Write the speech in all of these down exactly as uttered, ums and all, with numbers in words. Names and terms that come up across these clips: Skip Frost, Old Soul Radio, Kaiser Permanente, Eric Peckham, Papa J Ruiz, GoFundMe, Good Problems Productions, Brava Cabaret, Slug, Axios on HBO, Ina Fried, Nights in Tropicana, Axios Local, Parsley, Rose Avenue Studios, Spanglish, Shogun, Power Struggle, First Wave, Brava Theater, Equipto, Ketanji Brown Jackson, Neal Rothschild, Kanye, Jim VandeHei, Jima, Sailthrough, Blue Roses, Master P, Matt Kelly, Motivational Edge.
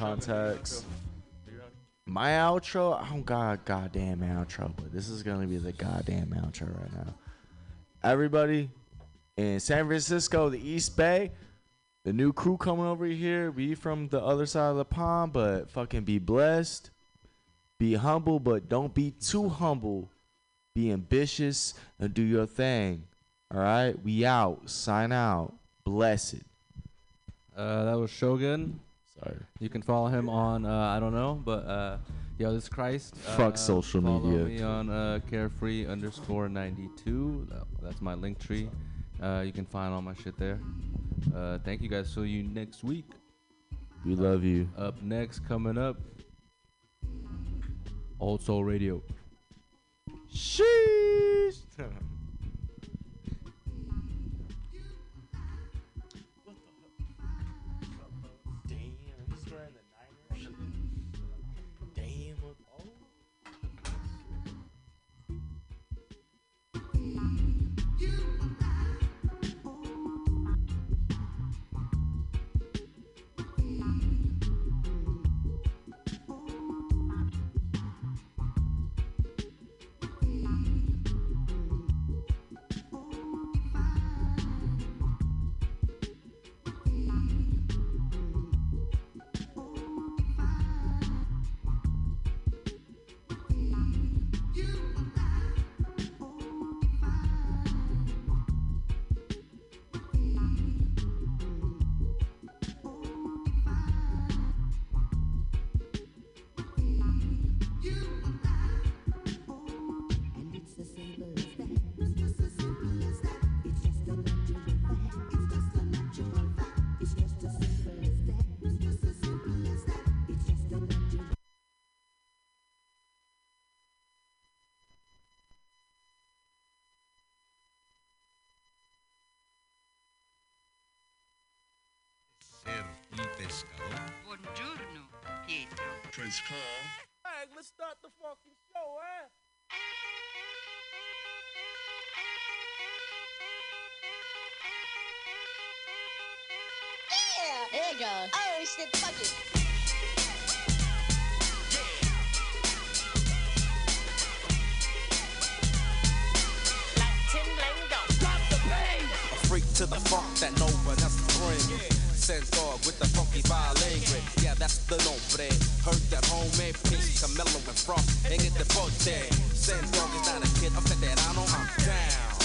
contacts. My outro, I don't got a goddamn outro, but this is going to be the goddamn outro right now. Everybody in San Francisco, the East Bay, the new crew coming over here. We from the other side of the pond, but fucking be blessed. Be humble, but don't be too humble. Be ambitious and do your thing. All right? We out. Sign out. Blessed. Uh, that was Shogun. Sorry. You can follow him on, uh, I don't know, but uh, yo, this is Christ. Fuck uh, social follow media. Follow me on uh, Carefree underscore ninety-two. That's my link tree. Uh, you can find all my shit there. Uh, thank you guys. See you next week. We love you. Up next, coming up, Old Soul Radio. Sheesh. Buongiorno, Pietro. Transform. All right, let's start the fucking show, eh? Yeah! There it goes. Oh, shit, fuck it. To the funk that Nova, that's the ring. Yeah. Sends dog with the funky bilingual. Yeah, that's the nombre. Heard that homemade piece to Mellow and Frost and get the boat there. Sends dog is not a kid, I'm fed that I know I'm down.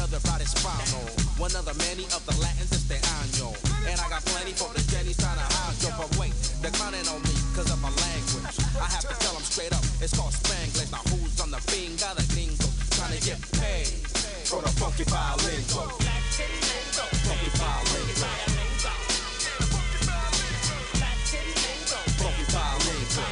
Another ride is final. One of the many of the Latins is the año. And I got plenty for the Jenny's trying to hide yo. But wait, they're clowning on me because of my language. I have to tell them straight up, it's called Spanglish. Now who's on the fiend? Got a gringo trying to get paid for the funky bilingual. Funky bilingual. Funky bilingual. Funky bilingual.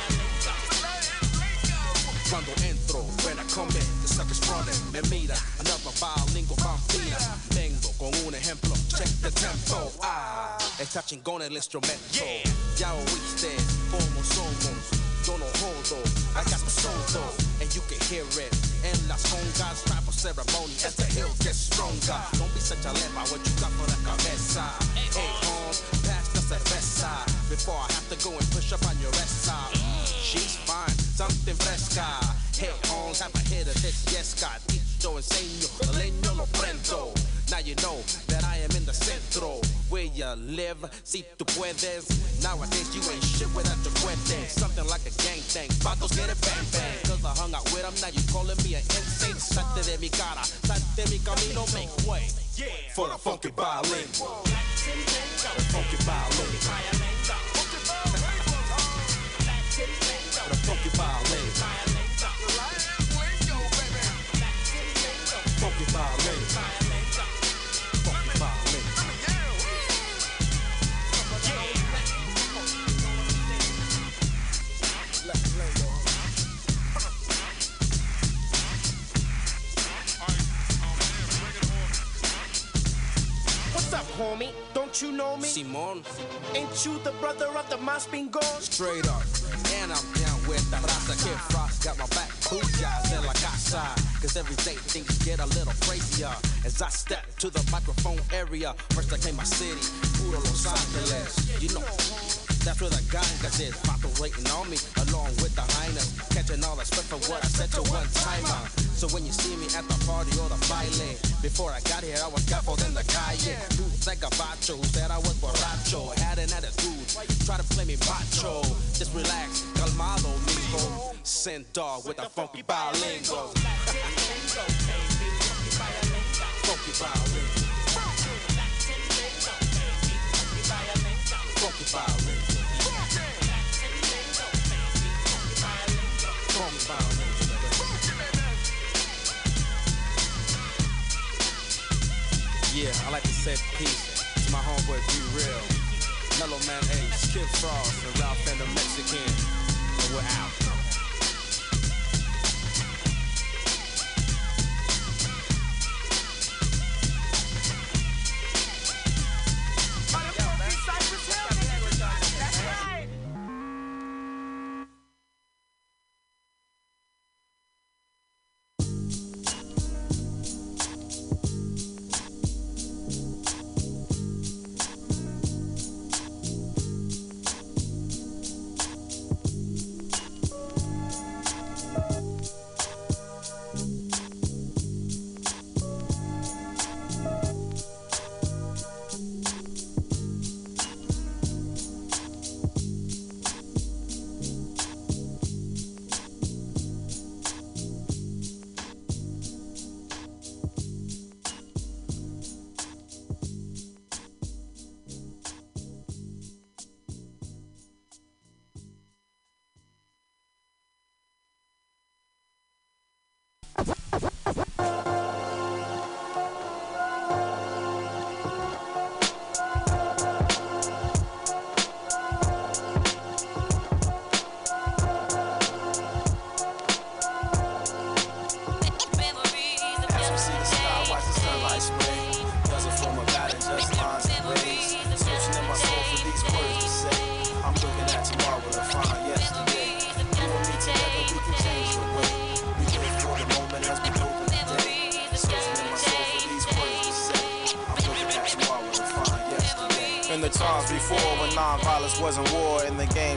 Cuando entro, when I come in, the suckers running. Me mira, another bilingual vampira. Tengo con un ejemplo, check the tempo. Ah, es touching con el instrumento. Yeah, ya oíste, como somos. Yo no jodo, I got the soul though, and you can hear it. And las congas, time for ceremony as the hill gets stronger. Don't be such a lamb, what you got for la cabeza? Hey, homes, pass the cerveza before I have to go and push up on your ass side. She's fine, something fresca. Hey, homes, have a hit of this, yes, God. Yo enseño, leño lo prendo. Now you know that I am in the centro, where you live, si tu puedes. Nowadays you ain't shit without your puente. Something like a gang thing, vatos get it bang bang. Cause I hung out with them, now you calling me an insane. Salte de mi cara, salte de mi camino, make way. Yeah, for the funky violin. The funky violin. The funky violin. Funky violin. Homie, don't you know me? Simon, ain't you the brother of the mouse being gone? Straight up, and I'm down with the raza. Kid Frost got my back, who's y'all? Then I got side, cause every day things get a little crazier. As I step to the microphone area, first I came my city, Pudo Los Angeles. You know, That's where the ganga is, operating on me along with the hyenas, catching all the spit for what I said to one timer. So when you see me at the party or the baile, before I got here I was gaffled in the calle. Dudes like a bacho who said I was borracho, had an attitude, try to play me macho. Just relax, calmado, mijo. Send dog with a funky bilingo. Funky bilingo. Funky violin, funky violin. Yeah, I like to say peace to my homeboy Be Real, Mellow Man H, Skip Frost, and Ralph and the Mexican, and we're out.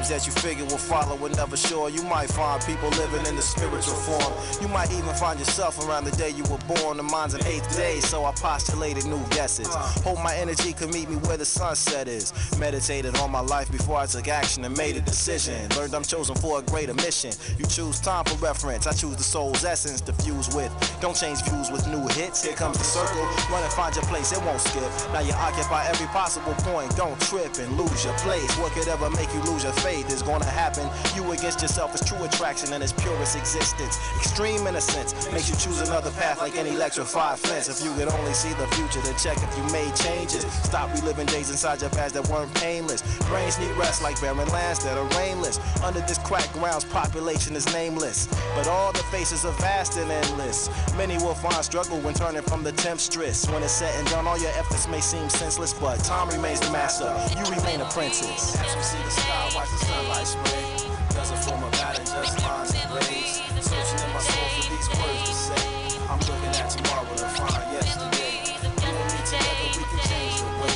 That you figure will follow and never sure. You might find people living in the spiritual form. You might even find yourself around the day you were born. The mine's an eighth day, so I postulated new guesses. Hope my energy could meet me where the sunset is. Meditated on my life before I took action and made a decision. Learned I'm chosen for a greater mission. You choose time for reference, I choose the soul's essence to fuse with. Don't change views with new hits. Here comes the circle, run and find your place, it won't skip. Now you occupy every possible point. Don't trip and lose your place. What could ever make you lose your face? Is gonna happen. You against yourself is true attraction in its purest existence. Extreme innocence makes you choose another path like an electrified fence. If you could only see the future, then check if you made changes. Stop reliving days inside your past that weren't painless. Brains need rest like barren lands that are rainless. Under this crack grounds, population is nameless. But all the faces are vast and endless. Many will find struggle when turning from the temptress. When it's set and done, all your efforts may seem senseless, but time remains the master. You remain a princess. As we see the sky, watch the sunlight spray, doesn't form a pattern, just lines and rays. Searching in my soul for these words to say. I'm looking at tomorrow to find yesterday. You and me together, we can change the way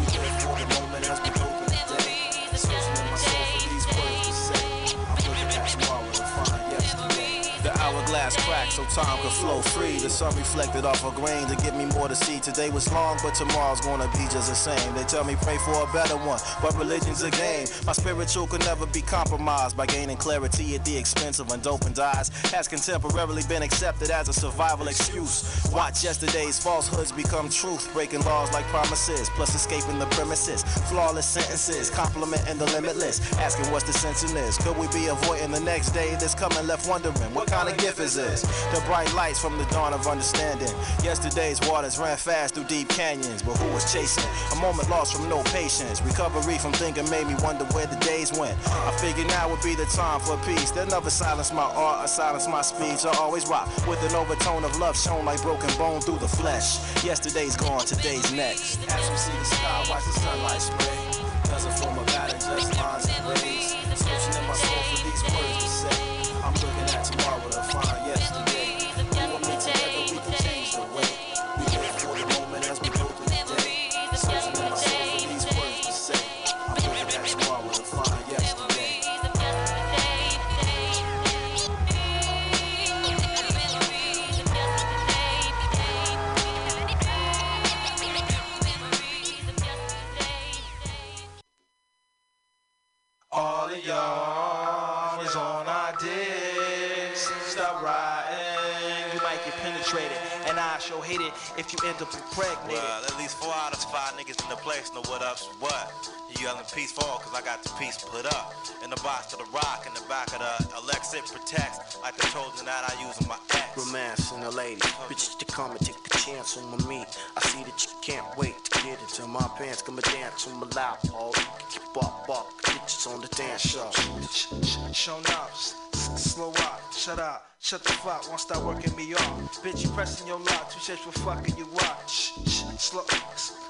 we live for the moment as we open today. Searching in my soul for these words to say. I'm looking at tomorrow to find yesterday. The hourglass cracked so time could flow free. The sun reflected off a grain to give me more to see. Today was long, but tomorrow's gonna be just the same. They tell me pray for a better one, but religion's a game. My spiritual could never be compromised by gaining clarity at the expense of undoping eyes. Has contemporarily been accepted as a survival excuse. Watch yesterday's falsehoods become truth, breaking laws like promises, plus escaping the premises. Flawless sentences, complimenting the limitless, asking what's the sense in this? Could we be avoiding the next day that's coming left wondering what kind What kind of gift is this? The bright lights from the dawn of understanding. Yesterday's waters ran fast through deep canyons, but who was chasing? A moment lost from no patience. Recovery from thinking made me wonder where the days went. I figured now would be the time for peace. They'll never silence my art or silence my speech. I always rock with an overtone of love shown like broken bone through the flesh. Yesterday's gone, today's next. As we see the sky, watch the sunlight spray. Doesn't form a pattern, just lines and rays. Searching in my soul for these words to say. I'm looking at tomorrow to find yesterday. You and me together, we can change the way we live for the moment as we go through the day. Searching in my soul for these words to say. I'm looking at tomorrow to find yesterday. in your arms on our dicks. Stop riding, you might get penetrated. And I sure hate it if you end up impregnated. Well, at least four out of five niggas in the place know what up's what. You yelling peace fall cause I got the peace put up. In the box to the rock, in the back of the Alexa protects. Like the chosen that I use on my ex. Romancing a lady, bitches to come and take the chance on my meat. I see that you can't wait to get it till my pants come and dance on my lap. All you can keep up, up, bitches on the dance show. Shown up, slow up, shut up. Shut the fuck, won't stop working me off. Bitch, you pressing your luck, two shapes for fucking you up. Shh, shh, slow,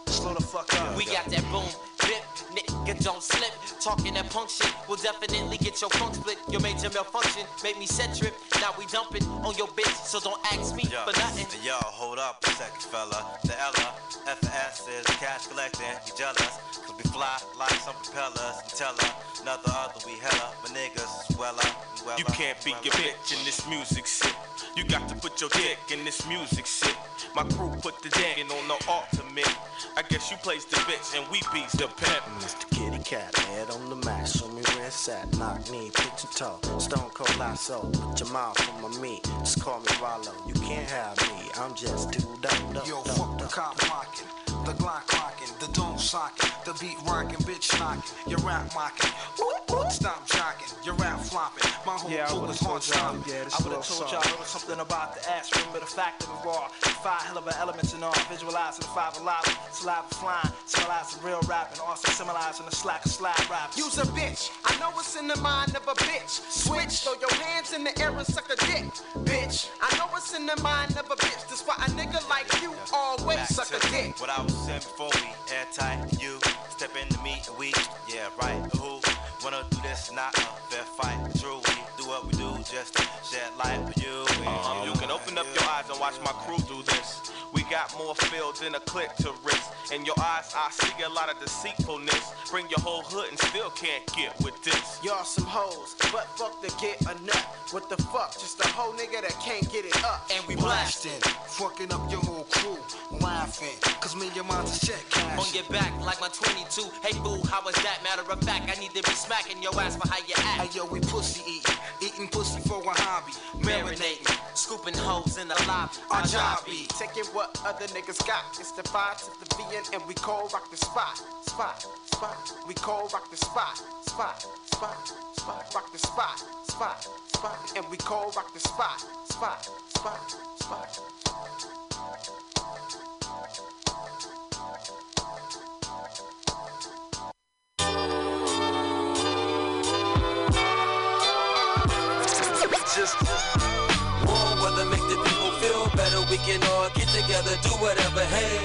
slow the fuck up. We got that boom, bip, nigga don't slip. Talking that punk shit, we'll definitely get your funk split. Your major malfunction, made me set trip. Now we dumping on your bitch, so don't ask me yo, for nothing. Yo, hold up a second, fella. The Ella, F S is cash collecting, you jealous. Cause we fly like some propellers, and tell her, another other we hella, but niggas swell up. You can't be a bitch in this music shit. You got to put your dick in this music shit. My crew put the dick in on the ultimate. I guess you plays the bitch and we beats the pimp. Mister Kitty Cat, head on the mat, show me where it's at. Knock me, pitch your toe, stone cold lasso. Put your mouth on my meat, just call me Rollo. You can't have me, I'm just too dumb, dumb. Yo, fuck the cop pocket. The Glock clocking, the dome socking, the beat rocking, bitch knocking, your rap mocking. Stop jocking, your rap flopping. My whole yeah, crew is hard stopping. Yeah, I would've told y'all something about the ass. Remember the fact that we're raw. Five hell of an elements in all. Visualizing the five alive, saliva flying, symbolizing real rapping, also symbolizing the slack of slide rap. Use a bitch. I know what's in the mind of a bitch. Switch, throw your hands in the air and suck a dick, bitch. I know what's in the mind of a bitch. That's why a nigga like you always back suck a dick. What I was saying before we airtight, you step into me and we, yeah, right. Who wanna do this? Not a fair fight. True, we do what we do just to shed light for you. Uh-huh. You can open up your eyes and watch my crew do this. We got more fields than a clitoris. In your eyes, I see a lot of deceitfulness. Bring your whole hood and still can't get with this. Y'all some hoes, but fuck to get a nut. What the fuck? Just a whole nigga that can't get it up. And we blasting, fucking up your whole crew. Laughing, cause me and your mom's a check cash. On your back like my twenty-two. Hey boo, how was that? Matter of fact, I need to be smacking your ass for how you act. Hey yo, we pussy eating, eating pussy for a hobby. Marinating, scooping hoes in the lobby. Our job be taking what other niggas got. It's the five to the V N and we call rock the spot. Spot, spot, we call rock the spot. Spot, spot, spot, rock the spot. Spot, spot, and we call rock the spot. Spot, spot, spot. Just warm weather make the people feel better. We can all get together, do whatever, hey.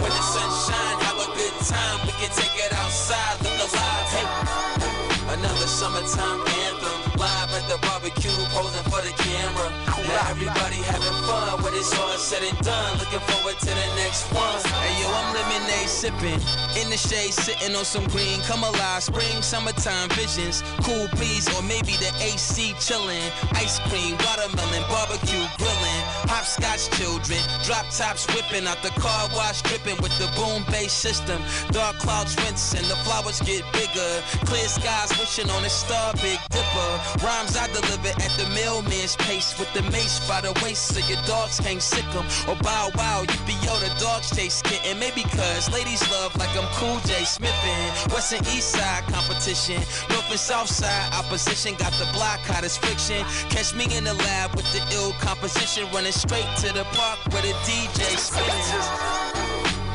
When the sun shines, have a good time. We can take it outside, look alive, hey. Another summertime anthem, live at the barbecue, posing for the camera. Now everybody having fun when it's all said and done. Looking forward to the next one. Hey yo, I'm lemonade sipping, in the shade sitting on some green. Come alive, spring, summertime visions. Cool breeze or maybe the A C chilling. Ice cream, watermelon, barbecue grilling. Hopscotch children, drop tops whipping out the car wash, dripping with the boom bass system. Dark clouds rinsing, the flowers get bigger. Clear skies wishing on a star, Big Dipper. Rhymes I deliver at the mailman's pace with the mace by the waist so your dogs hang sick 'em. Or bow wow, yippee yo, the dogs chase kitten. Maybe cuz ladies love like I'm Cool J Smithin'. West and East Side competition, North and South Side opposition. Got the block hot as friction. Catch me in the lab with the ill composition, running straight to the park where the D J spinning.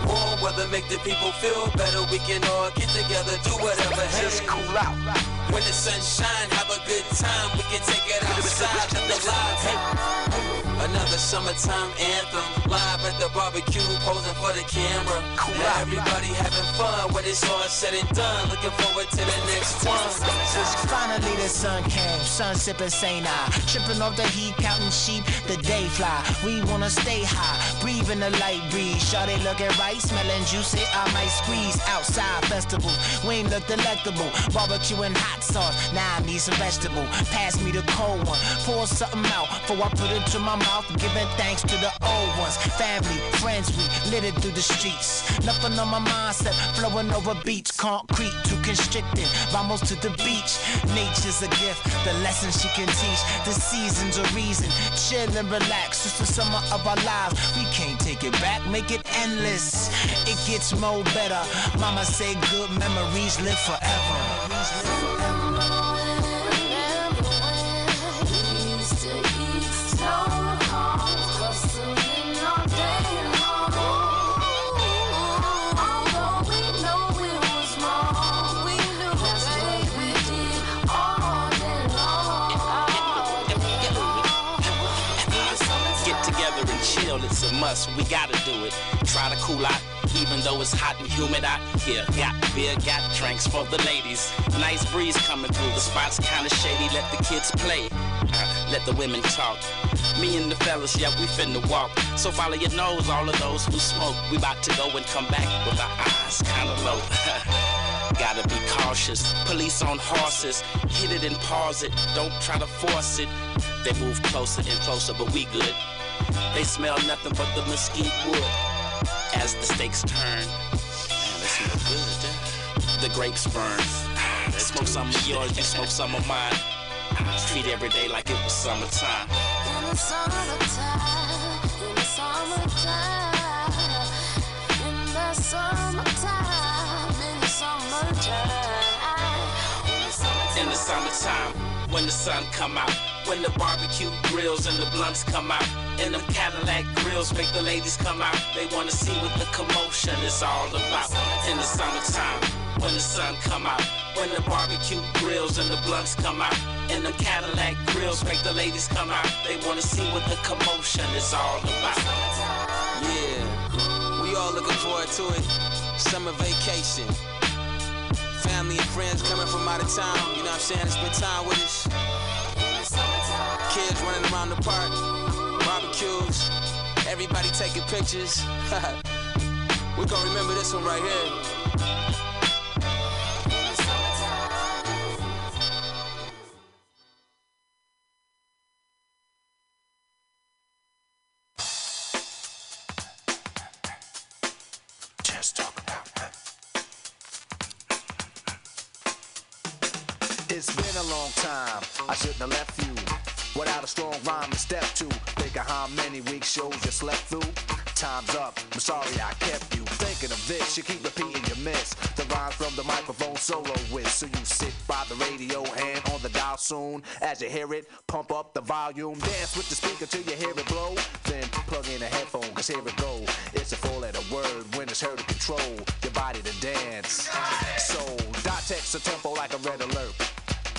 Warm weather make the people feel better. We can all get together, do whatever. Just cool out. When the sun shine, have a good time. We can take it outside to the live. Hey. Another summertime anthem, live at the barbecue, posing for the camera. Now everybody having fun when it's all said and done. Looking forward to the next one. Finally the sun came, sun sipping Saint I, tripping off the heat, counting sheep, the day fly. We wanna stay high, breathing the light breeze. Shawty looking right, smelling juicy, I might squeeze. Outside festival, wing look delectable. Barbecue and hot sauce, now I need some vegetable. Pass me the cold one, pour something out, before I put it to my mouth, giving thanks to the old ones. Family, friends, we lit it through the streets. Nothing on my mindset, flowing over beats, concrete, too constricted. Vamos to the beach. Nature's a gift, the lesson she can teach. The season's a reason, chill and relax. It's the summer of our lives, we can't take it back. Make it endless, it gets more better. Mama say good memories live forever. Memories live forever. It's a must, we gotta do it. Try to cool out, even though it's hot and humid out here. Got beer, got drinks for the ladies. Nice breeze coming through, the spot's kinda shady. Let the kids play, uh, let the women talk. Me and the fellas, yeah, we finna walk. So follow your nose, all of those who smoke. We bout to go and come back with our eyes kinda low. Gotta be cautious, police on horses. Hit it and pause it, don't try to force it. They move closer and closer, but we good. They smell nothing but the mesquite wood. As the steaks turn, man, they smell good. The grapes burn. Smoke some of yours, you smoke some of mine. Treat every day like it was summertime. In the summertime, in the summertime, in the summertime, in the summertime, in the summertime. When the sun come out, when the barbecue grills and the blunts come out, and them Cadillac grills make the ladies come out. They wanna see what the commotion is all about. In the summertime, when the sun come out, when the barbecue grills and the blunts come out, and them Cadillac grills make the ladies come out. They wanna see what the commotion is all about. Yeah, we all looking forward to it. Summer vacation. Family and friends coming from out of town, you know what I'm saying, to spend time with us. Kids running around the park, barbecues, everybody taking pictures. We're gonna remember this one right here. It's been a long time, I shouldn't have left you without a strong rhyme and step to. Think of how many week shows you slept through. Time's up, I'm sorry I kept you. Thinking of this, you keep repeating your miss. The rhyme from the microphone solo with. So you sit by the radio, hand on the dial soon. As you hear it, pump up the volume. Dance with the speaker till you hear it blow. Then plug in a headphone, cause here it go. It's a four letter word, when it's heard to control your body to dance. So, dot text a tempo like a red alert.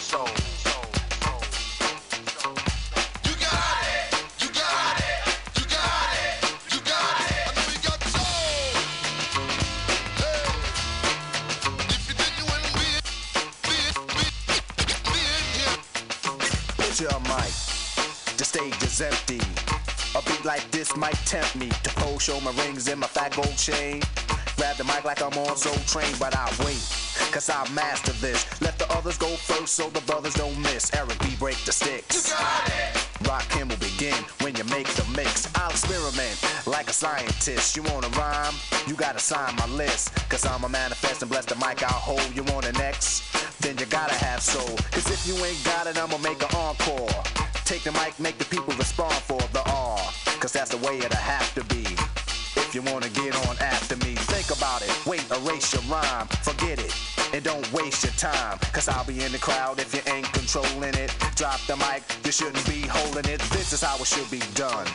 soul. Stage is empty. A beat like this might tempt me to pose, show my rings and my fat gold chain. Grab the mic like I'm on Soul Train, but I wait, cause I master this. Let the others go first so the brothers don't miss. Eric B, break the sticks. You got it. Rock him will begin when you make the mix. I'll experiment like a scientist. You wanna rhyme? You gotta sign my list. Cause I'm a manifest and bless the mic I'll hold. You want the next? Then you gotta have soul. Cause if you ain't got it, I'ma make an encore. Take the mic, make the people respond for the R, cause that's the way it'll have to be. If you wanna get on after me, think about it, wait, erase your rhyme, forget it. and don't waste your time, cause I'll be in the crowd if you ain't controlling it. Drop the mic, you shouldn't be holding it. This is how it should be done.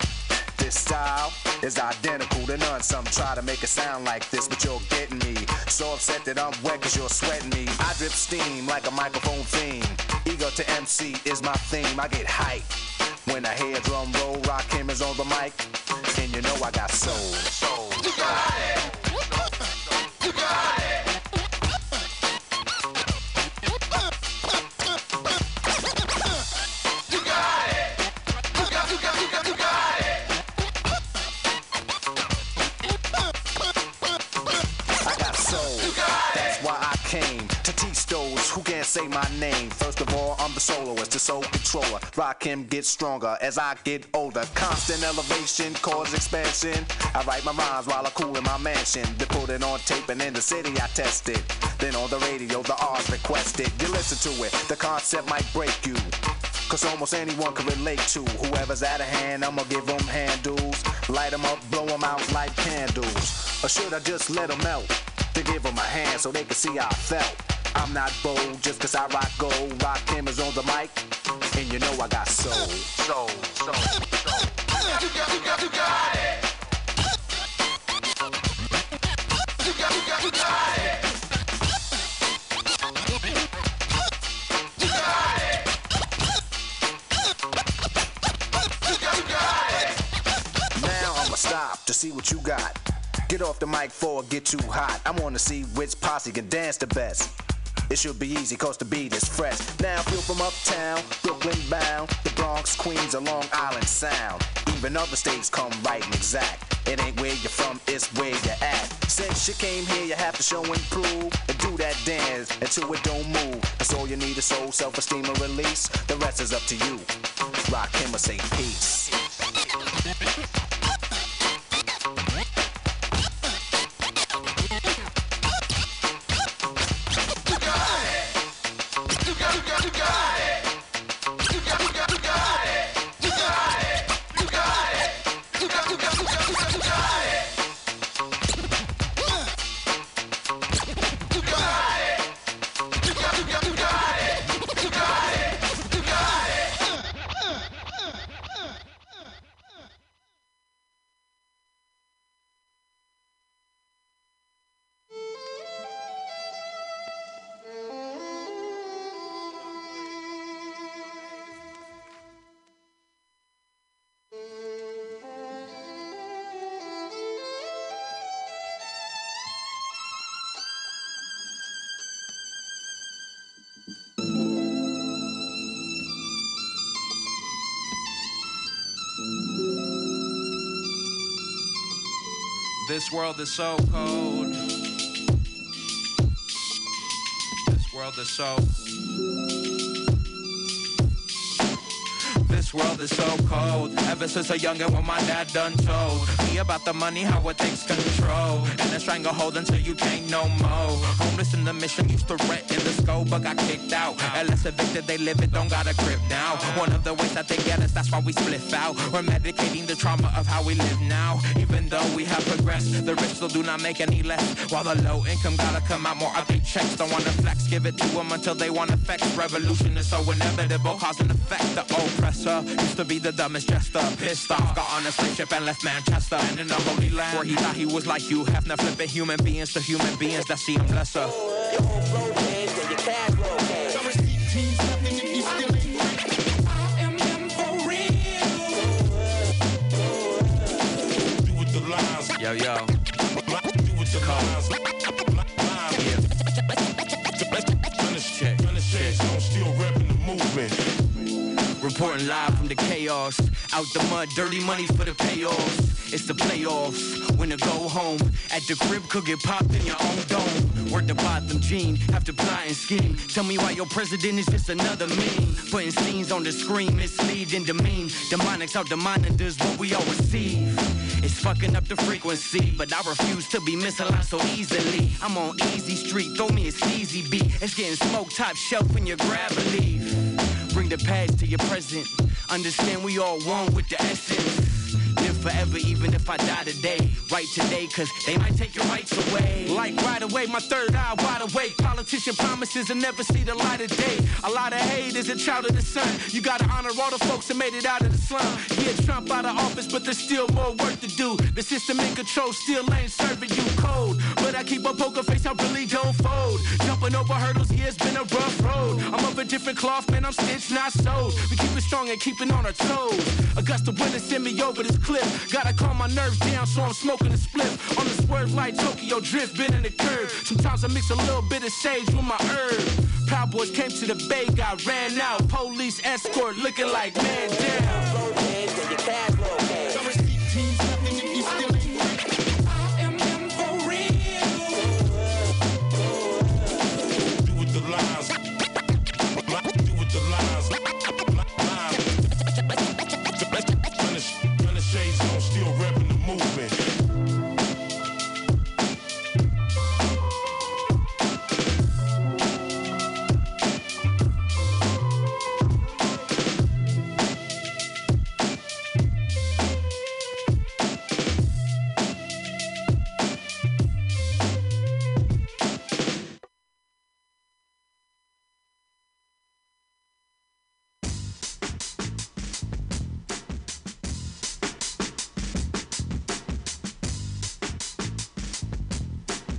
This style is identical to none. Some try to make it sound like this, but you're getting me so upset that I'm wet cause you're sweating me. I drip steam like a microphone theme. Ego to M C is my theme. I get hype when I hear drum roll. Rock him is on the mic, and you know I got soul. Soul. You got it. You got it. Who can't say my name? First of all, I'm the soloist, the soul controller. Rock him, get stronger as I get older. Constant elevation, cause expansion. I write my rhymes while I cool in my mansion. They put it on tape and in the city I test it. Then on the radio, the R's requested. You listen to it, the concept might break you, cause almost anyone can relate to. Whoever's out of hand, I'ma give them handles. Light them up, blow them out like candles. Or should I just let them melt? To give them a hand so they can see how I felt. I'm not bold just cause I rock gold. Rock cameras on the mic, and you know I got soul. Soul, soul, soul. You got, you got, you got it. You got, you got, you got it. You got it. You got, you got it. Now I'ma stop to see what you got. Get off the mic before it get too hot. I wanna see which posse can dance the best. It should be easy cause the beat is fresh. Now feel from uptown, Brooklyn bound, the Bronx, Queens, or Long Island sound. Even other states come right and exact. It ain't where you're from, it's where you're at. Since you came here, you have to show and prove, and do that dance until it don't move. That's all you need is soul, self-esteem, and release. The rest is up to you. Rock him or say peace. This world is so cold. This world is so. This world is so cold. Ever since a youngin' when my dad done told me about the money, how it takes control, and a stranglehold until you can't no more. Homeless in the mission, used to rent in the school, but got kicked out. And less evicted, they live it, don't got a grip now. One of the ways that they get us, that's why we split out. We're medicating the trauma of how we live now. Even though we have progressed, the rich still do not make any less, while the low income gotta come out more of their checks. Don't wanna flex, give it to them until they want effects. Revolution is so inevitable, cause and effect. The oppressor used to be the dumbest jester. Pissed off, got on a spaceship and left Manchester. And in the holy land, where he thought he was like you, Hefner flipping human beings to human beings that see him lesser. Your whole road heads and your cash road heads. Some receipt teams nothing if you still ain't free. I am them for real. Do with the lines. Yo, yo. Do with the lines. Yeah. Run this check. Run this check. I'm still repping the movement. Reporting live from the chaos, out the mud, dirty money for the payoffs. It's the playoffs, when to go home. At the crib, could get popped in your own dome. Word to bottom gene, have to plot and scheme. Tell me why your president is just another meme. Putting scenes on the screen, misleading the meme. Demonics out the monitors, what we all receive. It's fucking up the frequency, but I refuse to be misaligned so easily. I'm on easy street, throw me a sleazy beat. It's getting smoked top shelf when you grab a leaf. Bring the past to your present. Understand we all one with the essence. Live forever, even if I die today. Right today, cause they might take your rights away. Like right away, my third eye wide awake. Politician promises and never see the light of day. A lot of hate is a child of the sun. You gotta honor all the folks that made it out of the slum. Yeah, Trump out of office, but there's still more work to do. The system in control still ain't serving you cold. But I keep a poker face, I really don't fold. Jumping over hurdles, yeah, it's been a rough road. I'm of a different cloth, man, I'm stitched, not sold. We keep it strong and keeping on our toes. Augusta winter sent me over this cliff. Gotta calm my nerves down, so I'm smoking a split. On the swerve like Tokyo Drift, been in the curve. Sometimes I mix a little bit of sage with my herb. Proud Boys came to the bay, got ran out. Police escort looking like man down.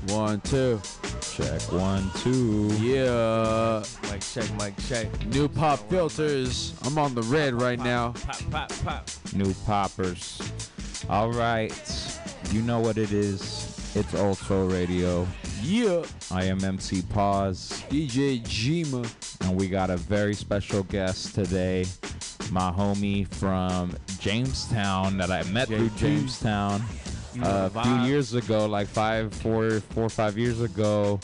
One, two. Check, one, two. Yeah. Mic check, mic check. New pop filters. I'm on the red right now. Pop, pop, pop. New poppers. All right. You know what it is. It's Old Soul Radio. Yeah. I am M C Pause. D J Jima. And we got a very special guest today. My homie from Jamestown that I met J- through Jamestown. Uh, a few years ago, like five, four, four or five years ago,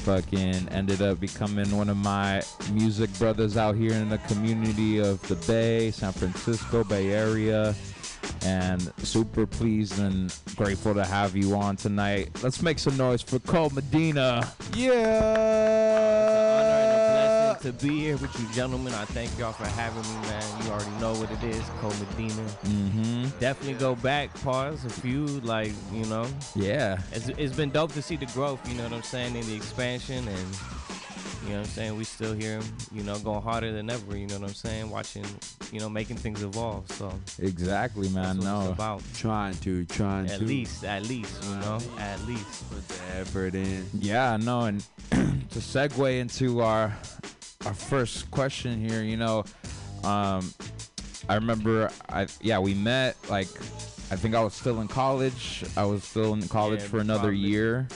fucking ended up becoming one of my music brothers out here in the community of the Bay, San Francisco, Bay Area, and super pleased and grateful to have you on tonight. Let's make some noise for Cole Medina. Yeah! Uh, it's an honor and a blessing to be here with you gentlemen. I thank y'all for having me, man. You already know what it is, Cole Medina. Mm-hmm. Definitely go back, pause a few, like, you know. Yeah. It's, it's been dope to see the growth, you know what I'm saying, and the expansion, and, you know what I'm saying, we still here, you know, going harder than ever, you know what I'm saying, watching, you know, making things evolve, so. Exactly, man, that's what no. It's about. Trying to, trying at to. At least, at least, you know, at least. Put the effort in. Yeah, I know, and to segue into our, our first question here, you know, um... I remember, I yeah, we met, like, I think I was still in college. I was still in college yeah, for another probably. year.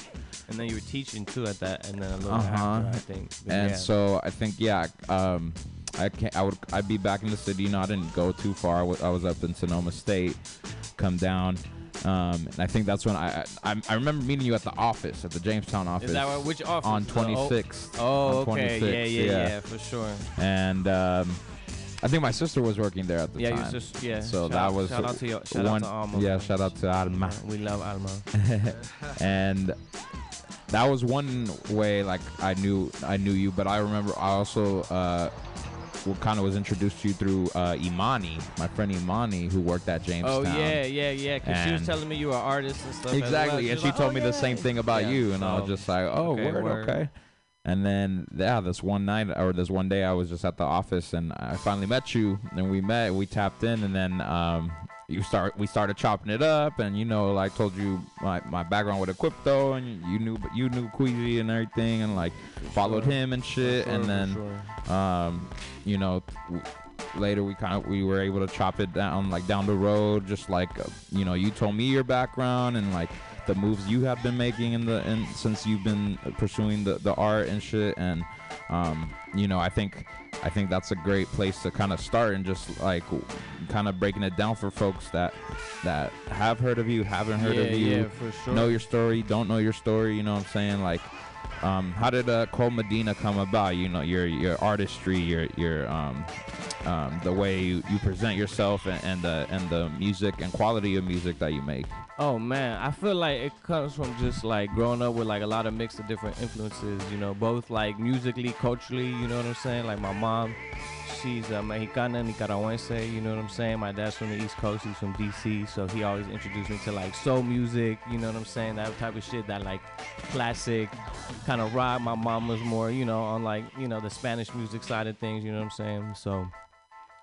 And then you were teaching, too, at that, and then a little uh-huh. after, I think. But and yeah. so, I think, yeah, um, I can't, I would, I'd be back in the city. You know, I didn't go too far. I was, I was up in Sonoma State, come down. Um, and I think that's when I, I I remember meeting you at the office, at the Jamestown office. Is that right? Which office? On twenty-sixth. Oh, oh on okay. twenty-sixth, yeah, yeah, yeah, yeah, for sure. And, um... I think my sister was working there at the yeah, time. Yeah, just yeah. So shout that out, was shout out to your, shout one, out to Alma. Yeah, shout out to Alma. We love Alma. And that was one way, like I knew I knew you, but I remember I also uh, kind of was introduced to you through uh, Imani, my friend Imani, who worked at Jamestown. Oh yeah, yeah, yeah. Because she was telling me you were an artist and stuff. Exactly, well. and she, she like, told oh, me yeah. the same thing about yeah, you, and so, I was just like, oh, okay, word, word. okay. And then, yeah, this one night or this one day I was just at the office and I finally met you and we met, we tapped in and then um, you start, we started chopping it up and, you know, like told you my, my background with Equipto and you knew, you knew Queasy and everything and like followed sure. him and shit. Sure, and then, sure. um, you know, w- later we kind of, we were able to chop it down, like down the road, just like, uh, you know, you told me your background and like. The moves you have been making in the in since you've been pursuing the, the art and shit and um you know I think I think that's a great place to kind of start and just like kind of breaking it down for folks that that have heard of you haven't heard yeah, of you yeah, for sure. know your story don't know your story you know what I'm saying like um how did uh, Cole Medina come about you know your your artistry your your um um the way you, you present yourself and, and the and the music and quality of music that you make. Oh man, I feel like it comes from just like growing up with like a lot of mix of different influences, you know, both like musically, culturally, you know what I'm saying? Like my mom, she's a Mexicana, Nicaragüense, you know what I'm saying? My dad's from the East Coast, he's from D C, so he always introduced me to like soul music, you know what I'm saying? That type of shit, that like classic kind of rock. My mom was more, you know, on like, you know, the Spanish music side of things, you know what I'm saying? So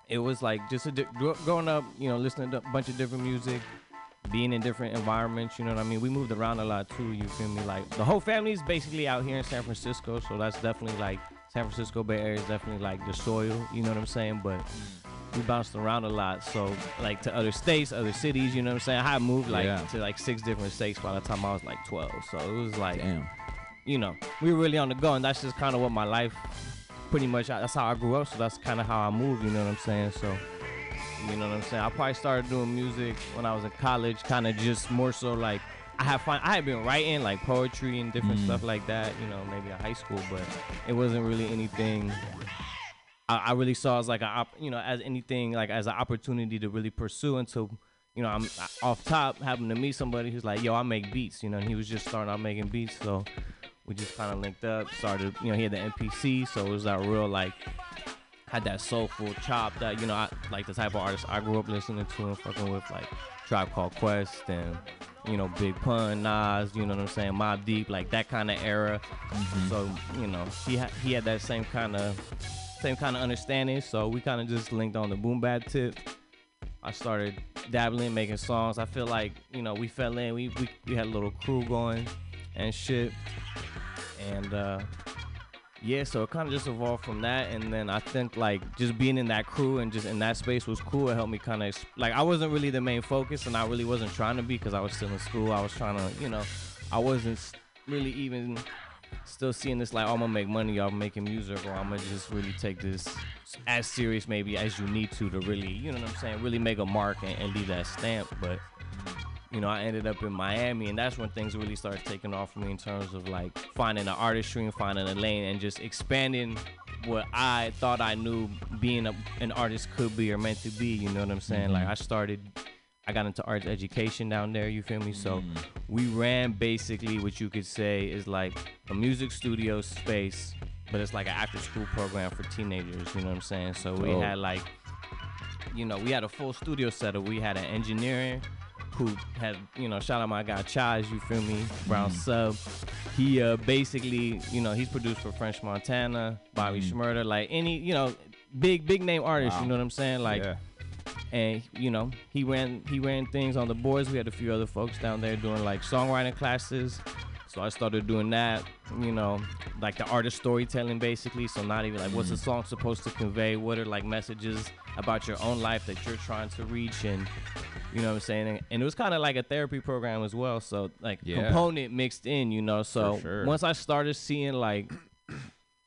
it was like just a di- growing up, you know, listening to a bunch of different music, being in different environments, you know what I mean? We moved around a lot too, you feel me? Like the whole family is basically out here in San Francisco, so that's definitely like San Francisco Bay Area is definitely like the soil, you know what I'm saying? But we bounced around a lot, so like to other states, other cities, you know what I'm saying? I moved like yeah. to like six different states by the time I was like twelve, so it was like, damn. You know, we were really on the go, and that's just kind of what my life, pretty much, that's how I grew up, so that's kind of how I moved, you know what I'm saying? So, you know what I'm saying? I probably started doing music when I was in college, kind of just more so like, I have fun, I had been writing like poetry and different mm. stuff like that, you know, maybe in high school, but it wasn't really anything I, I really saw as like, a op, you know, as anything like as an opportunity to really pursue until, you know, I'm I, off top having to meet somebody who's like, yo, I make beats, you know, and he was just starting out making beats. So we just kind of linked up, started, you know, he had the N P C. So it was that real like, had that soulful chop that, you know, I, like the type of artists I grew up listening to and fucking with, like Tribe Called Quest and, you know, Big Pun, Nas, you know what I'm saying, Mobb Deep, like that kind of era. Mm-hmm. So, you know, he ha- he had that same kind of same kind of understanding. So we kind of just linked on the boom bap tip. I started dabbling, making songs. I feel like, you know, we fell in. We we, we had a little crew going and shit. And uh, yeah, so it kind of just evolved from that. And then I think like just being in that crew and just in that space was cool. It helped me kind of exp- like I wasn't really the main focus, and I really wasn't trying to be, because I was still in school. I was trying to, you know, I wasn't really even still seeing this like, oh, I'm gonna make money off making music, or I'm gonna just really take this as serious maybe as you need to to really, you know what I'm saying, really make a mark and, and leave that stamp. But you know, I ended up in Miami, and that's when things really started taking off for me in terms of like finding an artistry and finding a lane and just expanding what I thought I knew being a, an artist could be or meant to be, you know what I'm saying? Mm-hmm. Like I started, I got into arts education down there, you feel me? So mm-hmm. we ran basically what you could say is like a music studio space, but it's like an after school program for teenagers, you know what I'm saying? So we oh. had like, you know, we had a full studio setup. We had an engineering who had, you know, shout out my guy Chaz, you feel me, Brown mm. Sub. He uh, basically, you know, he's produced for French Montana, Bobby mm. Shmurda, like any, you know, big, big name artist, wow. you know what I'm saying? Like, yeah. and, you know, he ran, he ran things on the boards. We had a few other folks down there doing like songwriting classes. So I started doing that, you know, like the artist storytelling basically. So not even like, mm. what's a song supposed to convey? What are like messages about your own life that you're trying to reach? And, you know what I'm saying? And it was kind of like a therapy program as well. So, like, yeah. component mixed in, you know? So, sure. once I started seeing, like,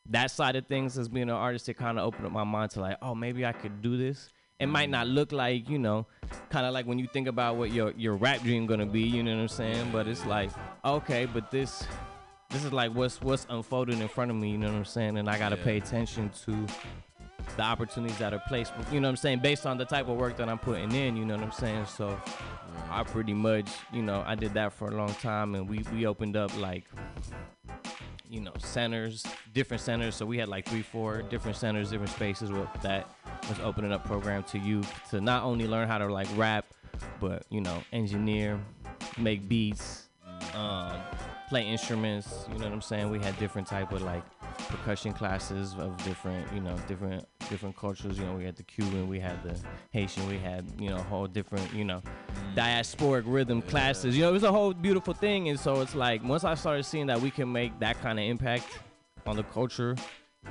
that side of things as being an artist, it kind of opened up my mind to, like, oh, maybe I could do this. It might not look like, you know, kind of like when you think about what your, your rap dream going to be, you know what I'm saying? But it's like, okay, but this this is, like, what's, what's unfolding in front of me, you know what I'm saying? And I got to yeah. pay attention to the opportunities that are placed, you know what I'm saying, based on the type of work that I'm putting in, you know what I'm saying? So I pretty much, you know, I did that for a long time, and we, we opened up, like, you know, centers, different centers. So we had, like, three, four different centers, different spaces with that was opening up program to youth to not only learn how to, like, rap, but, you know, engineer, make beats, um, play instruments, you know what I'm saying? We had different type of, like, percussion classes of different, you know, different different cultures. You know, we had the Cuban, we had the Haitian, we had, you know, whole different, you know, diasporic rhythm yeah. classes. You know, it was a whole beautiful thing. And so it's like, once I started seeing that we can make that kind of impact on the culture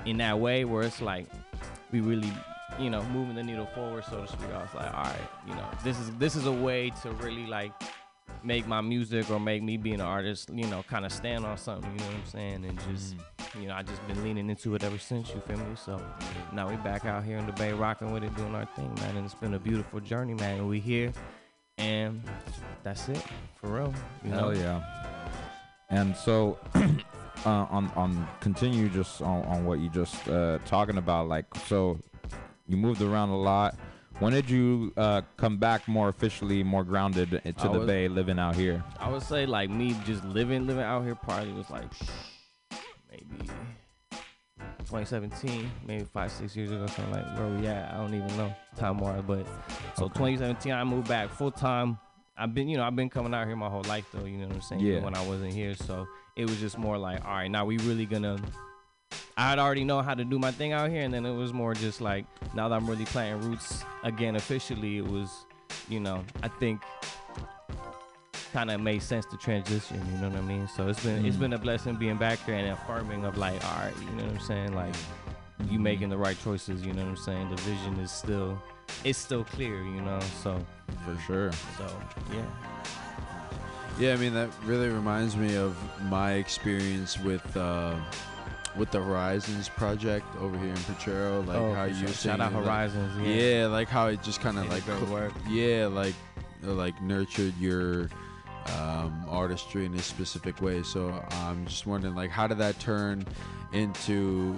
in that way, where it's like, we really, you know, moving the needle forward, so to speak, I was like, all right, you know, this is this is a way to really, like, make my music or make me being an artist, you know, kind of stand on something, you know what I'm saying? And just, you know, I just been leaning into it ever since, you feel me? So now we back out here in the Bay rocking with it, doing our thing, man. And it's been a beautiful journey, man. And we here, and that's it, for real. You Hell know? yeah. And so uh, on, on continue just on, on what you just uh, talking about, like, so you moved around a lot. When did you uh, come back more officially, more grounded to the was, Bay, living out here? I would say, like, me just living, living out here probably was, like, maybe twenty seventeen, maybe five, six years ago, something like where we at. I don't even know time-wise, but so okay. twenty seventeen, I moved back full time. I've been, you know, I've been coming out here my whole life though. You know what I'm saying? Yeah. Even when I wasn't here, so it was just more like, all right, now we really gonna. I'd already know how to do my thing out here, and then it was more just like, now that I'm really planting roots again officially, it was, you know, I think kind of made sense to transition, you know what I mean? So it's been mm. it's been a blessing being back there and affirming of like, all right, you know what I'm saying? Like, you making the right choices, you know what I'm saying? The vision is still, it's still clear, you know, so. For sure. So, yeah. Yeah, I mean, that really reminds me of my experience with, uh, with the Horizons project over here in Potrero, like oh, how you sure. shout out Horizons, like, yeah. yeah, like how it just kind of like co- work. yeah, like like nurtured your um, artistry in a specific way. So I'm just wondering, like, how did that turn into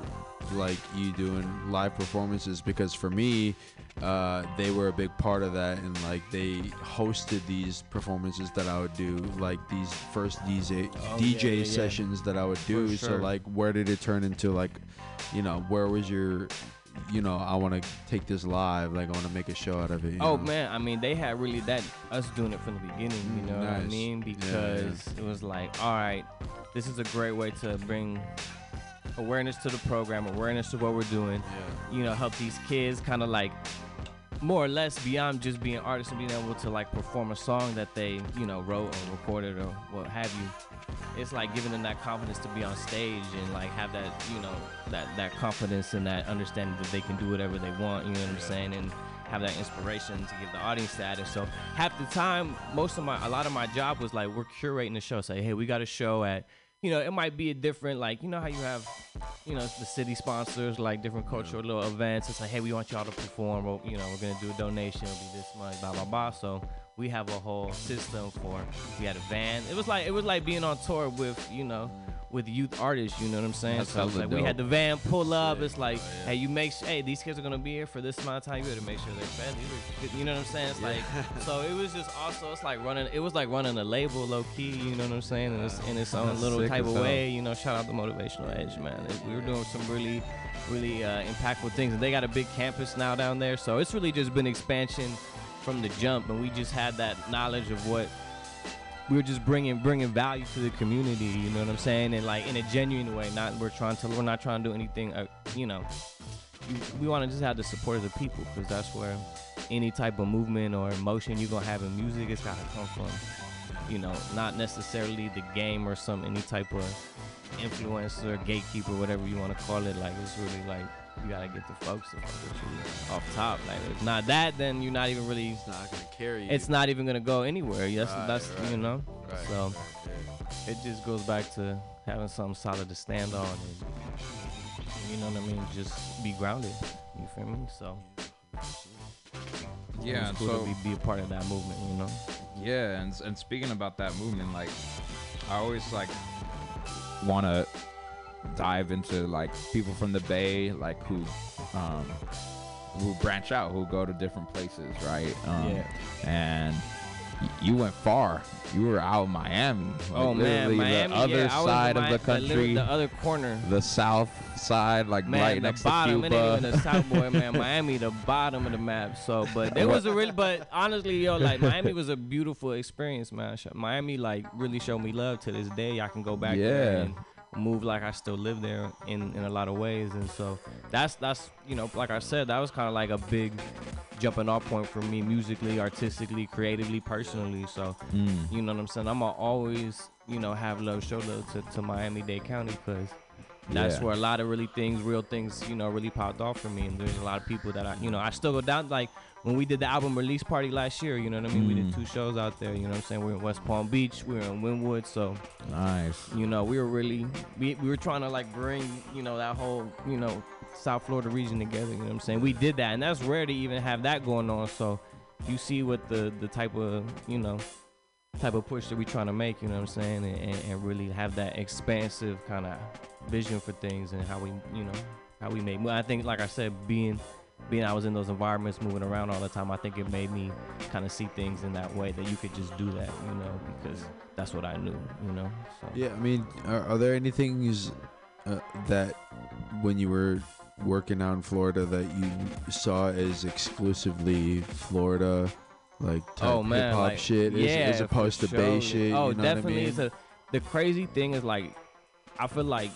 like you doing live performances? Because for me, uh, they were a big part of that, and like they hosted these performances that I would do, like these first D J oh, D J yeah, yeah, yeah. sessions that I would do. For sure. So like, where did it turn into like, you know, where was your, you know, I want to take this live, like I want to make a show out of it. You oh know? Man, I mean, they had really that us doing it from the beginning. You know nice. what I mean? Because yeah, yeah. it was like, all right, this is a great way to bring awareness to the program, awareness to what we're doing, yeah. you know, help these kids kind of like more or less beyond just being artists and being able to like perform a song that they, you know, wrote or recorded or what have you. It's like giving them that confidence to be on stage and like have that, you know, that that confidence and that understanding that they can do whatever they want, you know what I'm yeah. saying, and have that inspiration to give the audience that. And so half the time, most of my a lot of my job was like, we're curating the show. Say, hey, we got a show at, you know, it might be a different, like, you know how you have, you know, the city sponsors, like different cultural little events. It's like, hey, we want y'all to perform, or, you know, we're going to do a donation, it'll be this much, blah, blah, blah. So we have a whole system for, we had a van. It was like, it was like being on tour with, you know, with youth artists, you know what I'm saying? That's so like dope. We had the van pull up. Yeah. It's like, oh, yeah. hey, you make, sh- hey, these kids are gonna be here for this amount of time. You better make sure they're fed. You know what I'm saying? It's yeah. like, so it was just also, it's like running, it was like running a label low key, you know what I'm saying? In its, in its own That's little type of way, you know, shout out to Motivational Edge, man. It, we were doing some really, really uh, impactful things. And they got a big campus now down there. So it's really just been expansion from the jump. And we just had that knowledge of what, we were just bringing bringing value to the community, you know what I'm saying, and like in a genuine way. Not we're trying to we're not trying to do anything, uh, you know. We want to just have the support of the people, because that's where any type of movement or emotion you're gonna have in music, it's gotta come from, you know, not necessarily the game or some any type of influencer, gatekeeper, whatever you want to call it. Like, it's really like, you gotta get the folks to fuck with you off top. Like, if not that, then you're not even really. It's not gonna carry you. It's not even gonna go anywhere. Yes, right, that's right, you know. Right, so right, yeah. it just goes back to having something solid to stand on, and you know what I mean. Just be grounded. You feel me? So yeah, it's cool so, to be, be a part of that movement. You know. Yeah, and and speaking about that movement, like I always like wanna dive into like people from the Bay, like who um who branch out, who go to different places, right? um yeah. And y- you went far. You were out of Miami, like, oh man, Miami, the other yeah, side of Miami, the country, the other corner, the south side, like man, right next bottom, to Cuba, and even the south boy, man. Miami, the bottom of the map. So, but it was a really, but honestly, yo, like Miami was a beautiful experience, man. Miami, like, really showed me love. To this day, I can go back. Yeah. There and, move like I still live there in, in a lot of ways. And so that's that's you know, like I said, that was kind of like a big jumping off point for me musically, artistically, creatively, personally. So mm. you know what I'm saying, I'm gonna always, you know, have love, show love to, to Miami-Dade County, because that's yeah. where a lot of really things, real things, you know, really popped off for me. And there's a lot of people that I, you know, I still go down. Like when we did the album release party last year, you know what I mean? Mm. We did two shows out there, you know what I'm saying? We were in West Palm Beach, we were in Wynwood, so. Nice. You know, we were really, we, we were trying to like bring, you know, that whole, you know, South Florida region together, you know what I'm saying? We did that, and that's rare to even have that going on. So you see what the, the type of, you know, type of push that we trying to make, you know what I'm saying? And, and, and really have that expansive kind of vision for things and how we, you know, how we make. Well, I think, like I said, being, being I was in those environments, moving around all the time, I think it made me kind of see things in that way, that you could just do that, you know, because that's what I knew, you know. So. Yeah, I mean, are, are there any things uh, that when you were working out in Florida that you saw as exclusively Florida, like type oh, man, hip hop like, shit, yeah, as, as opposed to sure. Bay shit? Oh, you know definitely. What I mean? It's a, the crazy thing is like, I feel like,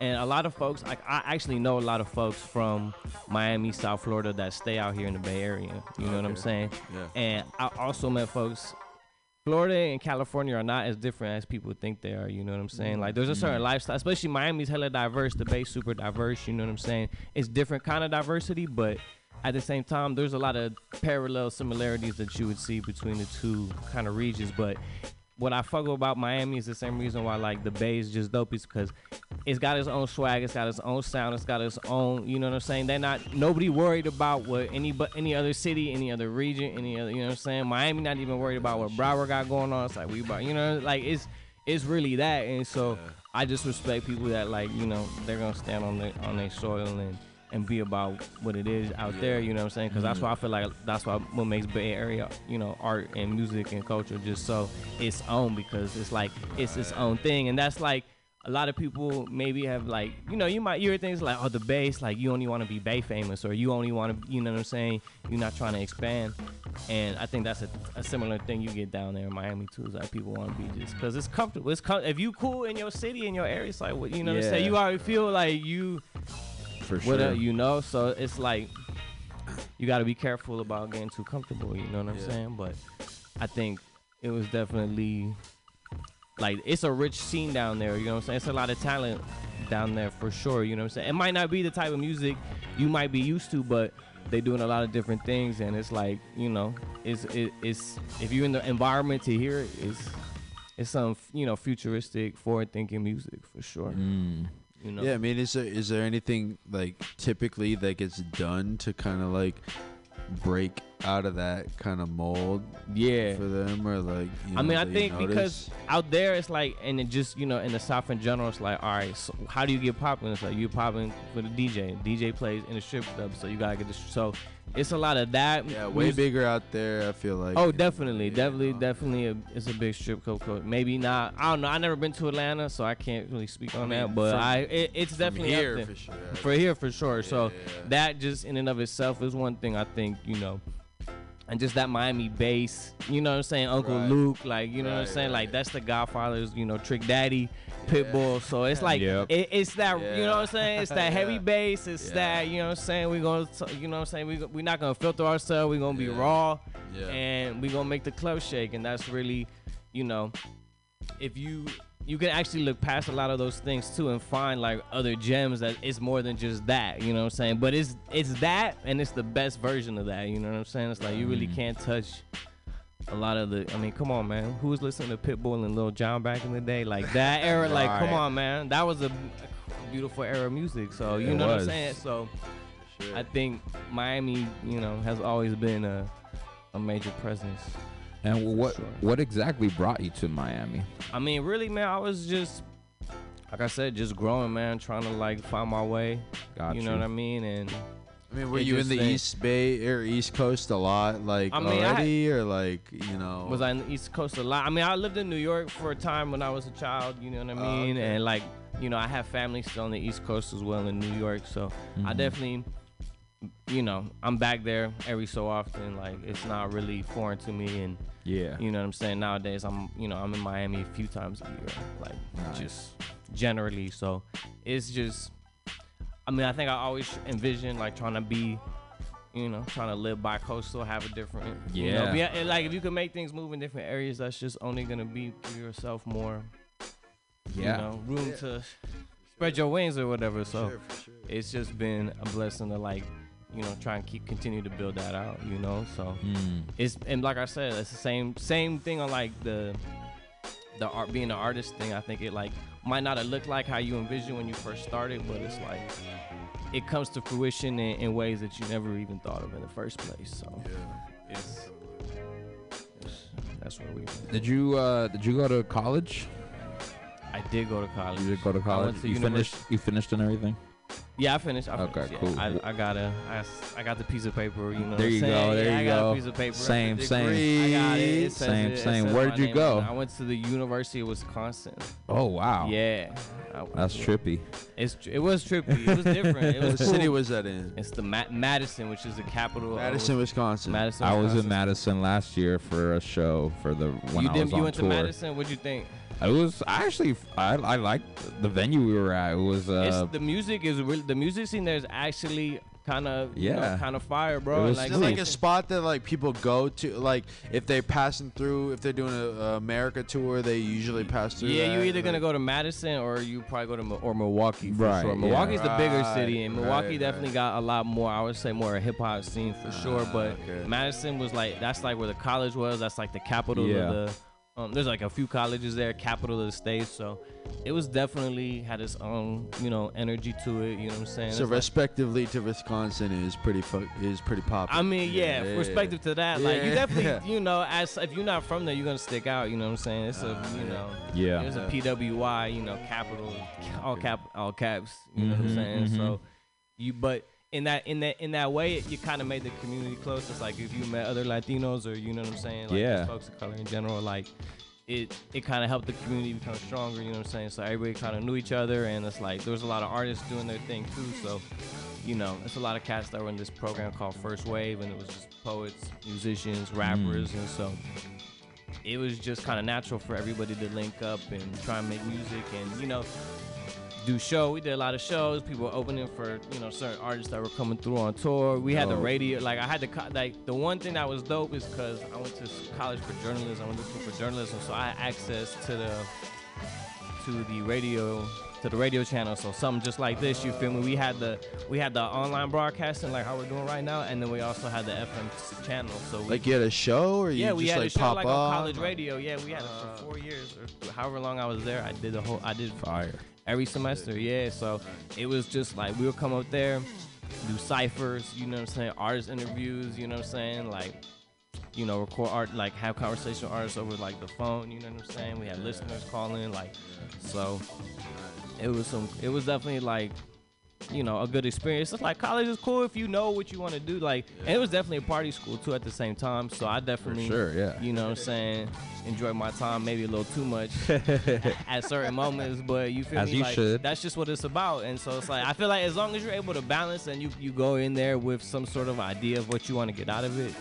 and a lot of folks, like I actually know a lot of folks from Miami, South Florida that stay out here in the Bay Area. You know okay. what I'm saying? Yeah. And I also met folks. Florida and California are not as different as people think they are, you know what I'm saying? Like, there's a certain mm-hmm. lifestyle, especially Miami's hella diverse, the Bay's super diverse, you know what I'm saying? It's different kind of diversity, but at the same time, there's a lot of parallel similarities that you would see between the two kind of regions, but what I fuck about Miami is the same reason why, like, the Bay is just dope is because it's got its own swag, it's got its own sound, it's got its own, you know what I'm saying? They're not, nobody worried about what any but any other city, any other region, any other, you know what I'm saying? Miami not even worried about what Broward got going on. It's like, we about, you know, like, it's it's really that. And so yeah. I just respect people that, like, you know, they're going to stand on their on their soil and, and be about what it is out yeah. there, you know what I'm saying? Because mm-hmm. that's why I feel like that's why what makes Bay Area, you know, art and music and culture just so its own, because it's like, it's its own thing. And that's like, a lot of people maybe have like, you know, you might hear things like, oh, the Bay, like you only want to be Bay famous, or you only want to, you know what I'm saying? You're not trying to expand. And I think that's a, a similar thing you get down there in Miami too, is like people want to be just, cause it's comfortable. It's com- If you cool in your city, in your area, it's like, you know yeah. what I'm saying? You already feel like you, for sure. whatever, you know? So it's like, you got to be careful about getting too comfortable, you know what I'm yeah. saying? But I think it was definitely, like, it's a rich scene down there, you know what I'm saying? It's a lot of talent down there for sure, you know what I'm saying? It might not be the type of music you might be used to, but they're doing a lot of different things, and it's like, you know, it's, it, it's if you're in the environment to hear it, it's, it's some, you know, futuristic, forward-thinking music for sure. Mm. You know? Yeah, I mean, is there, is there anything, like, typically that gets done to kind of, like, break out of that kind of mold yeah for them, or like, you know, I mean, I think because out there it's like, and it just, you know, in the South in general, it's like, all right, so how do you get popping? It's like you're popping with a D J. D J plays in a strip club, so you gotta get this. So it's a lot of that. Yeah, way music. Bigger out there, I feel like. Oh, definitely, yeah, definitely, you know. definitely. A, it's a big strip club. Code. Maybe not. I don't know. I never been to Atlanta, so I can't really speak on I mean, that. But from, I, it, it's definitely here up there. For sure. For here for sure. Yeah, so yeah. that just in and of itself is one thing I think, you know. And just that Miami bass, you know what I'm saying? Uncle right. Luke, like, you know right, what I'm saying? Right. Like, that's the Godfather's, you know, Trick Daddy, Pitbull. Yeah. So it's like, yep. it, it's that, yeah. you know what I'm saying? It's that yeah. heavy bass. It's yeah. that, you know what I'm saying? We're going to, you know what I'm saying? We're we not going to filter ourselves. We're going to yeah. be raw. Yeah. And we're going to make the club shake. And that's really, you know, if you, you can actually look past a lot of those things too and find like other gems that it's more than just that, you know what I'm saying? But it's it's that, and it's the best version of that, you know what I'm saying? It's like you really can't touch a lot of the, I mean, come on, man. Who was listening to Pitbull and Lil Jon back in the day? Like that era, like right. come on, man. That was a, a beautiful era of music. So you it know was. What I'm saying? So sure. I think Miami, you know, has always been a, a major presence. And what sure. what exactly brought you to Miami? I mean, really, man, I was just, like I said, just growing, man, trying to, like, find my way. Got you. You know what I mean? And I mean, were you in the thing. East Bay or East Coast a lot, like, I mean, already? Had, or, like, you know? Was I in the East Coast a lot? I mean, I lived in New York for a time when I was a child, you know what I mean? Uh, okay. And, like, you know, I have family still on the East Coast as well in New York, so mm-hmm. I definitely... you know, I'm back there every so often. Like, it's not really foreign to me. And yeah, you know what I'm saying? Nowadays, I'm, you know, I'm in Miami a few times a year, like nice. Just generally. So it's just, I mean, I think I always envision like trying to be, you know, trying to live by coastal, have a different, yeah. you know, be, like if you can make things move in different areas, that's just only going to be for yourself more, yeah. you know, room yeah. to spread your wings or whatever. For so sure, for sure. It's just been a blessing to like, you know, try and keep continue to build that out, you know. So mm. it's, and like I said, it's the same same thing on like the the art being an artist thing. I think it like might not have looked like how you envisioned when you first started, but it's like it comes to fruition in, in ways that you never even thought of in the first place. So yeah. it's, it's that's where we did you uh did you go to college? I did go to college. You did go to college. You finished you finished and everything? Yeah, I finished. I finished. Okay, yeah, cool. I, I got a, I, I got the piece of paper. You know, there you go. There yeah, you I go. Got a piece of paper. Same, same. I got it. It same, it, same. It Where did you go? I went to the University of Wisconsin. Oh wow. Yeah. That's yeah. trippy. It's it was trippy. It was different. It was what cool. city was that in? It's the Ma- Madison, which is the capital. Madison, of Wisconsin. Madison, Wisconsin. I was in Madison last year for a show for the when you I was did, on You went tour. to Madison. What'd you think? It was I actually I I liked the venue we were at. It was uh, it's, the music is really the music scene there is actually kind of yeah you know, kind of fire, bro. It was like, it's like a spot that like people go to like if they're passing through if they're doing a, a America tour they usually pass through. Yeah, that, you're either like, gonna go to Madison or you probably go to Mo- or Milwaukee for right, sure. Milwaukee's yeah, right, the bigger city and Milwaukee right, definitely right. got a lot more. I would say more a hip hop scene for uh, sure, but okay. Madison was like that's like where the college was. That's like the capital yeah. of the. Um, there's like a few colleges there, capital of the state, so it was definitely had its own, you know, energy to it. You know what I'm saying? So it's respectively like, to Wisconsin is pretty fu- is pretty popular. I mean, yeah, yeah respective yeah. to that, yeah. like you definitely, yeah. you know, as if you're not from there, you're gonna stick out. You know what I'm saying? It's uh, a, you know, yeah, it's a P W I, you know, capital, all cap, all caps. You mm-hmm, know what I'm saying? Mm-hmm. So you, but. In that in that in that way, it, you kind of made the community close. It's like if you met other Latinos or you know what I'm saying, like yeah. folks of color in general, like it it kind of helped the community become stronger. You know what I'm saying? So everybody kind of knew each other, and it's like there was a lot of artists doing their thing too. So you know, it's a lot of cats that were in this program called First Wave, and it was just poets, musicians, rappers, mm. and so it was just kind of natural for everybody to link up and try and make music, and you know. do show we did a lot of shows people were opening for you know certain artists that were coming through on tour we had oh. the radio like I had the co- like the one thing that was dope is because I went to college for journalism I went to school for journalism so I had access to the to the radio to the radio channel so something just like this you feel me we had the we had the online broadcasting like how we're doing right now and then we also had the F M channel so we, like you had a show or you yeah, just we had like a show, pop like, up on college radio yeah we had uh, it for four years or however long I was there I did the whole I did fire every semester, yeah. So it was just like we would come up there, do ciphers, you know what I'm saying, artist interviews, you know what I'm saying, like, you know, record art, like have conversation with artists over like the phone, you know what I'm saying. We had listeners calling, like, so it was some, it was definitely like, you know, a good experience. It's like college is cool if you know what you want to do, like, and it was definitely a party school too at the same time. So I definitely, for sure, yeah, you know what I'm saying. Enjoy my time maybe a little too much at certain moments but you feel as me you like should. That's just what it's about and so it's like I feel like as long as you're able to balance and you you go in there with some sort of idea of what you want to get out of it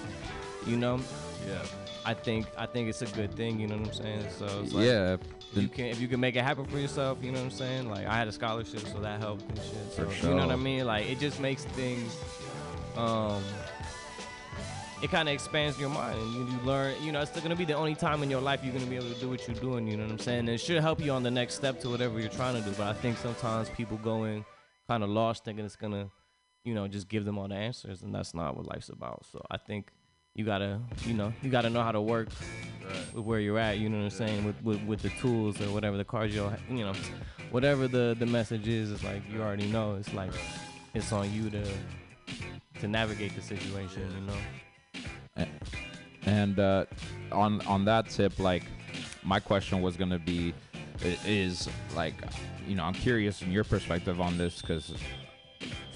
you know yeah I think I think it's a good thing you know what I'm saying so it's like yeah if you can if you can make it happen for yourself you know what I'm saying like I had a scholarship so that helped and shit so sure. you know what I mean like it just makes things um it kind of expands your mind and you, you learn, you know, it's going to be the only time in your life you're going to be able to do what you're doing, you know what I'm saying? And it should help you on the next step to whatever you're trying to do. But I think sometimes people go in kind of lost thinking it's going to, you know, just give them all the answers. And that's not what life's about. So I think you got to, you know, you got to know how to work right. with where you're at, you know what I'm saying? With, with, with the tools or whatever the cards you'll, you know, whatever the, the message is, it's like you already know. It's like it's on you to to navigate the situation, you know? And uh, on on that tip, like my question was gonna be, is like, you know, I'm curious in your perspective on this because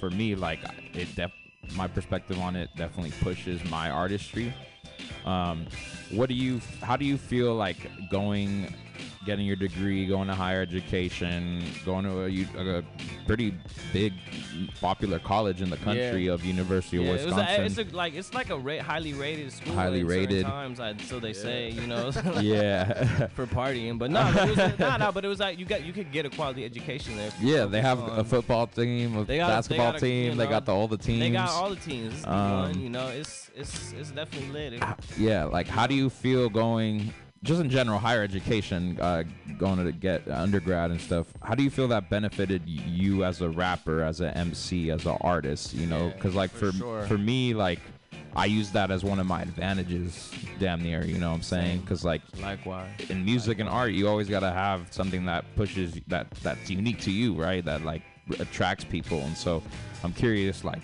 for me, like it, def- my perspective on it definitely pushes my artistry. Um, what do you? How do you feel like going, getting your degree, going to higher education, going to a, a pretty big, popular college in the country yeah. of University yeah, of Wisconsin. It was a, it's a, like it's like a ra- highly rated school. Highly rated times, I, so they yeah. say, you know. yeah. For partying, but no, but it was, no, no, but it was like you got you could get a quality education there. Yeah, they have um, a football team, a got, basketball they a, team. You know, they got the, all the teams. They got all the teams. It's um, one, you know, it's it's it's definitely lit. Yeah, like how do you feel going? Just in general, higher education, uh, going to get undergrad and stuff. How do you feel that benefited you as a rapper, as an M C, as an artist? You know, because yeah, like for for, sure. for me, like I use that as one of my advantages, damn near. You know what I'm saying? Because like, likewise, in music likewise. and art, you always gotta have something that pushes that that's unique to you, right? That like attracts people. And so, I'm curious, like,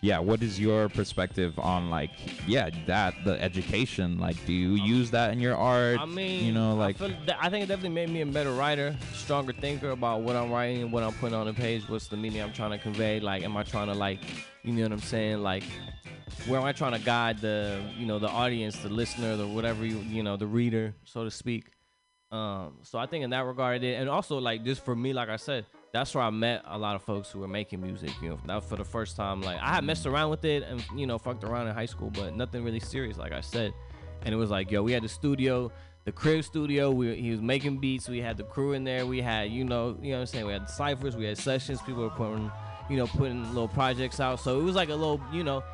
yeah, what is your perspective on, like, yeah, that, the education? Like, do you use that in your art? I mean, you know, like, I, feel that, I think it definitely made me a better writer, stronger thinker about what I'm writing and what I'm putting on the page. What's the meaning I'm trying to convey? Like, am I trying to, like, you know what I'm saying? Like, where am I trying to guide the, you know, the audience, the listener, the whatever, you, you know, the reader, so to speak. Um, so I think in that regard, it, and also, like, just for me, like I said, that's where I met a lot of folks who were making music, you know, not for the first time. Like, I had messed around with it and, you know, fucked around in high school, but nothing really serious, like I said. And it was like, yo, we had the studio, the crib studio. We, he was making beats. We had the crew in there. We had, you know, you know what I'm saying? We had the ciphers. We had sessions. People were putting, you know, putting little projects out. So it was like a little, you know,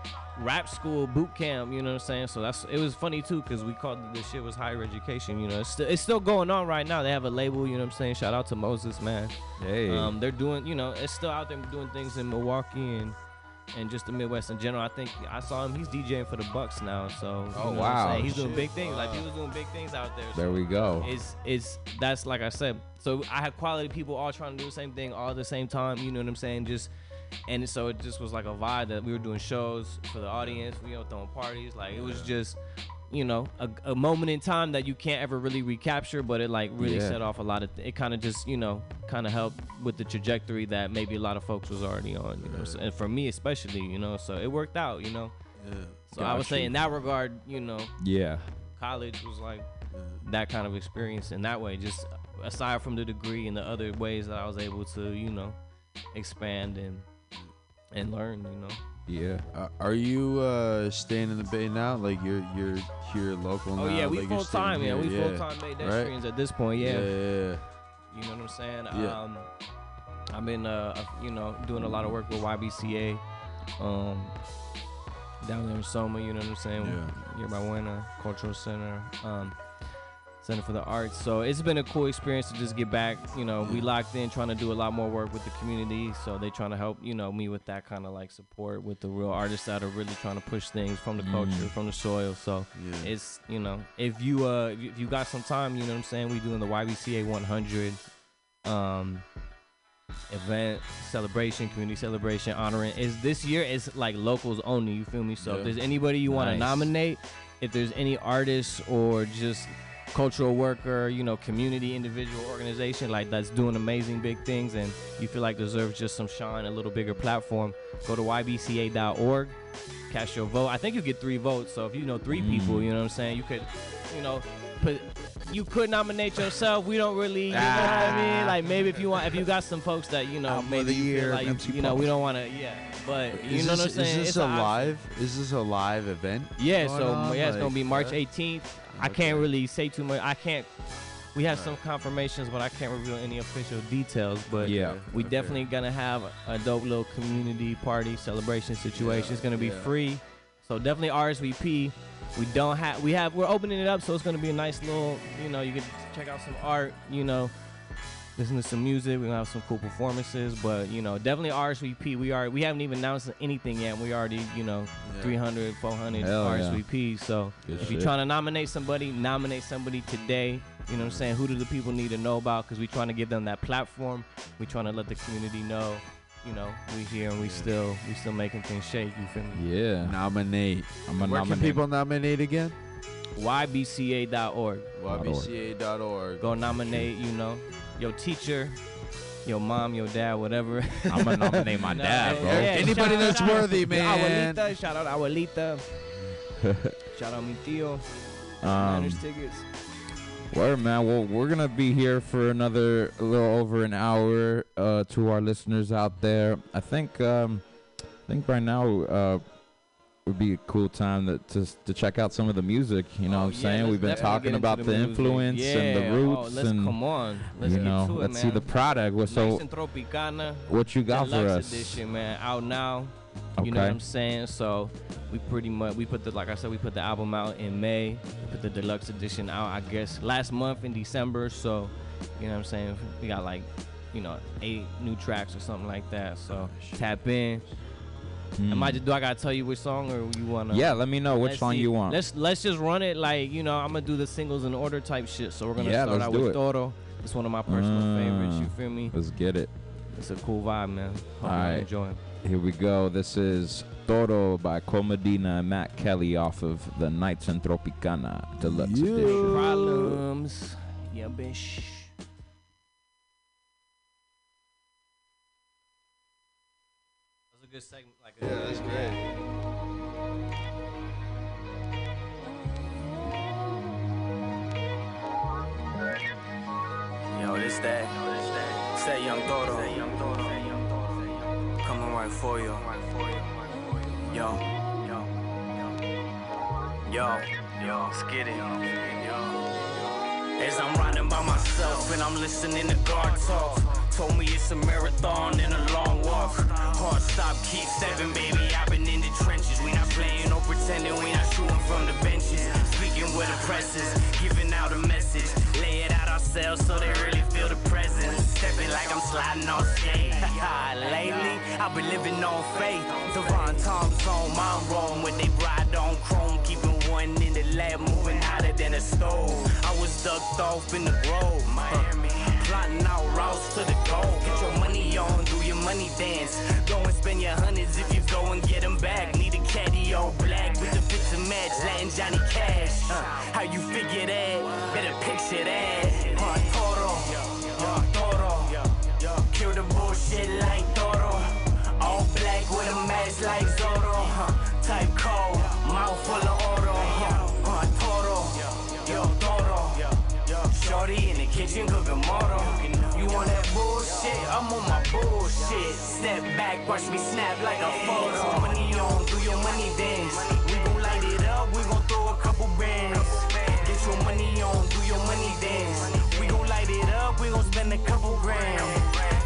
rap school boot camp, you know what I'm saying? So that's, it was funny too, because we called it, this shit was higher education, you know. It's still, it's still going on right now. They have a label, you know what I'm saying? Shout out to Moses, man. Hey. Um, they're doing, you know, it's still out there doing things in Milwaukee and and just the Midwest in general. I think I saw him. He's DJing for the Bucks now. So oh you know wow, he's doing shit, big things. Wow. Like, he was doing big things out there. So there we go. It's it's that's like I said. So I had quality people all trying to do the same thing all at the same time. You know what I'm saying? Just. And so it just was like a vibe that we were doing shows for the audience. We were throwing parties. Like, it was just, you know, a, a moment in time that you can't ever really recapture. But it, like, really yeah. set off a lot of th- it kind of just, you know, kind of helped with the trajectory that maybe a lot of folks was already on. You yeah. know, so, and for me especially, you know, so it worked out, you know. Yeah. So Got I would you. say in that regard, you know, yeah, college was like yeah. that kind of experience in that way. Just aside from the degree and the other ways that I was able to, you know, expand and. And learn, you know. Yeah. Uh, are you uh, staying in the Bay now? Like, you're you're here local now? Oh, yeah, we like full time. Yeah, we yeah. full time Baydestrians right? at this point. Yeah. Yeah, yeah, yeah. You know what I'm saying? Yeah. Um, I've been, uh, you know, doing a lot of work with Y B C A um, down there in Soma, you know what I'm saying? Yeah. Yerba Buena, Cultural Center, um, Center for the Arts. So it's been a cool experience to just get back. You know, we locked in trying to do a lot more work with the community. So they trying to help, you know, me with that kind of like support with the real artists that are really trying to push things from the mm. culture, from the soil. So yeah. it's, you know, if you uh if you got some time, you know what I'm saying, we doing the Y B C A one hundred um event celebration, community celebration honoring. Is this year is like locals only, you feel me? So yeah. if there's anybody you want to nice. nominate, if there's any artists or just cultural worker, you know, community, individual, organization, like, that's doing amazing big things and you feel like deserves just some shine, a little bigger platform, go to Y B C A dot org, cast your vote. I think you get three votes, so if you know three mm. people, you know what I'm saying, you could, you know, put, you could nominate yourself. We don't really, you ah. know what I mean? Like, maybe if you want, if you got some folks that, you know, Album maybe you feel like, M C you know, Pop. We don't want to, yeah. But you is know this, what I'm saying? Is this a live? Is this a live event? Yeah, so on? yeah, it's like, gonna be March eighteenth. I can't really say too much. I can't. We have right. some confirmations, but I can't reveal any official details. But yeah, we okay. definitely gonna have a dope little community party celebration situation. Yeah. It's gonna be yeah. free, so definitely R S V P. We don't have. We have. We're opening it up, so it's gonna be a nice little. You know, you can check out some art. You know. Listen to some music. We're gonna have some cool performances, but you know, definitely R S V P. We are we haven't even announced anything yet. We already, you know, yeah. three hundred, four hundred Hell R S V P. Yeah. So Good if shit. You're trying to nominate somebody, nominate somebody today. You know what I'm saying? Who do the people need to know about? Because we're trying to give them that platform. We're trying to let the community know. You know, we here and we yeah. still we still making things shake. You feel me? Yeah. Nominate. I'm gonna Where nominate. Can people nominate again? Y B C A dot org. Y B C A dot org. Go nominate. You know. Your teacher, your mom, your dad, whatever. I'm gonna nominate my dad, bro. Yeah, anybody that's out, worthy, man. Abuelita, shout out Abuelita. Shout out mi tío. Um, tickets. Word, man. Well, we're gonna be here for another a little over an hour uh, to our listeners out there. I think, um, I think right now. Uh, would be a cool time to, to to check out some of the music, you know oh, what I'm yeah, saying? We've been talking about the, the influence yeah. and the roots. Oh, let's and, come on. Let's you know, get to let's it, man. See the product. Nights so, in Tropicana. What you got for us? Edition, man. Out now. Okay. You know what I'm saying? So we pretty much, we put the, like I said, we put the album out in May. We put the deluxe edition out, I guess, last month in December. So, you know what I'm saying? We got like, you know, eight new tracks or something like that. So oh, tap in. Mm. Am I just, do I gotta tell you which song or you wanna? Yeah, let me know which song see. you want. Let's let's just run it like you know. I'm gonna do the singles in order type shit. So we're gonna yeah, start out with it. Toro. It's one of my personal mm. favorites. You feel me? Let's get it. It's a cool vibe, man. Hope All you right, enjoy. Here we go. This is Toro by Cole Medina and Matt Kelly off of the Nights in Tropicana Deluxe yeah. Edition. Problems. Yeah, bitch. That was a good segment. Like a yeah, that's great. Yo, this that. It's that young Toro. Coming right for you. Yo, yo, yo, yo, skitty. As I'm riding by myself and I'm listening to God talk. Told me it's a marathon and a long walk. Hard stop, keep seven, baby. I've been in the trenches. We not playing, no pretending. We not shooting from the benches. Speaking with the presses, giving out a message. Lay it out ourselves so they really feel the presence. Stepping like I'm sliding off stage. Lately, I've been living on faith. Devon Tom's on my roam with they ride on chrome. Keeping one in the lab, moving hotter than a stove. I was ducked off in the grove. Miami. Plotting out routes to the goal. Get your money on, do your money dance. Go and spend your hundreds if you go and get them back. Need a caddy all black with the fits and match. Latin Johnny Cash. Uh, how you figure that? Better picture that. Uh, Toro, uh, Toro. Kill the bullshit like Toro. All black with a match like Zorro. Uh, type cold, mouth full of oro. Uh, uh, Toro, Toro. Shorty in the kitchen cooking moro. You want that bullshit? I'm on my bullshit. Step back, watch me snap like a photo. Money on, do your money dance. We gon' light it up, we gon' throw a couple bands. Get your money on, do your money dance. We gon' light it up, we gon' spend a couple grand.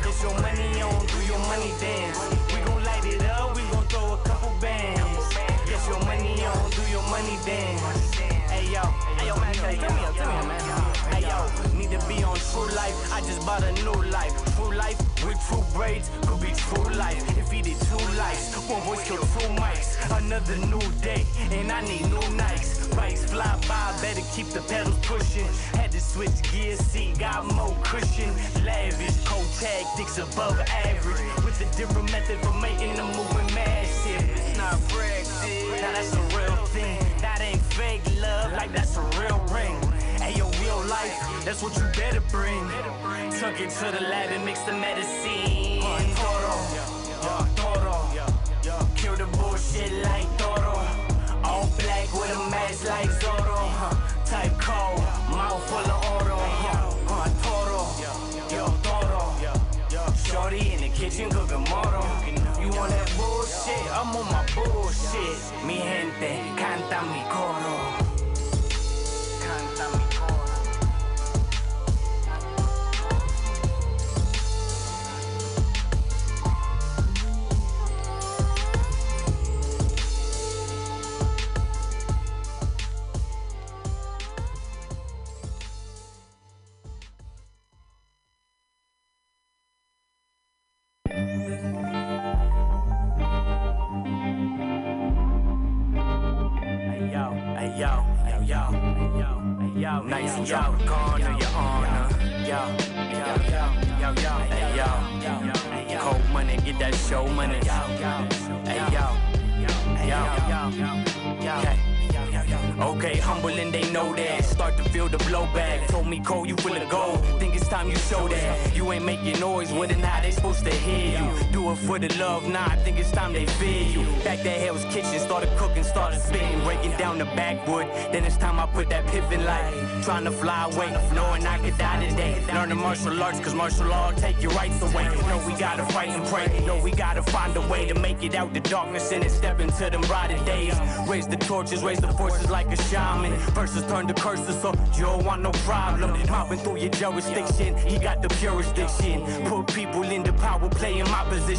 Get your money on, do your money dance. We gon' light it up, we gon' throw a couple bands. Get your money on, do your money dance. Hey yo, hey yo, man, tell me, tell me, man. Hey yo, need to be on True Life. I just bought a new life. True Life with true braids could be true life. If he did two lives, one voice killed two mics. Another new day, and I need new nights. Bikes fly by, better keep the pedals pushing. Had to switch gears, see, got more cushion. Lavish, cold tactics above average. With a different method for making the movement massive. It's not practice, now that's a real thing. That ain't fake love, like that's a real ring. Hey, your real life, that's what you better bring. Tuck it to the lab and mix the medicine. Toro, Toro. Kill the bullshit like Toro. All black with a mask like Zorro. Type cold, mouth full of oro. Toro, Toro. Shorty in the kitchen cooking moro. You want that bullshit? I'm on my bullshit. Mi gente, canta mi coro. For the love, nah, I think it's time they feed you. Back that Hell's Kitchen, started cooking, started spitting, breaking down the backwood. Then it's time I put that pippin' light. Trying to fly away, knowing I could die today. Learn the martial arts, cause martial art take your rights away. No, we gotta fight and pray. No, we gotta find a way to make it out the darkness and then step into them brighter days. Raise the torches, raise the forces like a shaman. Verses turn to curses, so you don't want no problem. Popping through your jurisdiction, he got the jurisdiction. Put people into power, playing my position.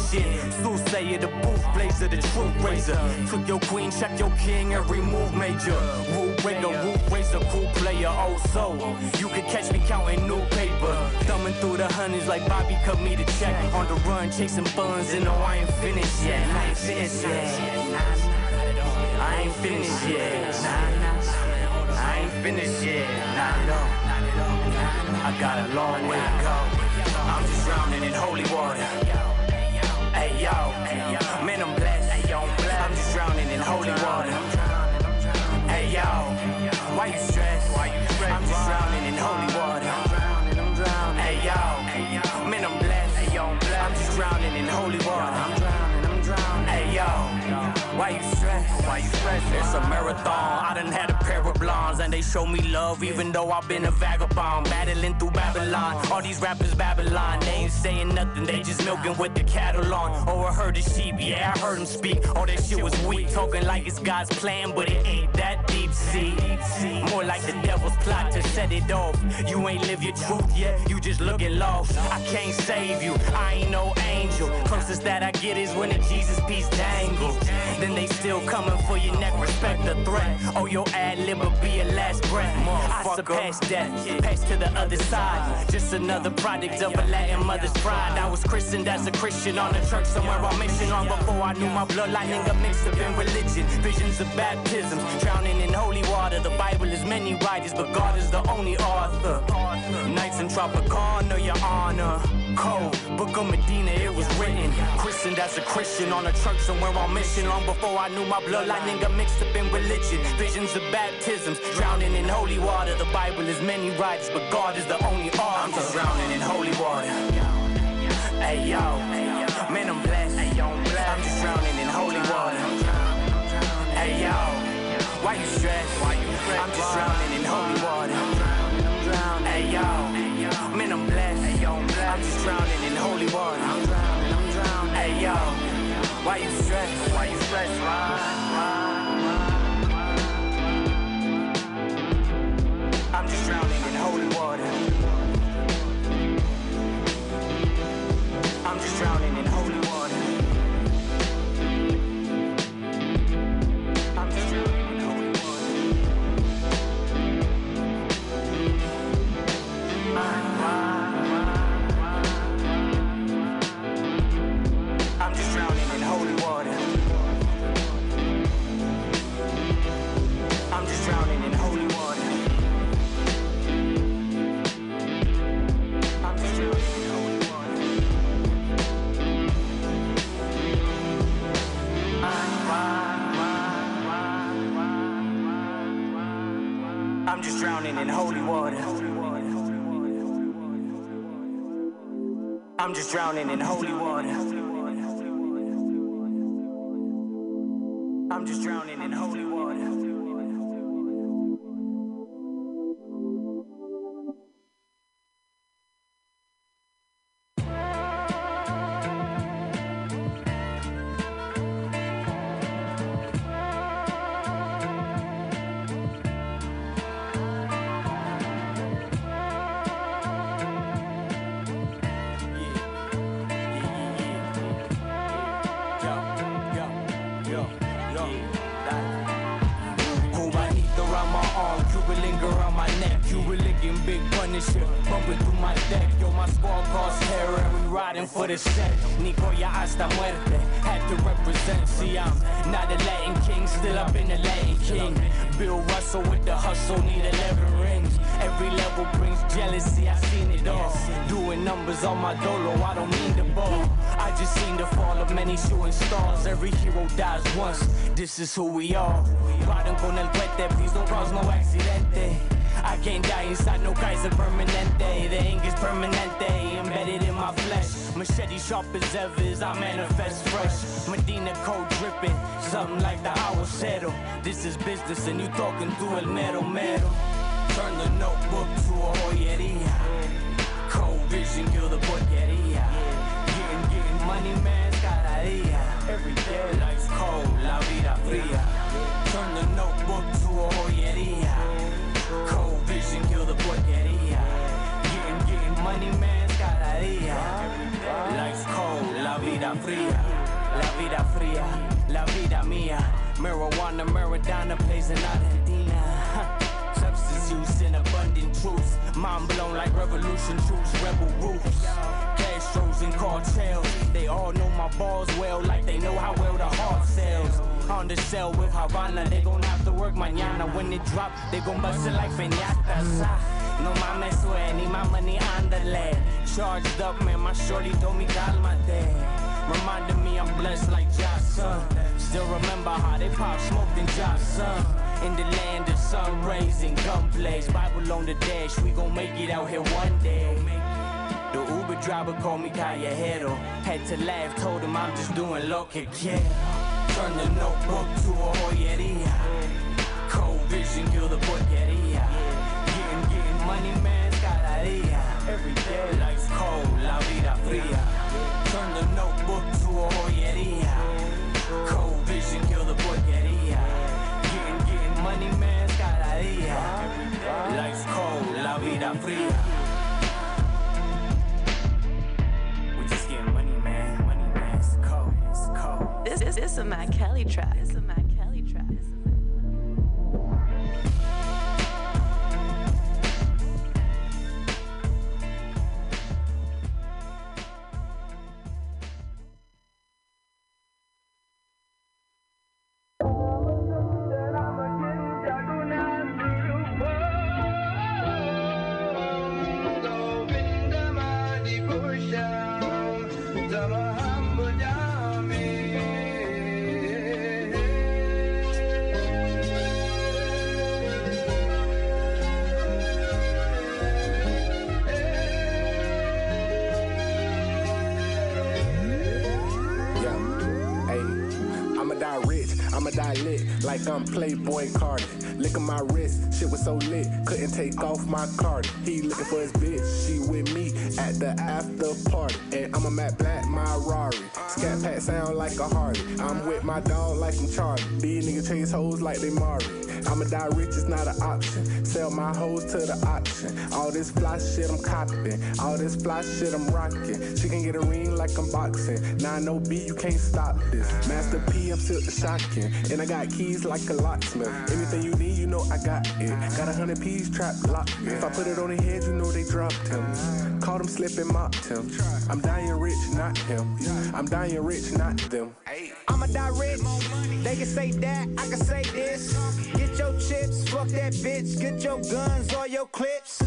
Soothsayer, the booth blazer, the truth raiser. Took your queen, check your king, every move major. Rule breaker, rule raiser, cool player. So you could catch me counting new paper, thumbing through the hundreds like Bobby cut me the check. On the run, chasing funds, and no, I ain't finished yet. I ain't finished yet. I ain't finished yet. I ain't finished yet. I got a long way to go. I'm just drowning in holy water. Hey yo, man, I'm blessed. I'm holy water. Hey yo, why you stressed? Why you stressed? I'm just drowning in holy water. Hey yo, man, I'm blessed. I'm just drowning in holy water. Hey yo, why you stressed? Why you stressed? It's a marathon. I done had a pair of blondes and they show me love, even though I've been a vagabond, battling through Babylon. All these rappers Babylon, they ain't saying nothing, they just milking with the cattle on. Oh, I heard the sheep, yeah, I heard them speak. All that shit was weak, talking like it's God's plan, but it ain't that deep sea. More like the devil's plot to set it off. You ain't live your truth yet, you just looking lost. I can't save you, I ain't no angel. Closest that I get is when the Jesus piece dangles. Then they still coming for your neck, respect the threat. Oh, your ad lib will be your last breath. I surpassed death, passed to the other side. Just another product of a Latin mother's pride. I was christened as a Christian on a church somewhere on mission. Long before I knew my bloodline, nigga, mixed up in religion. Visions of baptism, drowning in holy water. The Bible is many writers, but God is the only author. Nights in Tropicana, your honor. Cole, Book of Medina, it was written. Christened as a Christian on a church somewhere on mission. Long before I knew my bloodline, nigga, mixed up in religion. Visions of baptisms, drowning in holy water. The Bible is many writers, but God is the only author. I'm just drowning in holy water. Hey yo, man, I'm blessed. I'm just drowning in holy water. Hey yo, why you stressed? I'm just drowning in holy water. Hey yo, man, I'm blessed. I'm just drowning in holy water. Hey yo, why you stressed? Why you stressed? I'm just drowning in holy water. I'm just drowning in holy water. I'm just drowning in holy water. I'm just drowning in holy water. I'm just drowning in holy water. This is who we are. Riding con el puente, please don't cause no accidente. I can't die inside no Kaiser permanente. The ink is permanente, embedded in my flesh. Machete sharp as ever as I manifest fresh. Medina cold dripping, something like the aguacero. This is business and you talking through el mero mero. Turn the notebook to a joyeria. Cold vision, kill the porqueria. Getting, getting money, man, cada dia. Every day life's cold, la vida fría. Turn the notebook to a joyeria. Cold vision, kill the porqueria. Getting, getting money, man, cada día. Life's cold, la vida fría. La vida fría, la vida mía. Marijuana, Maradona plays in Argentina. Substance use in abundant truth. Mind blown like revolution troops, rebel roots. Astros and cartels, they all know my balls well, like they know how well the heart sells. On the sell with Havana, they gon' have to work mañana. When it drop, they gon' bust it like piñatas. No mames sueni, my money on the leg. Charged up, man, my shorty told me calmate. Reminding me I'm blessed like Josh, son. Still remember how they pop smoked in Josh, son. In the land of sun rays and gunplays. Bible on the dash, we gon' make it out here one day. The Uber driver called me Callejero. Had to laugh, told him I'm just doing lo que quiero. Turn the notebook to a joyeria. Cold vision, kill the porqueria. Getting, getting money, man, cada dia. Every day, life's cold, la vida fria. Turn the notebook to a joyeria. Cold vision, kill the porqueria. Getting, getting money, man, cada dia. Life's cold, la vida fria. This is this a Matt Kelly track. This is a Matt Kelly track. Like I'm Playboy Cardi, licking my wrist, shit was so lit, couldn't take off my card. He looking for his bitch, she with me at the after party. And I'm a Matt Black, my Rari, scat pack sound like a Harley. I'm with my dog like I'm Charlie, these niggas chase hoes like they Mari. I'ma die rich, it's not an option, sell my hoes to the auction. All this fly shit I'm copying, all this fly shit I'm rocking. She can get a ring like I'm boxing, now I know B, you can't stop this. Master P, I'm still shocking, and I got keys like a locksmith. Anything you need, you know I got it, got a hundred P's trapped locked. If I put it on their head, you know they dropped him. Caught him slipping, mopped him. I'm dying rich, not him. I'm dying rich, not them. I'ma die rich, they can say that, I can say this. Get your chips, fuck that bitch, get your guns or your clips.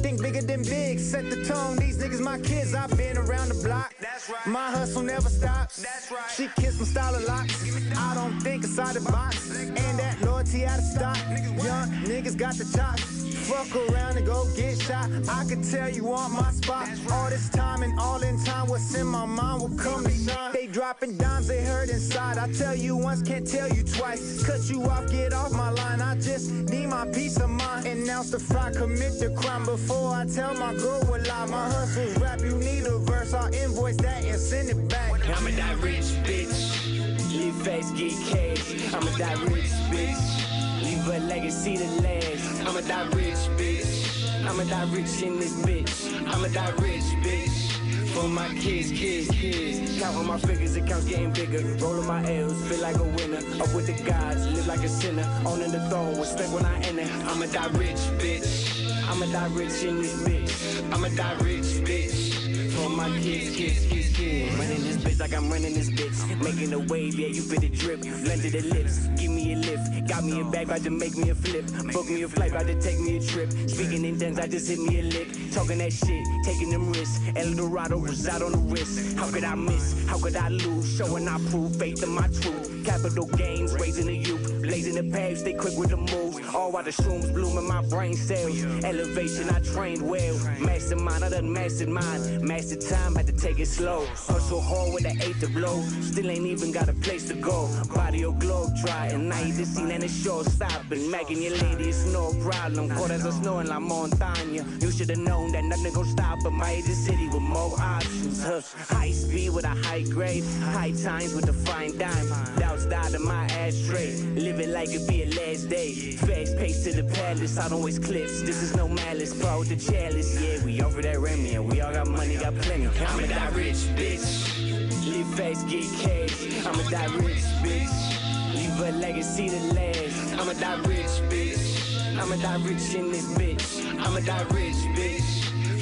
Think bigger than big, set the tone, these niggas my kids. I've been around the block, that's right. My hustle never stops, that's right. She kissed my style a lot, I don't think inside the box. And that loyalty out of stock, young niggas got the chops. Fuck around and go get shot, I can tell you on my spot. All this time and all in time, what's in my mind will come to shine. They dropping dimes, they hurt inside. I tell you once, can't tell you twice. Cut you off, get off my line, I just need my peace of mind. Announce the fry, commit the crime before I tell my girl a lie. My hustle's rap, you need a verse, I'll invoice that and send it back. I'ma die rich, bitch. Leave face, get cash. I'ma die rich, bitch. Leave a legacy to last. I'ma die rich, bitch. I'ma die rich in this bitch. I'ma die rich, bitch. For my kids, kids, kids. Counting my figures, accounts getting bigger. Rolling my L's, feel like a winner. Up with the gods, live like a sinner. Owning the throne, respect when I enter. I'ma die rich, bitch. I'ma die rich in this bitch. I'ma die rich, bitch. For my kids, kids, kids, kids. Running this bitch like I'm running this bitch. Making a wave, yeah, you fit the drip. Lend to the lips, give me a lift. Got me a bag, about to make me a flip. Book me a flight, about to take me a trip. Speaking in tongues, I just hit me a lick. Talking that shit, taking them risks. El Dorado was out on the wrist. How could I miss? How could I lose? Showing I prove faith in my truth. Capital gains, raising the youth. Blazing the page, stay quick with the moves. All while the shrooms blooming my brain cells. Elevation, I trained well. Mastermind, I done mastered mine. Master time, had to take it slow. Hustle hard with the eighth of blow. Still ain't even got a place to go. Body or globe dry, and I ain't seen any show stopping. Magging your lady, it's no problem. Quarters are snowing like Montana. You should've known that nothing gon' stop a major city with more options. Huh. High speed with a high grade. High times with a fine dime. Doubts died in my ashtray. Living like it be a last day. Fast pace to the palace, I don't waste clips. This is no malice, bro, the chalice. Yeah, we over that Remy and we all got money, got plenty. I'ma die rich, bitch. Live fast, get cash. I'ma die rich, bitch. Leave a legacy to last. I'ma die rich, bitch. I'ma die rich in this bitch. I'ma die rich, bitch.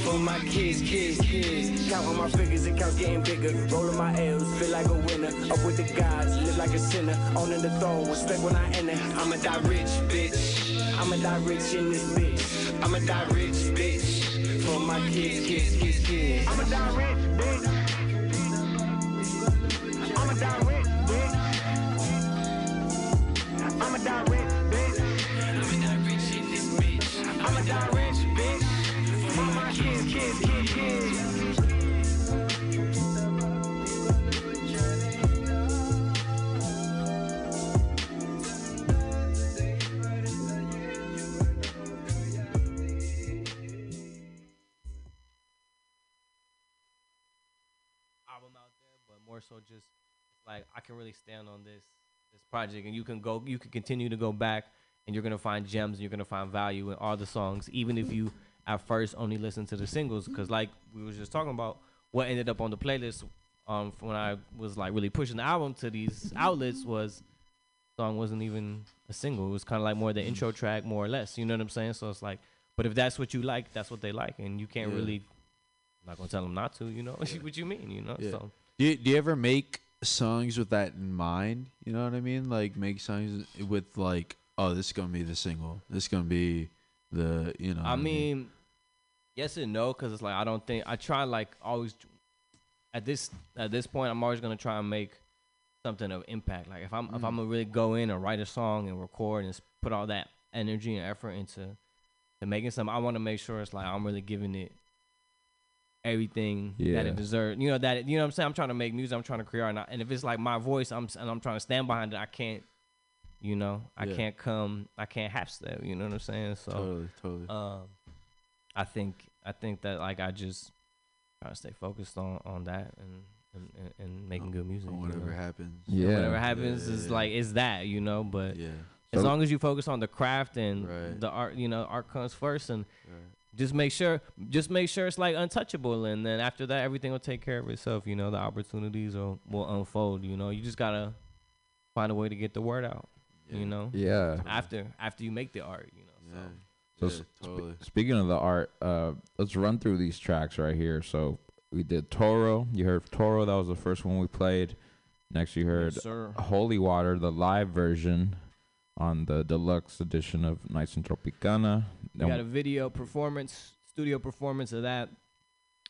For my kids, kids, kids. Counting my figures, accounts getting bigger. Rolling my L's, feel like a winner. Up with the gods, live like a sinner. Owning the throne, respect when I enter. I'ma die rich, bitch. I'ma die rich in this bitch. I'ma die rich, bitch. For my kids, kids, kids, kids. I'ma die rich, bitch. a direct bitch. I'm a direct bitch. I'm a direct shit, this bitch. I'm a direct bitch. For my kids, kids, kids, kids. So just like I can really stand on this this project, and you can go, you can continue to go back, and you're gonna find gems, and you're gonna find value in all the songs, even if you at first only listen to the singles. Because like we were just talking about, what ended up on the playlist um when I was like really pushing the album to these outlets was the song wasn't even a single. It was kind of like more the intro track, more or less. You know what I'm saying? So it's like, but if that's what you like, that's what they like, and you can't yeah. really, I'm not gonna tell them not to. You know yeah. what you mean? You know yeah. so. Do you, do you ever make songs with that in mind? You know what I mean? Like, make songs with, like, oh, this is going to be the single. This is going to be the, you know. I mean, I mean, yes and no, because it's like, I don't think, I try, like, always, at this at this point, I'm always going to try and make something of impact. Like, if I'm mm. if I'm going to really go in and write a song and record and put all that energy and effort into to making something, I want to make sure it's like, I'm really giving it everything yeah. that it deserves, you know, that it, you know what I'm saying? I'm trying to make music, I'm trying to create, and, I, and if it's like my voice, I'm and I'm trying to stand behind it, I can't, you know, I yeah. can't come, I can't half step, you know what I'm saying? So totally, totally. Um, I think I think that like I just try to stay focused on, on that and and, and, and making oh, good music. Whatever happens, yeah. yeah. Whatever happens yeah. is like is that, you know, but yeah. as so long as you focus on the craft and right. the art, you know, art comes first and. Right. Just make sure, just make sure it's like untouchable, and then after that, everything will take care of itself. You know, the opportunities will, will unfold. You know, you just gotta find a way to get the word out. Yeah. You know, yeah. After after you make the art, you know. Yeah. So, yeah, so totally. sp- speaking of the art, uh, let's run through these tracks right here. So we did Toro. You heard Toro. That was the first one we played. Next, you heard yes, Holy Water, the live version. On the deluxe edition of Nights in Tropicana. We got a video performance, studio performance of that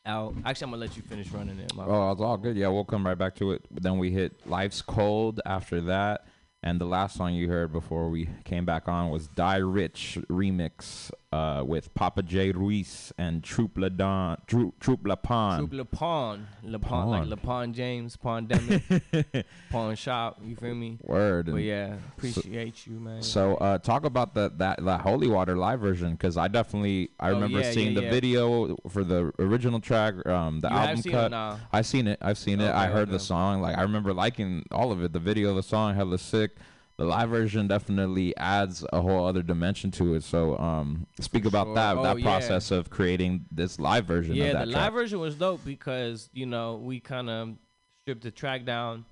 out. Actually, I'm going to let you finish running it. My oh, it's all good. Yeah, we'll come right back to it. But then we hit Life's Cold after that. And the last song you heard before we came back on was Die Rich remix uh, with Papa J Ruiz and Troop Le Don, Troop, Troop Le Pond. Troop Le Pond. Le Pond, like Le Pond James, Pondemic, Pawn Shop, you feel me? Word. But yeah, appreciate so, you, man. So uh, talk about the, that, that Holy Water live version, because I definitely, I oh, remember yeah, seeing yeah, the yeah. video for the original track, um, the you album seen cut. It now? I've seen it. I've seen okay, it. I heard okay. the song. Like I remember liking all of it. The video, the song, hella sick. The live version definitely adds a whole other dimension to it. So um, speak For about sure. that, oh, that yeah. process of creating this live version yeah, of that Yeah, the track. Live version was dope because, you know, we kind of stripped the track down.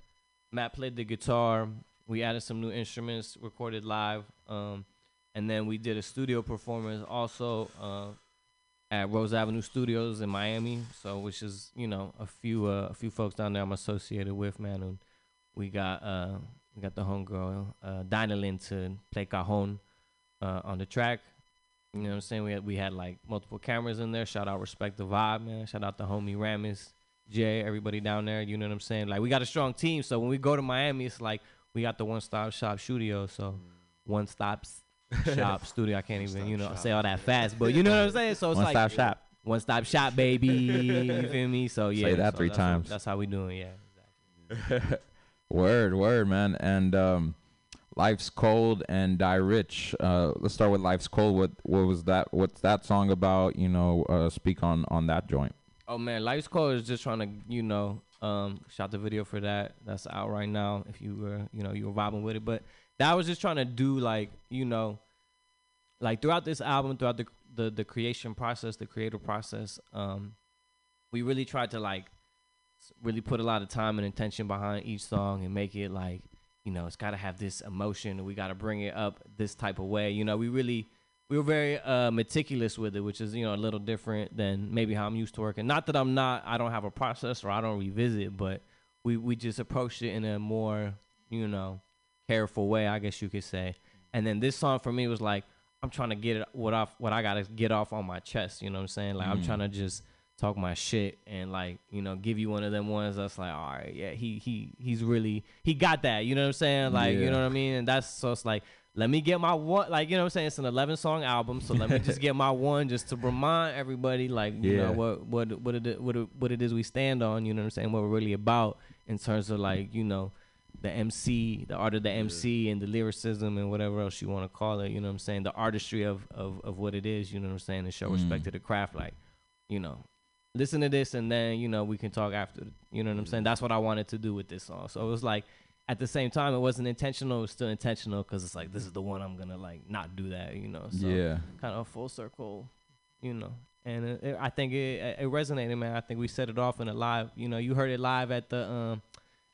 Matt played the guitar. We added some new instruments, recorded live. Um, and then we did a studio performance also uh, at Rose Avenue Studios in Miami. So, which is, you know, a few uh, a few folks down there I'm associated with, man. And we got... Uh, We got the homegirl, uh, Dinalyn, to play cajon uh, on the track. You know what I'm saying? We had, we had, like, multiple cameras in there. Shout out Respect the Vibe, man. Shout out the homie Ramis Jay, everybody down there. You know what I'm saying? Like, we got a strong team. So when we go to Miami, it's like we got the one-stop shop studio. So one-stop shop studio. I can't even, you know, shop. say all that fast. But you know what I'm saying? So it's one-stop like. One-stop shop. One-stop shop, baby. You feel me? So, yeah. Say that so three that's times. What, that's how we doing, yeah. Exactly. Word, word, man. And um, Life's Cold and Die Rich. Uh, let's start with Life's Cold. What what was that? What's that song about? You know, uh, speak on, on that joint. Oh, man. Life's Cold is just trying to, you know, um, shot the video for that. That's out right now if you were, you know, you were vibing with it. But that was just trying to do, like, you know, like throughout this album, throughout the, the, the creation process, the creative process, um, we really tried to, like, really put a lot of time and intention behind each song and make it like, you know, it's got to have this emotion and we got to bring it up this type of way. You know, we really, we were very uh, meticulous with it, which is, you know, a little different than maybe how I'm used to working. Not that I'm not, I don't have a process or I don't revisit, but we, we just approached it in a more, you know, careful way, I guess you could say. And then this song for me was like, I'm trying to get it what off, what I got to get off on my chest. You know what I'm saying? Like, mm. I'm trying to just talk my shit and, like, you know, give you one of them ones that's like, all right, yeah, he he he's really, he got that, you know what I'm saying? Like, yeah. You know what I mean? And that's, so it's like, let me get my one, like, you know what I'm saying? It's an eleven-song album, so let me just get my one just to remind everybody, like, you yeah. know, what what what it, what it, what it is we stand on, you know what I'm saying? What we're really about in terms of, like, you know, the M C, the art of the M C and the lyricism and whatever else you want to call it, you know what I'm saying? The artistry of, of, of what it is, you know what I'm saying? And show mm. respect to the craft, like, you know, listen to this and then, you know, we can talk after, you know what I'm saying? That's what I wanted to do with this song. So it was like, at the same time, it wasn't intentional, it was still intentional because it's like, this is the one I'm going to, like, not do that, you know? So yeah. kind of a full circle, you know? And it, it, I think it, it resonated, man. I think we set it off in a live, you know, you heard it live at the, um,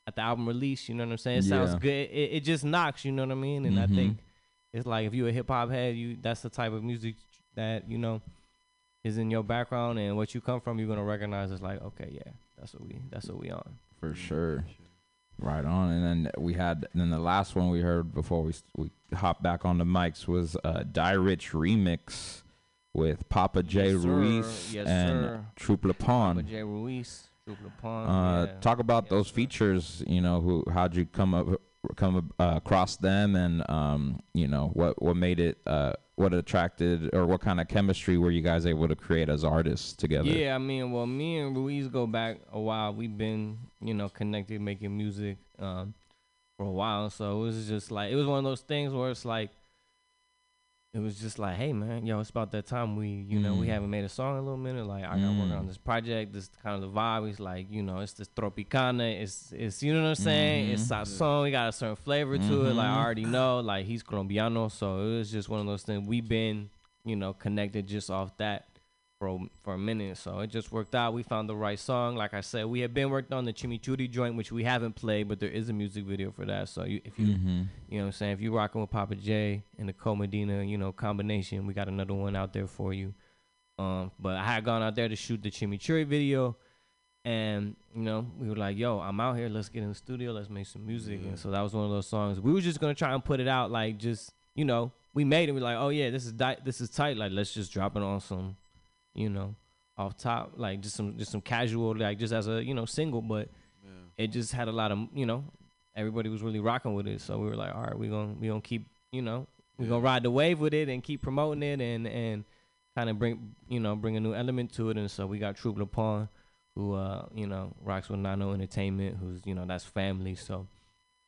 at the album release, you know what I'm saying? It yeah. sounds good. It, it just knocks, you know what I mean? And mm-hmm. I think it's like, if you're a hip hop head, you that's the type of music that, you know, is in your background and what you come from, you're gonna recognize it's like, okay, yeah, that's what we that's what we on. For sure. Right on. And then we had and then the last one we heard before we we hopped back on the mics was uh Die Rich Remix with Papa J yes, Ruiz yes, and sir. Troop Le Pond. Papa J Ruiz. Uh, yeah. Talk about yeah, those sure. features, you know, who, how'd you come up, come uh, across them and, um, you know, what, what made it, uh, what attracted or what kind of chemistry were you guys able to create as artists together? Yeah, I mean, well, me and Ruiz go back a while. We've been, you know, connected, making music um, for a while. So it was just like, it was one of those things where it's like, it was just like, hey, man, yo, it's about that time we, you know, mm. we haven't made a song in a little minute. Like, I got mm. working on this project. This kind of the vibe. It's like, you know, it's this Tropicana. It's, it's you know what I'm saying? Mm-hmm. It's our song. We got a certain flavor mm-hmm. to it. Like, I already know. Like, he's Colombiano. So it was just one of those things. We've been, you know, connected just off that for, for a minute. So it just worked out. We found the right song. Like I said, we had been working on the Chimichurri joint, which we haven't played, but there is a music video for that. So you, if you, mm-hmm. you know what I'm saying, if you're rocking with Papa J and the Cole Medina, you know, combination, we got another one out there for you. Um, but I had gone out there to shoot the Chimichurri video and, you know, we were like, yo, I'm out here. Let's get in the studio. Let's make some music. Mm-hmm. And so that was one of those songs. We were just going to try and put it out. Like, just, you know, we made it. We're like, oh yeah, this is, di- this is tight. Like, let's just drop it on some, you know, off top, like just some just some casual, like just as a, you know, single, but yeah. it just had a lot of, you know, everybody was really rocking with it. So we were like, all right, we're gonna we gonna keep, you know, we're yeah. gonna ride the wave with it and keep promoting it and and kind of bring, you know, bring a new element to it. And so we got Troop Le Pond, who uh, you know, rocks with Nano Entertainment, who's, you know, that's family. So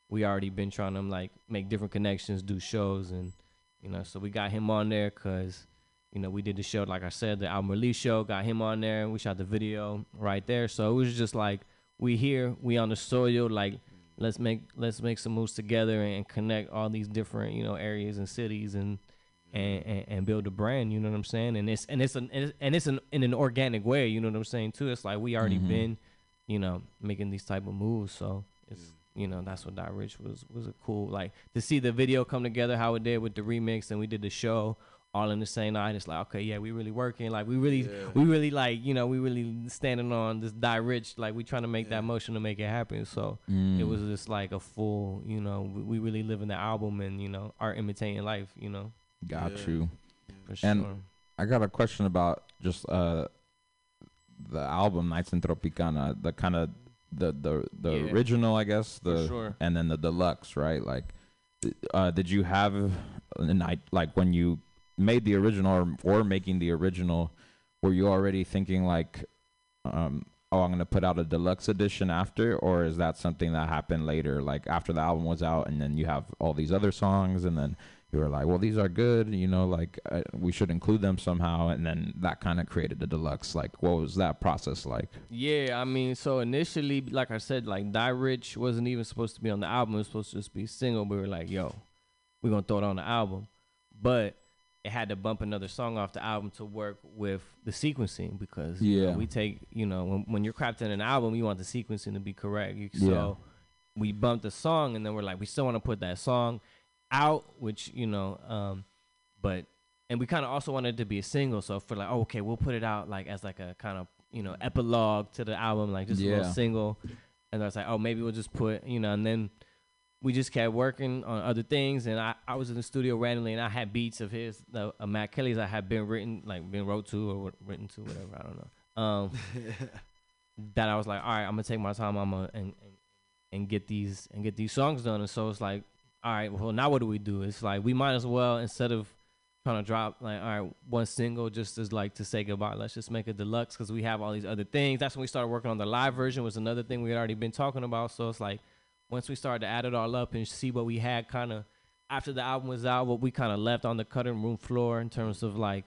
we already been trying to, like, make different connections, do shows, and, you know, so we got him on there because, you know, we did the show, like I said, the album release show, got him on there, and we shot the video right there. So it was just like, we here, we on the soil, like, let's make let's make some moves together and connect all these different, you know, areas and cities and and, and, and build a brand, you know what I'm saying? And it's and it's an and it's, and it's an, in an organic way, you know what I'm saying too. It's like we already mm-hmm. been, you know, making these type of moves. So it's yeah. you know, that's what Die Rich was was a cool, like, to see the video come together how it did with the remix, and we did the show all in the same night. It's like, okay, yeah, we really working. Like, we really, yeah. we really, like, you know, we really standing on this Die Rich. Like, we trying to make yeah. that motion to make it happen. So mm. it was just like a full, you know, we, we really live in the album and, you know, art imitating life, you know. Got yeah. you. For sure. And I got a question about just uh, the album Nights in Tropicana, the kind of the, the, the yeah. original, I guess, the sure. and then the deluxe, right? Like, uh, did you have a night, like, when you made the original or, or making the original, were you already thinking like, um oh, I'm gonna put out a deluxe edition after, or is that something that happened later, like after the album was out and then you have all these other songs and then you were like, well, these are good, you know, like uh, we should include them somehow, and then that kind of created a deluxe? Like, what was that process like? Yeah, I mean, so initially, like I said, like Die Rich wasn't even supposed to be on the album. It was supposed to just be single. We were like, yo, we're gonna throw it on the album, but it had to bump another song off the album to work with the sequencing, because yeah. you know, we take, you know, when, when you're crafting an album, you want the sequencing to be correct. You, so yeah. we bumped the song, and then we're like, we still want to put that song out, which, you know, um, but, and we kind of also wanted it to be a single. So for like, oh, okay, we'll put it out like as like a kind of, you know, epilogue to the album, like just yeah. a little single. And I was like, oh, maybe we'll just put, you know, and then we just kept working on other things, and I, I was in the studio randomly, and I had beats of his, uh, Matt Kelly's I had been written, like been wrote to or written to, whatever, I don't know. um, that I was like, all right, I'm gonna take my time, I'm gonna and, and and get these and get these songs done. And so it's like, all right, well now what do we do? It's like we might as well, instead of trying to drop like all right one single just as like to say goodbye, let's just make a deluxe because we have all these other things. That's when we started working on the live version, was another thing we had already been talking about. So it's like once we started to add it all up and see what we had kind of after the album was out, what we kind of left on the cutting room floor in terms of like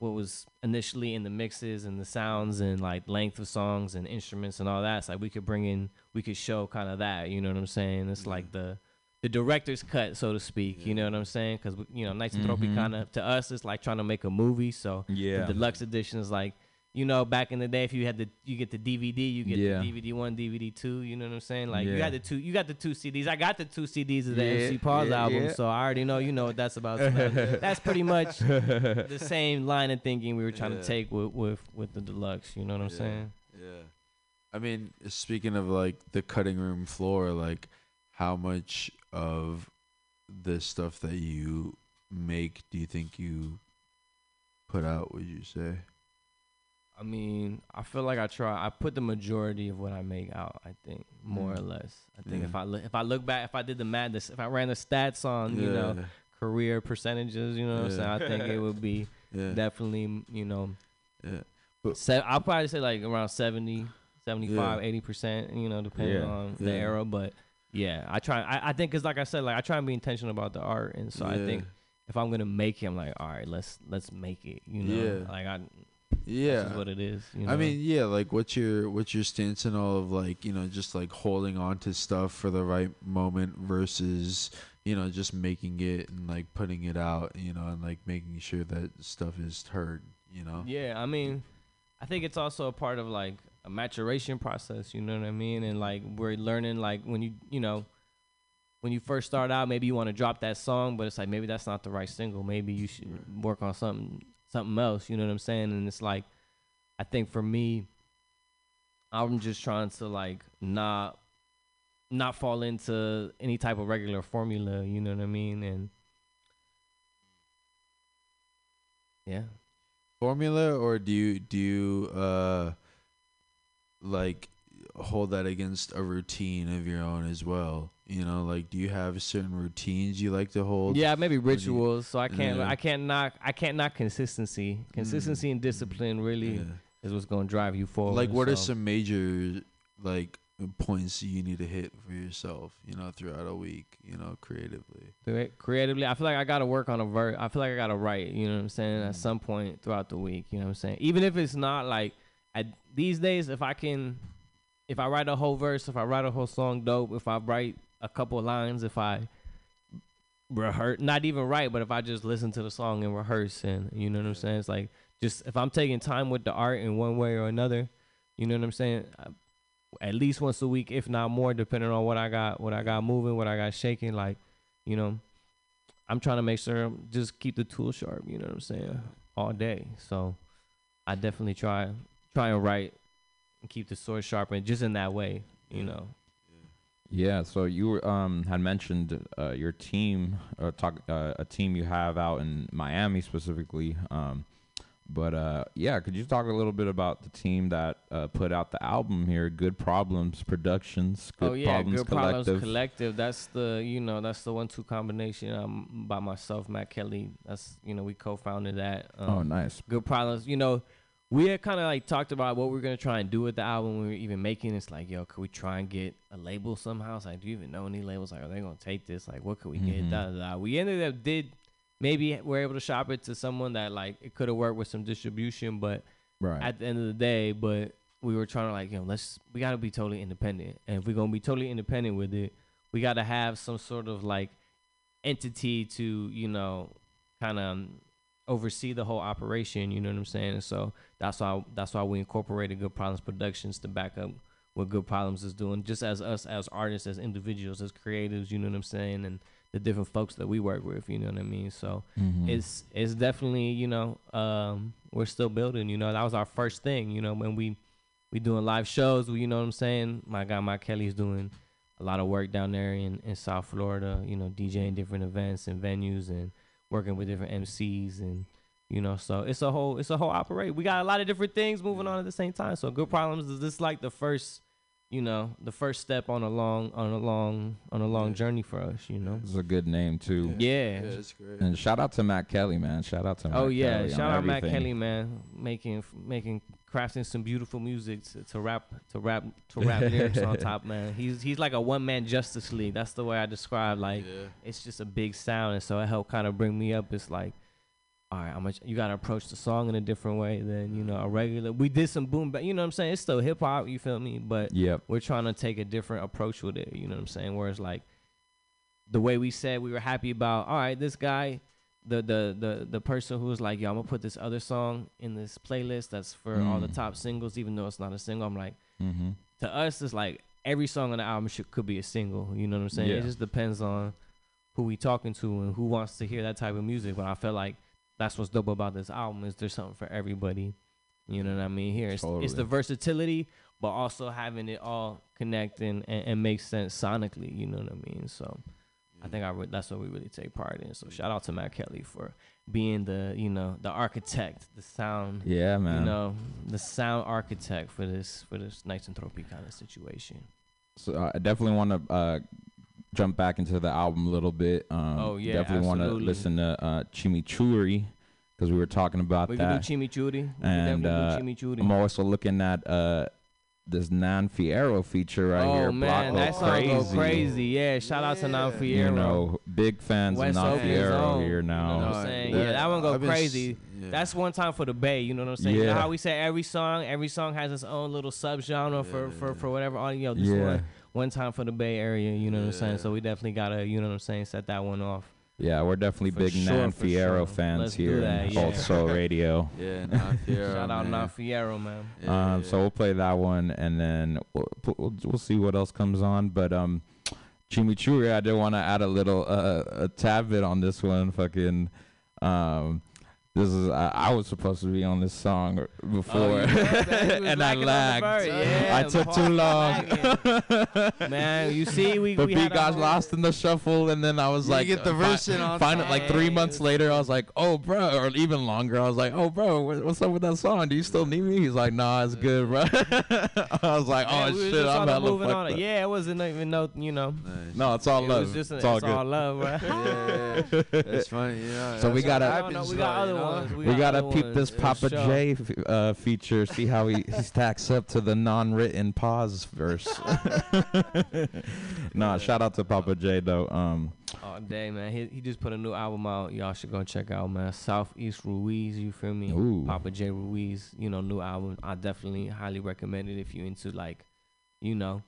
what was initially in the mixes and the sounds and like length of songs and instruments and all that. It's like we could bring in, we could show kind of that, you know what I'm saying? It's yeah. like the the director's cut, so to speak, yeah. you know what I'm saying? Because, you know, Nights in mm-hmm. Tropicana, to us, it's like trying to make a movie. So yeah. the deluxe edition is like, you know, back in the day, if you had the, you get the D V D, you get yeah. the D V D one, D V D two, you know what I'm saying? Like, yeah. you had the two, you got the two C Ds. I got the two C Ds of the yeah. M C Paws yeah. album, yeah. so I already know, you know what that's about. So that, that's pretty much the same line of thinking we were trying yeah. to take with, with, with the deluxe, you know what I'm yeah. saying? Yeah. I mean, speaking of, like, the cutting room floor, like, how much of the stuff that you make do you think you put out, would you say? I mean, I feel like I try. I put the majority of what I make out, I think, more mm. or less. I think yeah. if I look, if I look back, if I did the madness, if I ran the stats on, yeah. you know, career percentages, you know what yeah. I'm saying? I think it would be yeah. definitely, you know, yeah. but, se- I'll probably say like around seventy, seventy-five, yeah. eighty percent, you know, depending yeah. on yeah. the era, but... Yeah, I try. I, I think because, like I said, like I try and be intentional about the art, and so yeah. I think if I'm gonna make it, I'm like, all right, let's let's make it. You know, yeah. like I, yeah, this is what it is. You know? I mean, yeah, like what's your what's your stance in all of like, you know, just like holding on to stuff for the right moment versus, you know, just making it and like putting it out, you know, and like making sure that stuff is heard. You know. Yeah, I mean, I think it's also a part of like a maturation process, you know what I mean? And like we're learning, like when you you know when you first start out, maybe you want to drop that song, but it's like maybe that's not the right single, maybe you should work on something something else, you know what I'm saying? And it's like I think for me, I'm just trying to like not not fall into any type of regular formula, you know what I mean? And yeah, formula, or do you do you uh like hold that against a routine of your own as well, you know? Like, do you have certain routines you like to hold? Yeah, maybe rituals. You, so I can't, yeah. I can't knock, I can't knock consistency. Consistency mm. and discipline really yeah. is what's gonna drive you forward. Like, what so. are some major like points you need to hit for yourself, you know, throughout a week, you know, creatively? Creatively, I feel like I gotta work on a verse. I feel like I gotta write. You know what I'm saying? Mm. At some point throughout the week, you know what I'm saying? Even if it's not like. I, these days, if I can, if I write a whole verse, if I write a whole song, dope. If I write a couple lines, if I rehearse, not even write, but if I just listen to the song and rehearse, and you know what I'm saying? It's like, just if I'm taking time with the art in one way or another, you know what I'm saying? I, at least once a week, if not more, depending on what I got, what I got moving, what I got shaking, like, you know, I'm trying to make sure I'm just keep the tool sharp, you know what I'm saying? All day. So I definitely try. Try and write and keep the sword sharp, and just in that way, you know. Yeah, so you um had mentioned uh, your team, or talk uh, a team you have out in Miami specifically. Um, but uh, yeah, could you talk a little bit about the team that uh, put out the album here, Good Problems Productions? Good oh yeah, Problems Good Collective. Problems Collective. That's the you know that's the one-two combination um, by myself, Matt Kelly. That's you know we co-founded that. Um, oh nice. Good Problems, you know. We had kind of like talked about what we we're gonna try and do with the album when we were even making. It's like, yo, could we try and get a label somehow? It's like, do you even know any labels? Like, are they gonna take this? Like, what could we mm-hmm. get? Da, da, da. We ended up did maybe we're able to shop it to someone that like it could have worked with some distribution, but right. at the end of the day, but we were trying to like, you know, let's we gotta be totally independent, and if we're gonna be totally independent with it, we gotta have some sort of like entity to you know kind of. Um, oversee the whole operation, you know what I'm saying? And so that's why that's why we incorporated Good Problems Productions to back up what Good Problems is doing, just as us as artists, as individuals, as creatives, you know what I'm saying, and the different folks that we work with, you know what I mean? So mm-hmm. it's it's definitely, you know, um we're still building, you know. That was our first thing, you know, when we we doing live shows, we, you know what I'm saying? My guy Mike Kelly's doing a lot of work down there in, in South Florida, you know, DJing different events and venues and working with different M Cs and, You know, so it's a whole it's a whole operate. We got a lot of different things moving on at the same time. So Good Problems is just like the first, you know, the first step on a long on a long on a long yeah. journey for us. You know, it's a good name too. Yeah, yeah. yeah it's great. And shout out to Matt Kelly, man. Shout out to Matt oh yeah, Kelly shout out everything. Matt Kelly, man, making making crafting some beautiful music to, to rap to rap to rap lyrics on top, man. He's he's like a one man Justice League. That's the way I describe. Like yeah. it's just a big sound, and so it helped kind of bring me up. It's like, all right, I'm a, you got to approach the song in a different way than, you know, a regular. We did some boom bap, you know what I'm saying? It's still hip hop, you feel me? But yep. we're trying to take a different approach with it, you know what I'm saying? Where it's like the way we said we were happy about, all right, this guy, the the the, the person who was like, yo, I'm going to put this other song in this playlist that's for mm. all the top singles, even though it's not a single. I'm like, mm-hmm. to us, it's like every song on the album should, could be a single, you know what I'm saying? Yeah. It just depends on who we talking to and who wants to hear that type of music. But I felt like that's what's dope about this album is there's something for everybody. You know what I mean? Here, it's, totally. it's the versatility, but also having it all connect and, and, and make sense sonically. You know what I mean? So yeah. I think I re- that's what we really take part in. So shout out to Matt Kelly for being the, you know, the architect, the sound. Yeah, man. You know, the sound architect for this, for this Nights in Tropicana situation. So uh, I definitely want to... Uh, jump back into the album a little bit. Um, oh yeah, definitely want to listen to uh, Chimichurri because we were talking about we that. Can do Chimichurri, we and uh, do Chimichurri. I'm also looking at uh, this Nahfiero feature right oh, here. Oh man, that's crazy. crazy. Yeah, shout yeah. out to Nahfiero. You know, big fans West of Nahfiero here now. You know what I'm saying? Yeah, that one go crazy. Yeah. That's one time for the Bay. You know what I'm saying? Yeah. You know how we say every song, every song has its own little subgenre yeah. for, for for whatever audio. This yeah. one. One time for the Bay Area, you know yeah. what I'm saying? So we definitely got to, you know what I'm saying, set that one off. Yeah, we're definitely for big sure, Nahfiero sure. fans Let's here at yeah. Old Soul Radio. yeah, Nahfiero. Shout out Nahfiero, man. Yeah, um, yeah. So we'll play that one, and then we'll, we'll, we'll see what else comes on. But um, Chimichurri, I did want to add a little uh, a tad bit on this one. Fucking... Um, This is I, I was supposed to be on this song before, oh, yeah, and I lagged. Yeah, I took too long. Man, you see, we the we beat got lost in the shuffle, and then I was you like, get the uh, verse in on find time. It like three months later. I was like, oh, bro, or even longer. I was like, oh, bro, what's up with that song? Do you still need me? He's like, nah, it's good, bro. I was like, oh man, shit, I'm hella fucked up. Yeah, it wasn't even no, you know. Nice. No, it's all it love. Just an, it's all it's good. all love, bro. yeah, yeah, yeah, that's funny. Yeah, so that's we gotta, we got other. We, we gotta peep this Papa show. J f- uh, feature. See how he stacks up to the non-written pause verse. Nah, shout out to Papa J though. Um, all day, man. He he just put a new album out. Y'all should go check out, man. Southeast Ruiz. You feel me? Ooh. Papa J Ruiz. You know, new album. I definitely highly recommend it if you into like, you know,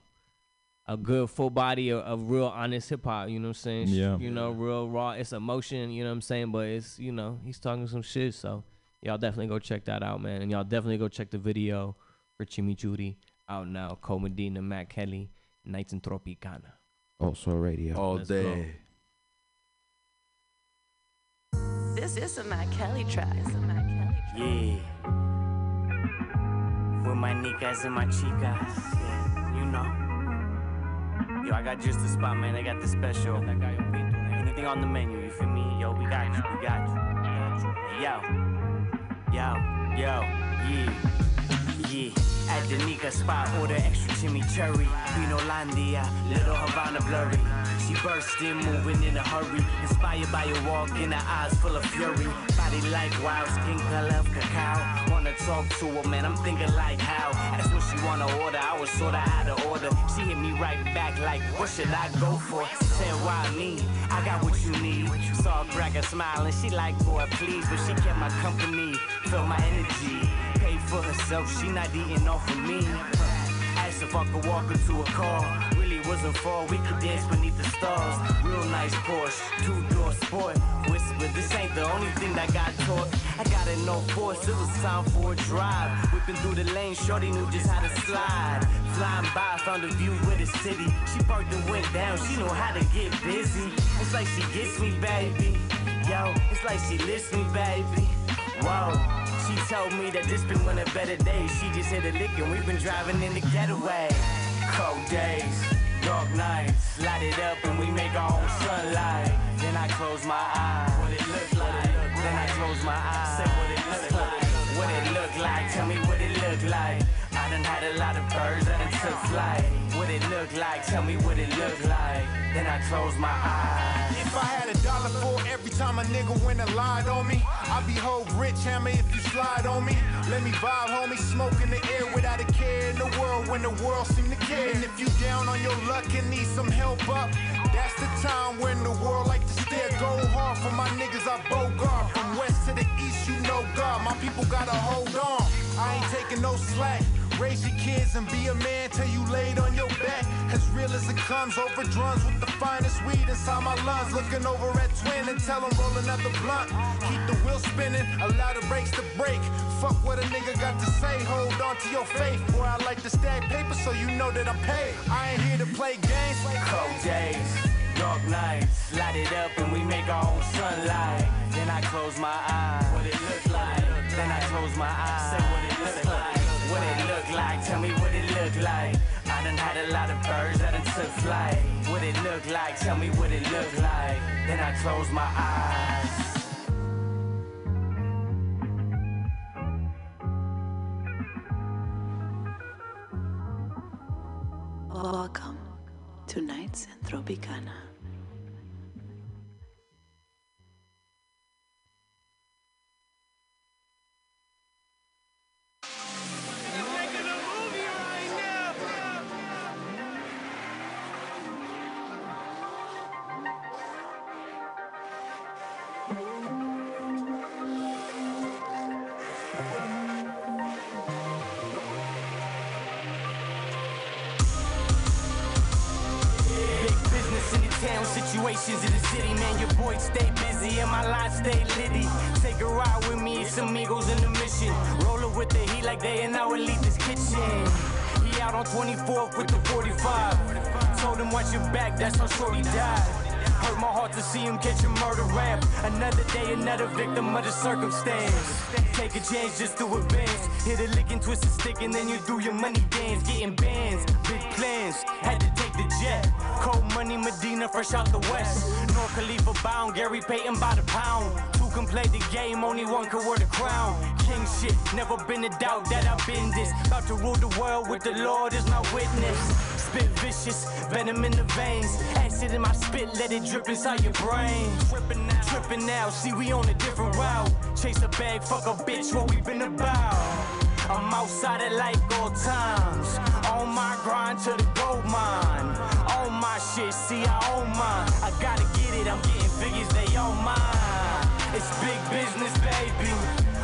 a good full body of, of real honest hip hop, you know what I'm saying? Yeah. You know, real raw. It's emotion, you know what I'm saying? But it's, you know, he's talking some shit. So y'all definitely go check that out, man. And y'all definitely go check the video for Chimichurri out now. Cole Medina, Matt Kelly, Nights in Tropicana. Also radio. All Let's day. Go. This is a Matt Kelly track. It's a Matt Kelly track. Yeah. With my nicas and my chicas. Yeah. You know. Yo, I got just the spot, man. I got the special. Anything on the menu, you feel me? Yo, we got you, we got you. Yo, yo, yo, yeah, yeah. At the Nika spot, order extra chimichurri. Queen Hollandia, little Havana blurry. She burst in, moving in a hurry. Inspired by your walk in her eyes full of fury. Body like wild, skin color of cacao. Wanna talk to her, man, I'm thinking like how. That's what she wanna order, I was sorta out of order. She hit me right back like, what should I go for? Said, why me? I got what you need. Saw her crack a smile and she like, boy, please. But she kept my company, felt my energy. Paid for herself, she not eating off of me. Asked if I could walk her to a car. Wasn't far, we could dance beneath the stars. Real nice Porsche, two-door sport. Whisper, this ain't the only thing that got taught. I got it no force, it was time for a drive. Whipping through the lane, shorty knew just how to slide. Flying by, found a view with the city. She parked and went down, she know how to get busy. It's like she gets me, baby. Yo, it's like she lifts me, baby. Whoa, she told me that this been one of better days. She just hit a lick and we've been driving in the getaway. Cold days, dark nights, light it up and we make our own sunlight. Then I close my eyes, what it look like. then I close my eyes. Say what it look like, what it look like, tell me what it look like. I done had a lot of birds that done took flight. What it look like, tell me what it look like, then I close my eyes. If I had a dollar for every time a nigga went and lied on me, I'd be whole rich, hammer if you slide on me. Let me vibe, homie, smoke in the air without a care in the world when the world seem to care. And if you down on your luck and need some help up, that's the time when the world like to stare. Go hard for my niggas, I bogart. From west to the east, you know God. My people gotta hold on. I ain't taking no slack. Raise your kids and be a man till you laid on your back. As real as it comes, over drums with the finest weed inside my lungs. Looking over at Twin and tell him roll another blunt. Keep the wheel spinning, allow the brakes to break. Fuck what a nigga got to say, hold on to your faith. Boy, I like to stack paper so you know that I'm paid. I ain't here to play games. Cold days, dark nights, light it up and we make our own sunlight. Then I close my eyes. What it look like? Then I close my eyes. Say what it look like. What it look like, tell me what it look like. I done had a lot of birds that done took flight. What it look like, tell me what it look like. Then I close my eyes. Welcome to Nights in Tropicana. Situations in the city, man, your boy stay busy and my life stay litty. Take a ride with me, it's amigos in the mission. Rollin' with the heat like they in our elite's kitchen. He out on twenty-fourth with the forty-five. Told him watch your back, that's how shorty died. Hurt my heart to see him catch a murder rap. Another day, another victim of the circumstance. Take a chance just to advance. Hit a lick and twist a stick and then you do your money dance. Getting bands, big plans, had to take the jet. Cold money, Medina, fresh out the west. North Khalifa bound, Gary Payton by the pound. Two can play the game, only one can wear the crown. King shit, never been a doubt that I've been this. About to rule the world with the Lord as my witness. Spit vicious, venom in the veins. Acid in my spit, let it drip inside your brain. Trippin' out, trippin' out, see we on a different route. Chase a bag, fuck a bitch, what we been about? I'm outside at like all times. On my grind to the gold mine. On my shit, see I own mine. I gotta get it, I'm getting figures, they own mine. It's big business, baby.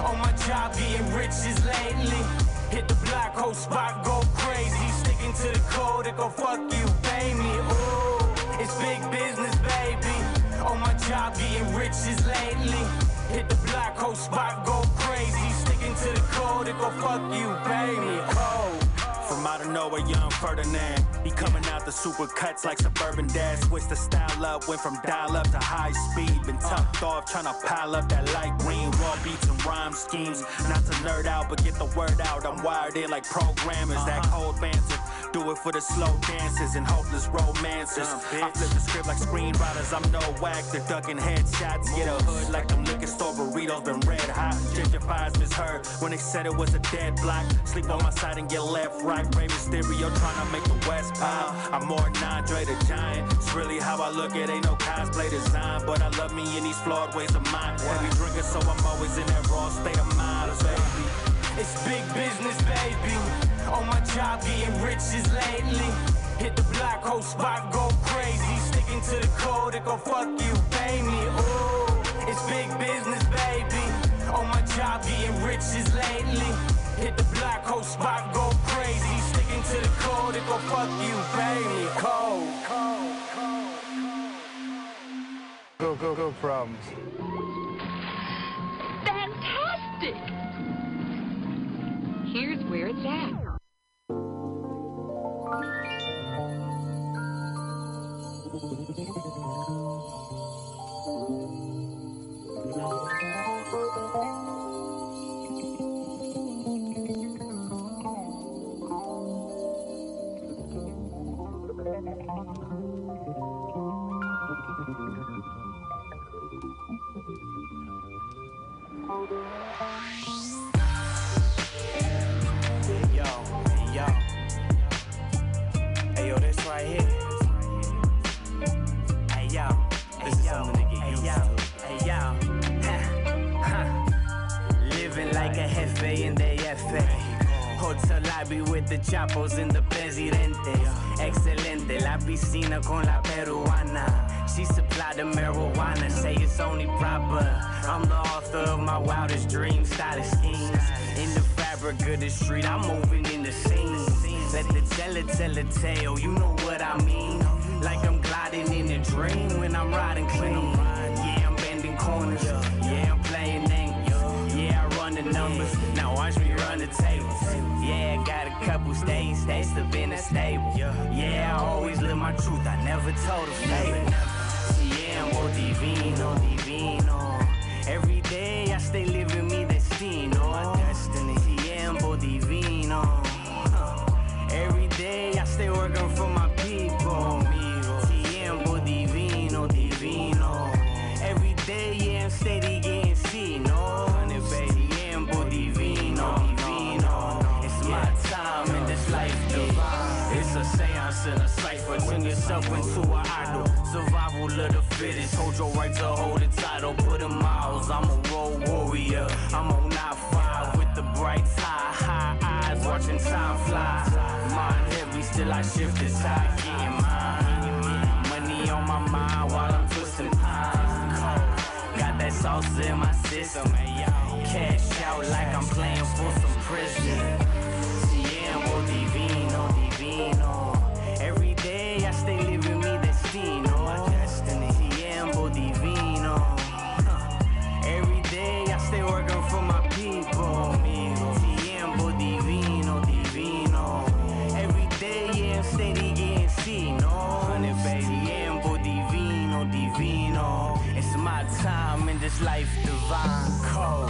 On my job, getting riches lately. Hit the block, whole spot, go crazy. Sticking to the code, it go fuck you, pay me. Ooh, it's big business, baby. On my job, getting riches lately. Hit the block, whole spot, go crazy. Sticking to the code, it go fuck you, baby. Oh. From out of nowhere, young Ferdinand. He coming out the super cuts like suburban dad. Switched the style up, went from dial up to high speed. Been tucked off, trying to pile up that light green. Raw beats and rhyme schemes. Not to nerd out, but get the word out. I'm wired in like programmers. That cold banter. Do it for the slow dances and hopeless romances. I flip the script like screenwriters, I'm no whack. They're ducking headshots, get a hood like them liquor store burritos been red hot. Gentrifies misheard when they said it was a dead block. Sleep on my side and get left right. Ray Mysterio trying to make the West pop. I'm more than Andre the Giant. It's really how I look, it ain't no cosplay design. But I love me in these flawed ways of mine. Heavy drinker, so I'm always in that raw state of mind, baby. It's big business, baby. On my job, getting riches lately. Hit the block, whole spot, go crazy. Sticking to the code, it go fuck you, pay me. Ooh, it's big business, baby. On my job, getting riches lately. Hit the block, whole spot, go crazy. Sticking to the code, it go fuck you, pay me. Cold, cold, cold, cold. Go, go, go, problems. Fantastic! Here's where it's at. Presidente. Hotel lobby with the chapos and the presidentes. Excelente, la piscina con la peruana. She supplied the marijuana, say it's only proper. I'm the author of my wildest dreams, stylish schemes. In the fabric of the street, I'm moving in the scene. Let the teller tell the tale, you know what I mean. Like I'm gliding in a dream when I'm riding clean. Yeah, I'm bending corners. Yeah, I'm playing angles. Yeah, I run the numbers. Now watch me run the tables. Yeah, I got a couple stains, states have been a stable. Yeah, I always live my truth, I never told a fable. Oh, divino, divino. Every day I stay living mi destino. My destiny. Tiempo divino. Every day I stay working for my people. Tiempo divino, divino. Every day, yeah, I'm steady getting seen. No, tiempo divino, divino. It's my time and this life divine. It's a seance and a cipher. Turn yourself into an idol. Survival of the fittest, hold your right to hold the title, put in miles, I'm a road warrior, I'm on nine five with the bright tie, high eyes, watching time fly, mind heavy, still I shift the tide, getting mine, money on my mind while I'm twisting pine, got that sauce in my system, cash out like I'm playing for some prison, Tiempo divino, divino, every day I stay living me destino. Working for my people, tiempo divino, divino. Every day, yeah, I'm steady getting seen. Honey, baby, tiempo divino, divino. It's my time and this life divine. Cole.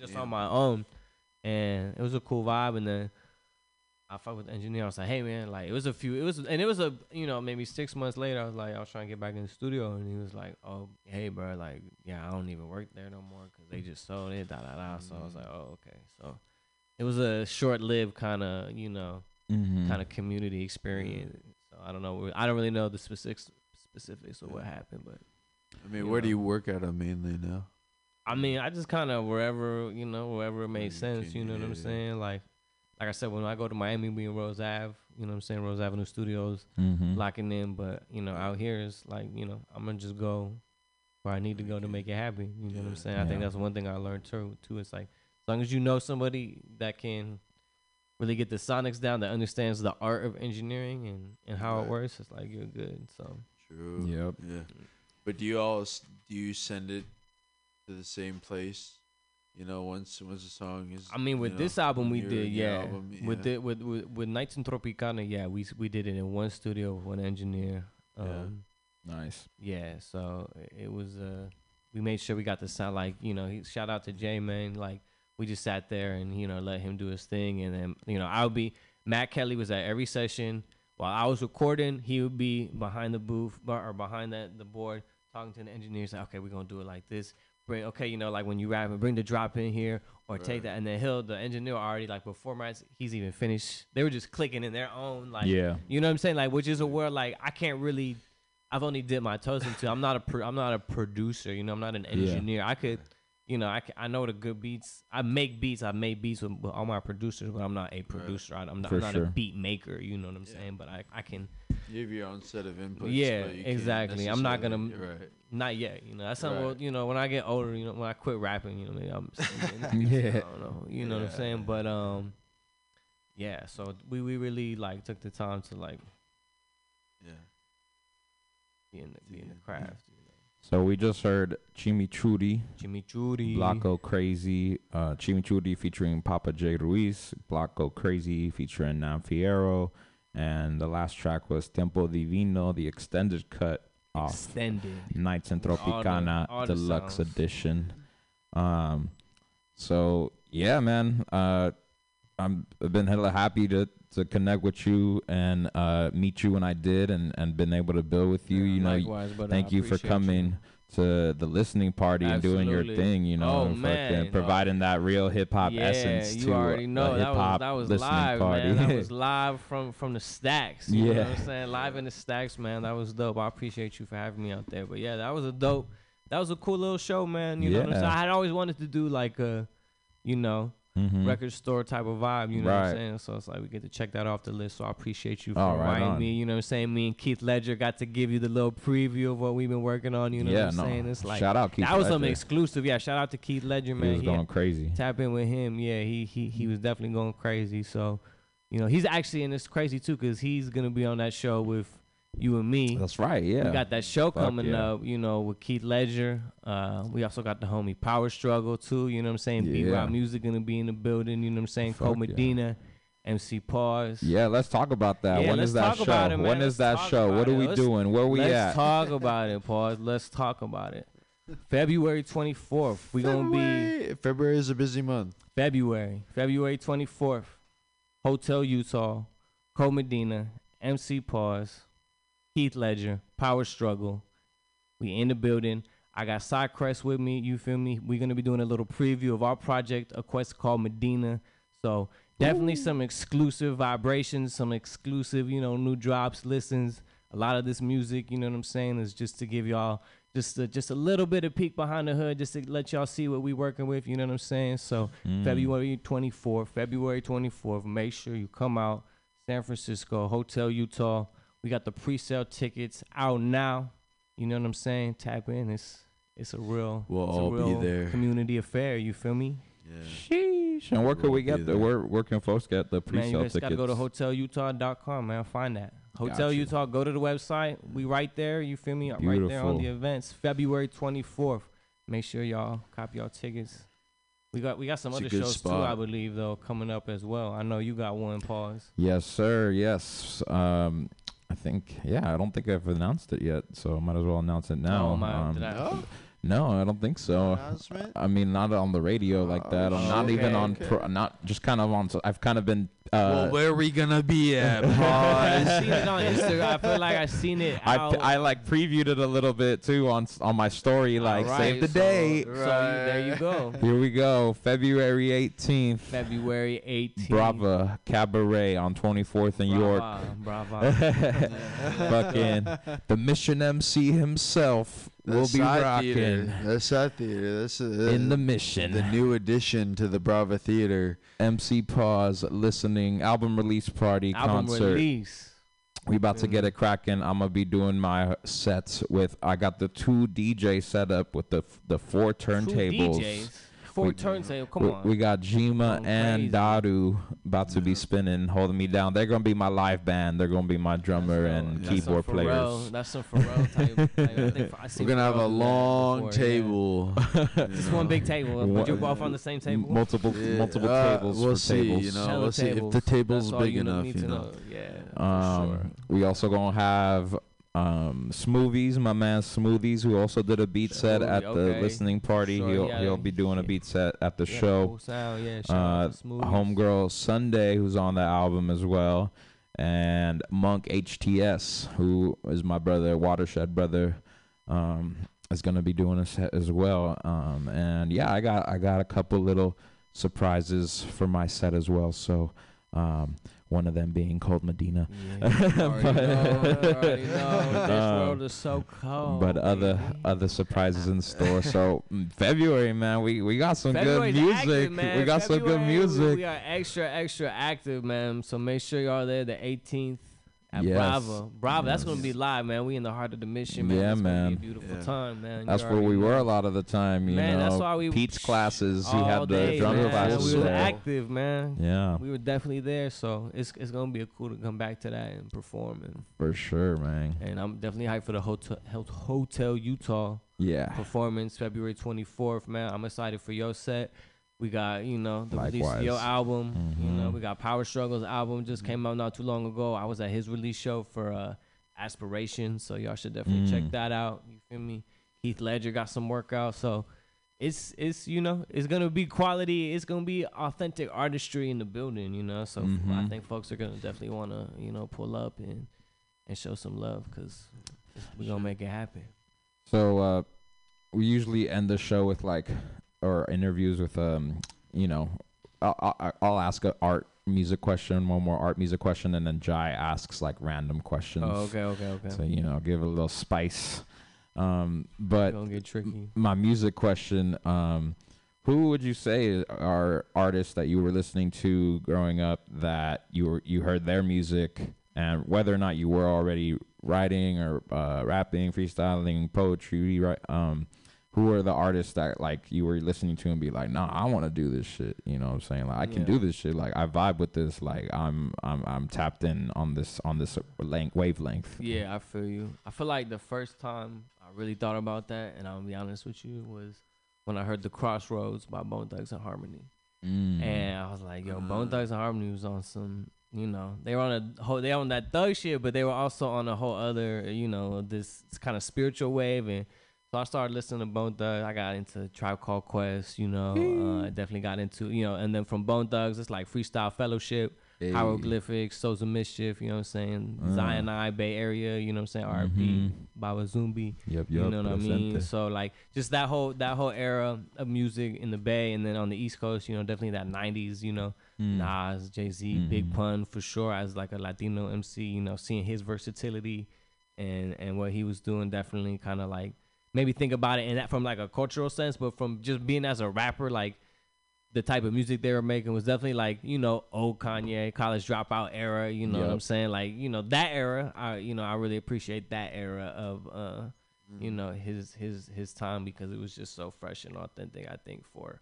Just yeah. on my own, and it was a cool vibe. And then I fucked with the engineer. I was like, "Hey man, like it was a few, it was, and it was a, you know, maybe six months later. I was like, I was trying to get back in the studio, and he was like, "Oh, hey bro, like yeah, I don't even work there no more because they just sold it, da da da." Mm-hmm. So I was like, "Oh okay." So it was a short-lived kind of, you know, mm-hmm. kind of community experience. So I don't know, I don't really know the specifics specifics of what happened, but I mean, where know. do you work at mainly now? I mean, I just kind of wherever, you know, wherever it made sense, you know what I'm saying? Like like I said, when I go to Miami, we in Rose Ave, you know what I'm saying, Rose Avenue Studios, mm-hmm. locking in. But, you know, out here, it's like, you know, I'm going to just go where I need to go to make it happen. You know what I'm saying? Yeah. I think that's one thing I learned too. Too, it's like as long as you know somebody that can really get the sonics down, that understands the art of engineering and, and how right. it works, it's like you're good. So true. Yep. Yeah. But do you all do you send it to the same place? You know, once once the song is. I mean, with this know, album we did, yeah. Album, yeah. With it, with with, with Nights in Tropicana, yeah, we we did it in one studio with one engineer. Um, yeah. Nice. Yeah, so it was. Uh, we made sure we got the sound. Like you know, he, shout out to Jay, man. Like we just sat there and you know let him do his thing, and then you know I would be. Matt Kelly was at every session while I was recording. He would be behind the booth or behind that the board talking to the engineers. Like, okay, we're gonna do it like this. Bring okay, you know, like when you rap and bring the drop in here or right. take that, and then he'll the engineer already like before my he's even finished. They were just clicking in their own like, yeah, you know what I'm saying, like which is a world like I can't really. I've only dipped my toes into. I'm not a pro, I'm not a producer, you know. I'm not an engineer. Yeah. I could, you know, I can, I know the good beats. I make beats. I made beats with, with all my producers, but I'm not a producer. Right. I, I'm not, I'm not sure. a beat maker. You know what I'm yeah. saying? But I I can. You have your own set of inputs. Yeah, but you exactly. I'm not gonna. Right. Not yet, you know. That's something. Right. Well, you know, when I get older, you know, when I quit rapping, you know, maybe I'm. yeah. I don't know. You know yeah. what I'm saying, but um, yeah. So we, we really like took the time to like. Yeah. Be in the, be yeah. in the craft. You know. So we just heard Chimichurri. Chimichurri. Blocko Crazy. Uh, Chimichurri featuring Papa J Ruiz. Blocko Crazy featuring Nahfiero. And the last track was Tempo Divino, the extended cut. Off. Extended Nights in Tropicana all the, all deluxe the edition. Um, so yeah, man, uh, I'm I've been hella happy to, to connect with you and uh, meet you when I did, and, and been able to build with you. Yeah, you know, likewise, but thank uh, you for coming you. to the listening party Absolutely. and doing your thing. You know, oh, and man, providing no. that real hip hop yeah, essence you to already know. That was, that was live, party. man. That was live from from the stacks. You yeah. know what I'm saying? Live in the stacks, man. That was dope. I appreciate you for having me out there. But yeah, that was a dope. That was a cool little show, man. You yeah. know what I'm saying? I had always wanted to do like a, you know. Mm-hmm. record store type of vibe, you know right. what I'm saying? So it's like we get to check that off the list. So I appreciate you for oh, right inviting on. me. You know what I'm saying? Me and Keith Ledger got to give you the little preview of what we've been working on. You know yeah, what I'm no. saying? It's like shout out Keith. That was Ledger. Something exclusive. Yeah, shout out to Keith Ledger, man. He was he going crazy. Tap in with him. Yeah, he he he was definitely going crazy. So, you know, he's actually and it's crazy too because he's gonna be on that show with you and me. That's right. Yeah, we got that show Fuck coming yeah. up. You know, with Keith Ledger. Uh, we also got the homie Power Struggle too. You know what I'm saying? Yeah. B-Rock Music gonna be in the building. You know what I'm saying? Fuck Cole Medina, yeah. M C Pause. Yeah, let's talk about that. Yeah, when, is that, it, when is that show? When is that show? What are we let's, doing? Where we let's at? Let's talk about it, Pause. Let's talk about it. February twenty-fourth. We gonna be. February is a busy month. February, February twenty-fourth. Hotel Utah, Cole Medina, M C Pause. Keith Ledger, Power Struggle. We in the building. I got Cy Kress with me. You feel me? We're going to be doing a little preview of our project, A Quest Called Medina. So definitely Ooh. some exclusive vibrations, some exclusive, you know, new drops, listens. A lot of this music, you know what I'm saying, is just to give y'all just a, just a little bit of peek behind the hood, just to let y'all see what we working with, you know what I'm saying? So mm. February twenty-fourth, February twenty-fourth, make sure you come out. San Francisco, Hotel Utah. We got the pre-sale tickets out now. You know what I'm saying? Tap in. It's it's a real, we'll it's all a real be there. community affair. You feel me? Yeah. Sheesh. And where we'll can we get the where where can folks get the pre-sale tickets? Man, you just tickets. gotta go to hotel utah dot com. Man, find that Hotel gotcha. Utah. Go to the website. We right there. You feel me? Beautiful. Right there on the events. February twenty-fourth. Make sure y'all cop y'all tickets. We got we got some it's other shows spot. too, I believe though, coming up as well. I know you got one. Pause. Yes, sir. Yes. Um. I think, yeah, I don't think I've announced it yet, so I might as well announce it now. Oh, my, um, did I? No? no, I don't think so. Announcement? I mean, not on the radio oh, like that. I'm okay, not even on, okay. pro, not just kind of on, so I've kind of been. Uh, well, where are we going to be at, I've seen it on Instagram. I feel like I've seen it out. I, I, like, previewed it a little bit, too, on on my story, like, right, save the so, date. Right. So, there you go. Here we go. February eighteenth. February eighteenth. Brava Cabaret on twenty-fourth in Brava, York. Brava. Fucking the Mission M C himself. We'll be rocking. Theater. That's our theater. That's uh, in the Mission. The new addition to the Brava Theater. M C Pause listening album release party album concert. Album release. We about to get it cracking. I'm gonna be doing my sets with. I got the two D J setup with the the four turntables. Two D Js. Four we, turntables. Come we, on. We got Jima and Dadu about to be spinning, holding me down. They're gonna be my live band. They're gonna be my drummer that's and that's keyboard some Pharrell, players. That's some Pharrell type. Like, I think I We're gonna Pharrell have a long before, table. Yeah. Just one big table. Would you both on the same table? Multiple, yeah. multiple uh, tables. We'll see. Tables. You know, Shallow we'll tables. see if the table's that's big you enough. You know. know. Yeah. Um, sure. We also gonna have um, Smoothies, my man Smoothies, who also did a beat Smoothie, set at okay. the listening party. Sure, he'll yeah, he'll be doing yeah. a beat set at the yeah, show. Sound, yeah, uh, Homegirl Sunday, who's on the album as well, and Monk H T S, who is my brother, Watershed brother, um, is gonna be doing a set as well. Um, and yeah, I got I got a couple little surprises for my set as well. So. Um, One of them being Cold Medina. Yeah, but, know, this world is so cold. But other baby. other surprises in store. So February, man, we we got some February's good music. Active, man. We got February, some good music. We are extra extra active, man. So make sure y'all there the eighteenth at yes. Bravo. Bravo. Yes. That's gonna be live, man. We in the heart of the mission, man. Yeah, that's man. Gonna be a beautiful yeah. time, man. That's where we know. were a lot of the time, you man, know. That's why we Pete's classes. He had the day, drum man. classes. We were so. active, man. Yeah. We were definitely there, so it's it's gonna be cool to come back to that and perform. And for sure, man. And I'm definitely hyped for the hotel Hotel Utah. Yeah. Performance February twenty-fourth, man. I'm excited for your set. We got, you know, the Likewise. release of your album. Mm-hmm. You know, we got Power Struggle's album just came out not too long ago. I was at his release show for uh, Aspiration, so y'all should definitely mm. check that out. You feel me? Keith Ledger got some work out, so it's, it's you know, it's going to be quality. It's going to be authentic artistry in the building, you know, so mm-hmm. I think folks are going to definitely want to, you know, pull up and, and show some love because we're going to make it happen. So uh, we usually end the show with, like, or interviews with, um, you know, I'll, I'll ask an art music question, one more art music question, and then Jai asks, like, random questions. Oh, okay, okay, okay. So, you know, give it a little spice. Um, but don't get tricky. My music question, um, who would you say are artists that you were listening to growing up that you were, you heard their music, and whether or not you were already writing or uh, rapping, freestyling, poetry, right? Um, Who are the artists that, like, you were listening to and be like, nah, I want to do this shit. You know what I'm saying? Like, I can yeah. do this shit. Like, I vibe with this. Like, I'm I'm, I'm tapped in on this on this length, wavelength. Yeah, I feel you. I feel like the first time I really thought about that, and I'll be honest with you, was when I heard The Crossroads by Bone Thugs and Harmony. Mm. And I was like, yo, mm. Bone Thugs and Harmony was on some, you know, they were on a whole, they on that thug shit, but they were also on a whole other, you know, this kind of spiritual wave. And so I started listening to Bone Thugs. I got into Tribe Called Quest, you know. Uh, I definitely got into, you know, and then from Bone Thugs, it's like Freestyle Fellowship, hey. Hieroglyphics, Souls of Mischief, you know what I'm saying? Uh. Zion I, Bay Area, you know what I'm saying? R and B, mm-hmm. Baba Zumbi, yep, yep, you know what I mean? So, like, just that whole that whole era of music in the Bay and then on the East Coast, you know, definitely that nineties, you know, mm. Nas, Jay-Z, mm-hmm. Big Pun, for sure, as, like, a Latino M C, you know, seeing his versatility and, and what he was doing definitely kind of, like, maybe think about it in that from like a cultural sense, but from just being as a rapper, like the type of music they were making was definitely like, you know, old Kanye, college dropout era, you know yep. what I'm saying? Like, you know, that era, I, you know, I really appreciate that era of, uh, you know, his, his, his time because it was just so fresh and authentic, I think, for,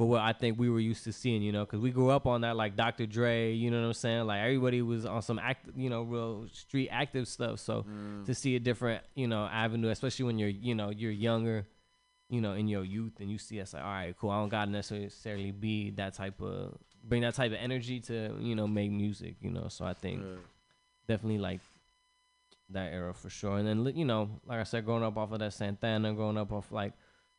for what I think we were used to seeing, you know, because we grew up on that, like Doctor Dre, you know what I'm saying? Like everybody was on some, act, you know, real street active stuff. So mm. to see a different, you know, avenue, especially when you're, you know, you're younger, you know, in your youth and you see us like, all right, cool. I don't got to necessarily be that type of, bring that type of energy to, you know, make music, you know? So I think right. definitely like that era for sure. And then, you know, like I said, growing up off of that Santana, growing up off like,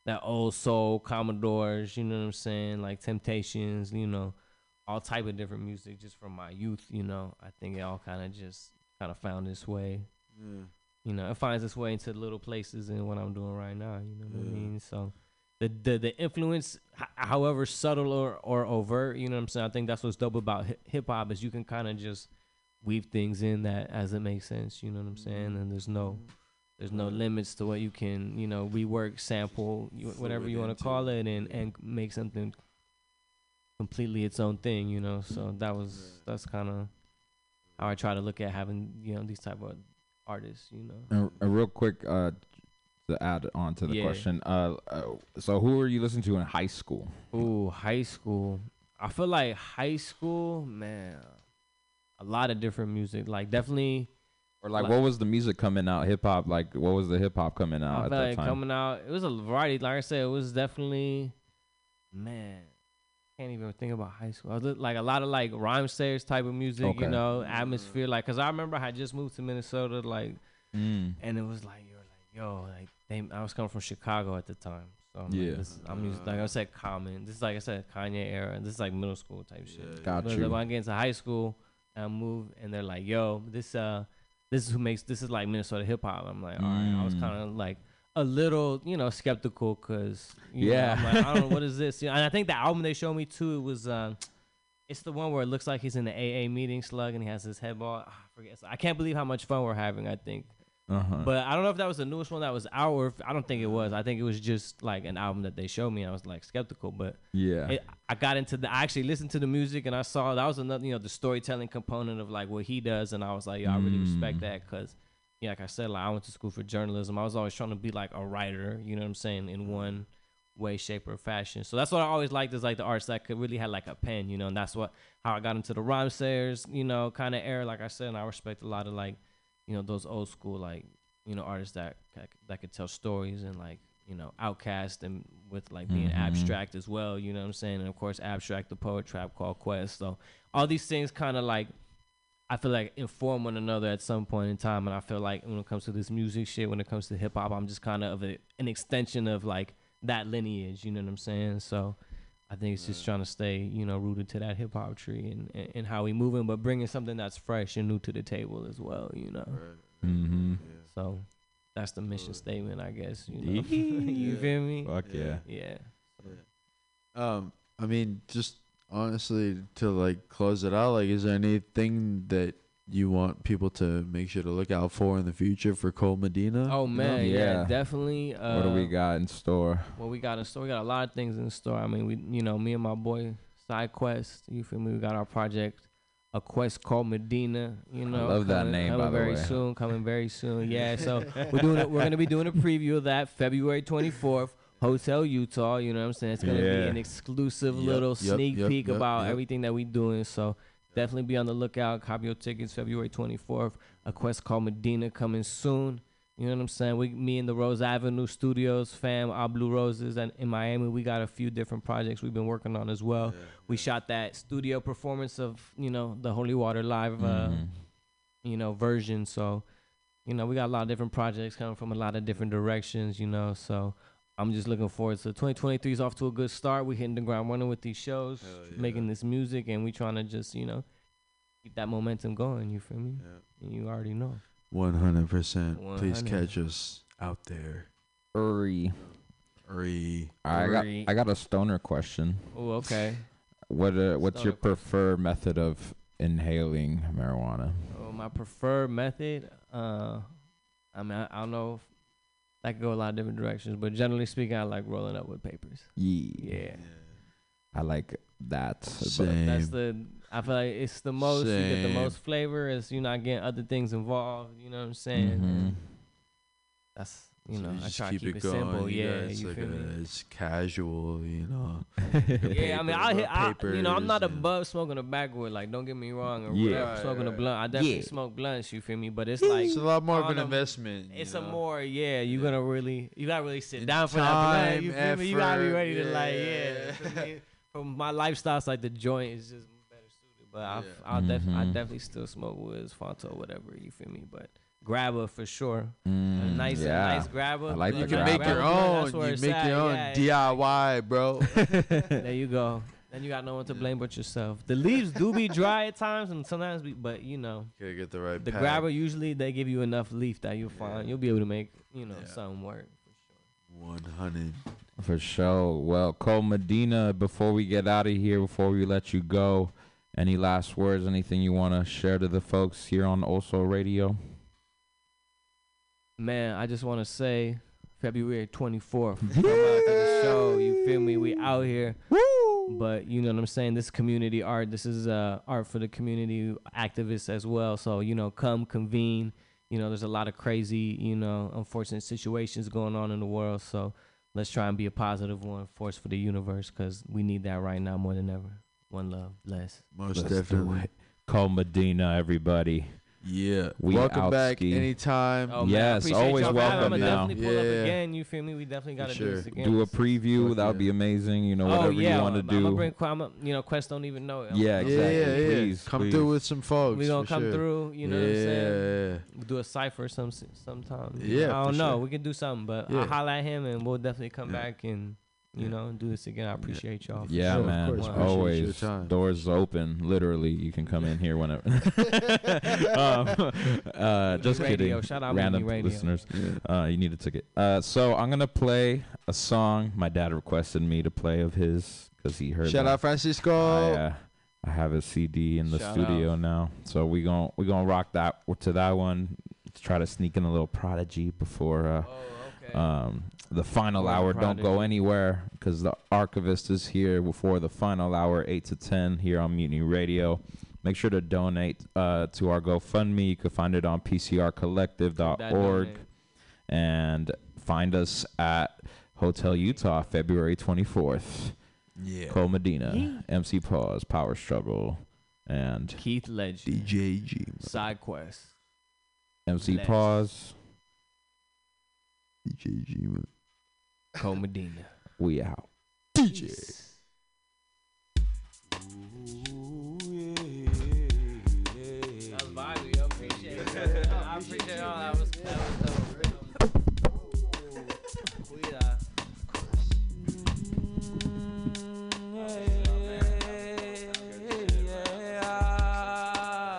that old soul, Commodores, you know what I'm saying? Like Temptations, you know, all type of different music just from my youth, you know. I think it all kind of just kind of found its way. Yeah. You know, it finds its way into little places and what I'm doing right now, you know what yeah. I mean? So the the, the influence, h- however subtle or, or overt, you know what I'm saying? I think that's what's dope about hi- hip-hop is you can kind of just weave things in that as it makes sense, you know what I'm saying? And there's no... There's no limits to what you can, you know, rework, sample, you, whatever you want to call it, and, and make something completely its own thing, you know. So that was, that's kind of I try to look at having, you know, these type of artists, you know. And, and real quick, uh, to add on to the yeah. question, uh, uh, so who were you listening to in high school? Ooh, high school. I feel like high school, man, a lot of different music. Like, definitely. Or, like, like what was the music coming out? Hip-hop, like, what was the hip-hop coming out I at that like time? Coming out, it was a variety. Like I said, it was definitely, man, can't even think about high school. I was like a lot of like rhyme sayers type of music, okay. you know, atmosphere. Like, cause I remember I had just moved to Minnesota, like, mm. and it was like you were like, yo, like they. I was coming from Chicago at the time, so I'm yeah. Like, this, I'm used, like I said, Common. This is like I said, Kanye era. This is like middle school type yeah. shit. Got but you. Like, when I get into high school, and I move, and they're like, yo, this uh, this is who makes this is like Minnesota hip hop. I'm like, all right, mm. I was kind of like. A little, you know, skeptical because, yeah, know, I'm like, I don't know, what is this? You know, and I think the album they showed me too, it was, um, it's the one where it looks like he's in the A A meeting, Slug, and he has his head ball. I forget. I can't believe how much fun we're having, I think. Uh-huh. But I don't know if that was the newest one that was out, or if, I don't think it was. I think it was just like an album that they showed me. And I was like skeptical, but yeah, it, I got into the, I actually listened to the music and I saw that was another, you know, the storytelling component of like what he does. And I was like, yo, I really mm. respect that because. Yeah, like I said, like I went to school for journalism. I was always trying to be like a writer, you know what I'm saying, in one way, shape, or fashion. So that's what I always liked is like the arts that could really had like a pen, you know, and that's what how I got into the rhyme sayers, you know, kind of era. Like I said, and I respect a lot of like, you know, those old school like, you know, artists that that could tell stories and like, you know, outcast and with like being mm-hmm. abstract as well, you know what I'm saying, and of course Abstract the Poet, Trap Called Quest. So all these things kind of like. I feel like inform one another at some point in time. And I feel like when it comes to this music shit, when it comes to hip hop, I'm just kind of a, an extension of like that lineage, you know what I'm saying? So I think it's just trying to stay, you know, rooted to that hip hop tree and, and, and how we moving, but bringing something that's fresh and new to the table as well, you know? Right. Mm-hmm. Yeah. So that's the mission statement, I guess, you know? You yeah. feel me? Fuck yeah. Yeah. yeah. Um, I mean, just, honestly, to like close it out, like, is there anything that you want people to make sure to look out for in the future for Cole Medina? Oh man, you know? yeah. yeah, definitely. Uh, what do we got in store? What we got in store? We got a lot of things in store. I mean, we, you know, me and my boy Cy Kress. You feel me? We got our project, A Quest Called Medina. You know, I love coming, that name. Coming by very the way. soon. Coming very soon. Yeah. So we're doing. A, we're gonna be doing a preview of that February twenty-fourth. Hotel Utah, you know what I'm saying? It's going to yeah. be an exclusive yep, little yep, sneak yep, peek yep, about yep. everything that we doing. So yep. definitely be on the lookout. Copy your tickets February twenty-fourth. A Quest Called Medina coming soon. You know what I'm saying? We, me and the Rose Avenue Studios fam, our Blue Roses, and in Miami, we got a few different projects we've been working on as well. Yeah, we yeah. shot that studio performance of, you know, the Holy Water Live, mm-hmm. uh, you know, version. So, you know, we got a lot of different projects coming from a lot of different directions, you know, so... I'm just looking forward to twenty twenty-three is off to a good start. We're hitting the ground running with these shows, yeah. making this music, and we trying to just, you know, keep that momentum going. You feel me? Yeah. And you already know. one hundred percent. Please catch us out there. Hurry. Hurry. I got I got a stoner question. Oh, okay. What uh, What's stoner your preferred question. method of inhaling marijuana? Oh, my preferred method? Uh, I mean, I, I don't know if that could go a lot of different directions, but generally speaking, I like rolling up with papers. Yeah, yeah. I like that. Same. That's the. I feel like it's the most. Same. You get the most flavor. Is you're not getting other things involved. You know what I'm saying? Mm-hmm. That's you so know. You I try keep to keep it, it simple. You yeah, know, it's you like feel a, me? It's casual. You know. yeah, I mean, I, hit, I you know, I'm not above smoking a backwood. Like, don't get me wrong. Or yeah, whatever, right, smoking right. a blunt. I definitely yeah. smoke blunts. You feel me? But it's like it's a lot more of an them, investment. It's know? a more yeah. You're yeah. gonna really you gotta really sit In down for that blunt. You feel effort, me? You gotta be ready yeah. to like yeah. From my lifestyle's like the joint is just better suited. But yeah. I I'll mm-hmm. def- I definitely still smoke with Fonto or whatever. You feel me? But. Grabber for sure, mm, a nice, yeah. nice grabber. I like you can grabber. make your own. You make at. your own yeah, D I Y, bro. There you go. Then you got no one to blame but yourself. The leaves do be dry at times, and sometimes, be, but you know, you get the right. The pack. grabber usually they give you enough leaf that you'll find yeah. you'll be able to make you know yeah. something work. One hundred for sure. Well, Cole Medina. Before we get out of here, before we let you go, any last words? Anything you want to share to the folks here on Old Soul Radio? Man, I just want to say February twenty-fourth. Come out to the show. You feel me? We out here. Woo! But you know what I'm saying? This community art, this is uh, art for the community activists as well. So, you know, come convene. You know, there's a lot of crazy, you know, unfortunate situations going on in the world. So let's try and be a positive one, force for the universe, because we need that right now more than ever. One love, bless. Most bless definitely. Cole Medina, everybody. Yeah, we welcome out back ski. Anytime. Oh, yes, man, always welcome. I'm now. Definitely pull yeah. up again. You feel me? We definitely gotta sure. do this again. Do a preview. Fuck that would yeah. be amazing. You know, oh, whatever yeah. you want to do. I'm bring, I'm, you know, Quest don't even know it. I'm yeah, like, exactly. Yeah, yeah. Please come please. through with some folks. We gonna come sure. through. You know yeah. what I'm saying? We'll do a cipher some sometime. Yeah, I don't know. Sure. We can do something, but yeah. I'll holler at him and we'll definitely come yeah. back and. You know, do this again. I appreciate y'all. Yeah, sure, man. Wow. Always. Doors open. Literally, you can come in here whenever. um, uh, just radio. kidding. Shout out random radio. listeners. Yeah. Uh, you need a ticket. Uh, so I'm gonna play a song my dad requested me to play of his because he heard. Shout that. out Francisco. I, uh, I have a C D in the Shout studio out. now, so we gon' we gonna rock that to that one. Let's try to sneak in a little Prodigy before. Uh, oh, okay. Um. The final We're hour, don't go anywhere, because the archivist is here before the final hour, eight to ten, here on Mutiny Radio. Make sure to donate uh, to our GoFundMe. You can find it on P C R collective dot org. And find us at Hotel Utah, February twenty-fourth. Yeah. Cole Medina, yeah. M C Pause, Power Struggle, and Keith Ledger, D J G, Side Quest, M C Ledger. Pause, D J G, man. Cole Medina. We out. D J. Ooh, yeah, yeah. That was vibe, yo. Appreciate it. No, I appreciate all that was that was dope. We are. That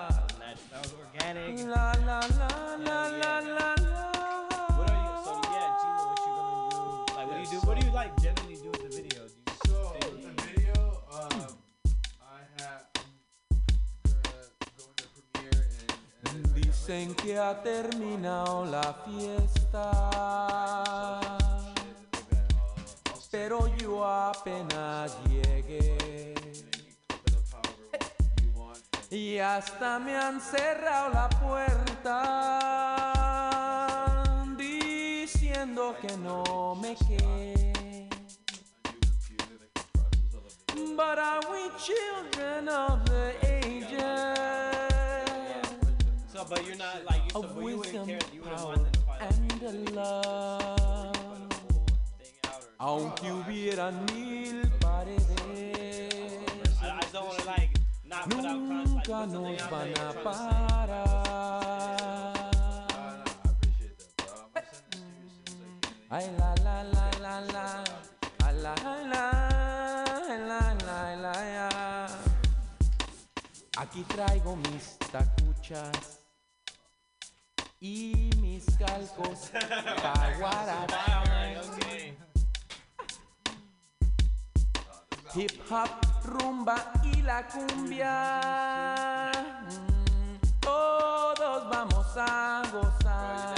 was organic. La la la la la la. Like generally do with the video? Do you so with the video, uh, I have going to premiere and, and dicen que ha terminado la fiesta, pero yo apenas llegué y hasta me han cerrado la puerta diciendo que no me quedé. But are we children of the ages? Yeah. So, but you're not like you, so, but you wouldn't care. You wouldn't want them to find out. And the love. Aunque hubiera mil paredes. I don't want to like not put out content. Nunca nos van a parar. Ay la la la la la, ay la la. Aquí traigo mis tacuchas y mis calcos paguaracas. Hip hop, rumba y la cumbia, todos vamos a gozar.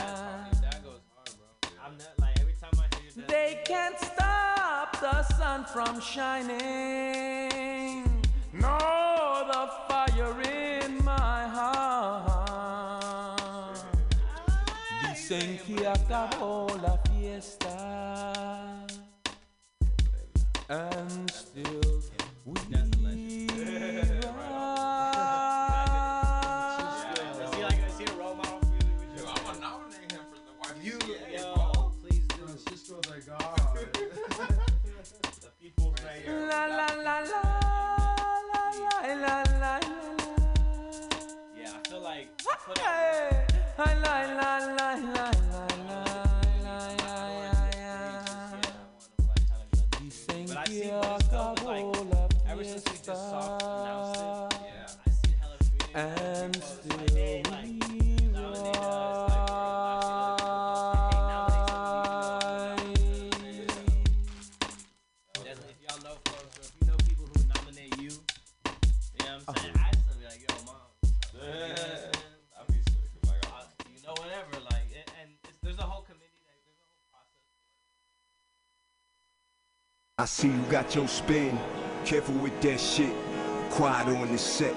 They can't stop the sun from shining. No, the fire in my heart. Dicen que acabó la fiesta. And still we ride. Is he like, is he a role model for you? I want to nominate him for the Y B C A. You, yo, please do. Francisco de God. The people say la la la la. Hey, I lie, lie, lie, lie, lie, lie, but I see most of the, like, ever since we just soft announced it, yeah, I see hella community. And still we did, like, nominate us, like, I can't nominate some. If y'all know folks, or if you know people who nominate you, you know what I'm saying? I just be like, yo, mom. Yeah. I see you got your spin, Careful with that shit. Quiet on the set.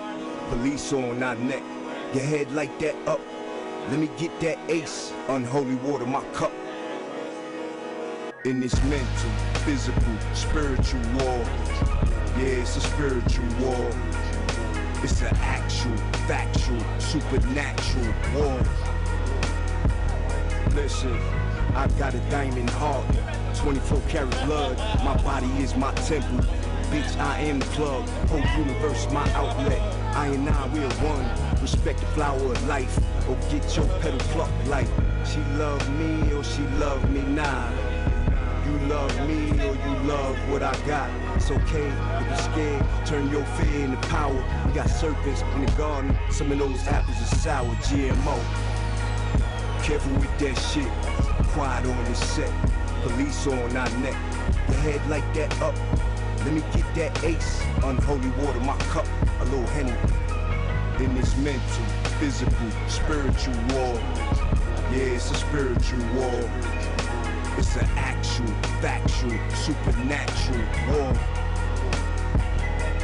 Police on our neck. Your head like that up. Let me get that ace. Unholy water, my cup. In this mental, physical, spiritual war. Yeah, it's a spiritual war. It's an actual, factual, supernatural war. Listen, I've got a diamond heart, twenty-four karat blood, my body is my temple. Bitch, I am the plug, whole universe my outlet. I and I, we're one, respect the flower of life. Or get your pedal plucked like, she love me or she love me not. You love me or you love what I got. It's okay if you're scared, turn your fear into power. We got serpents in the garden, some of those apples are sour, G M O. Careful with that shit, quiet on the set, police on our neck, the head like that up, let me get that ace, unholy water, my cup, a little Henny, in this mental, physical, spiritual war, yeah, it's a spiritual war, it's an actual, factual, supernatural war.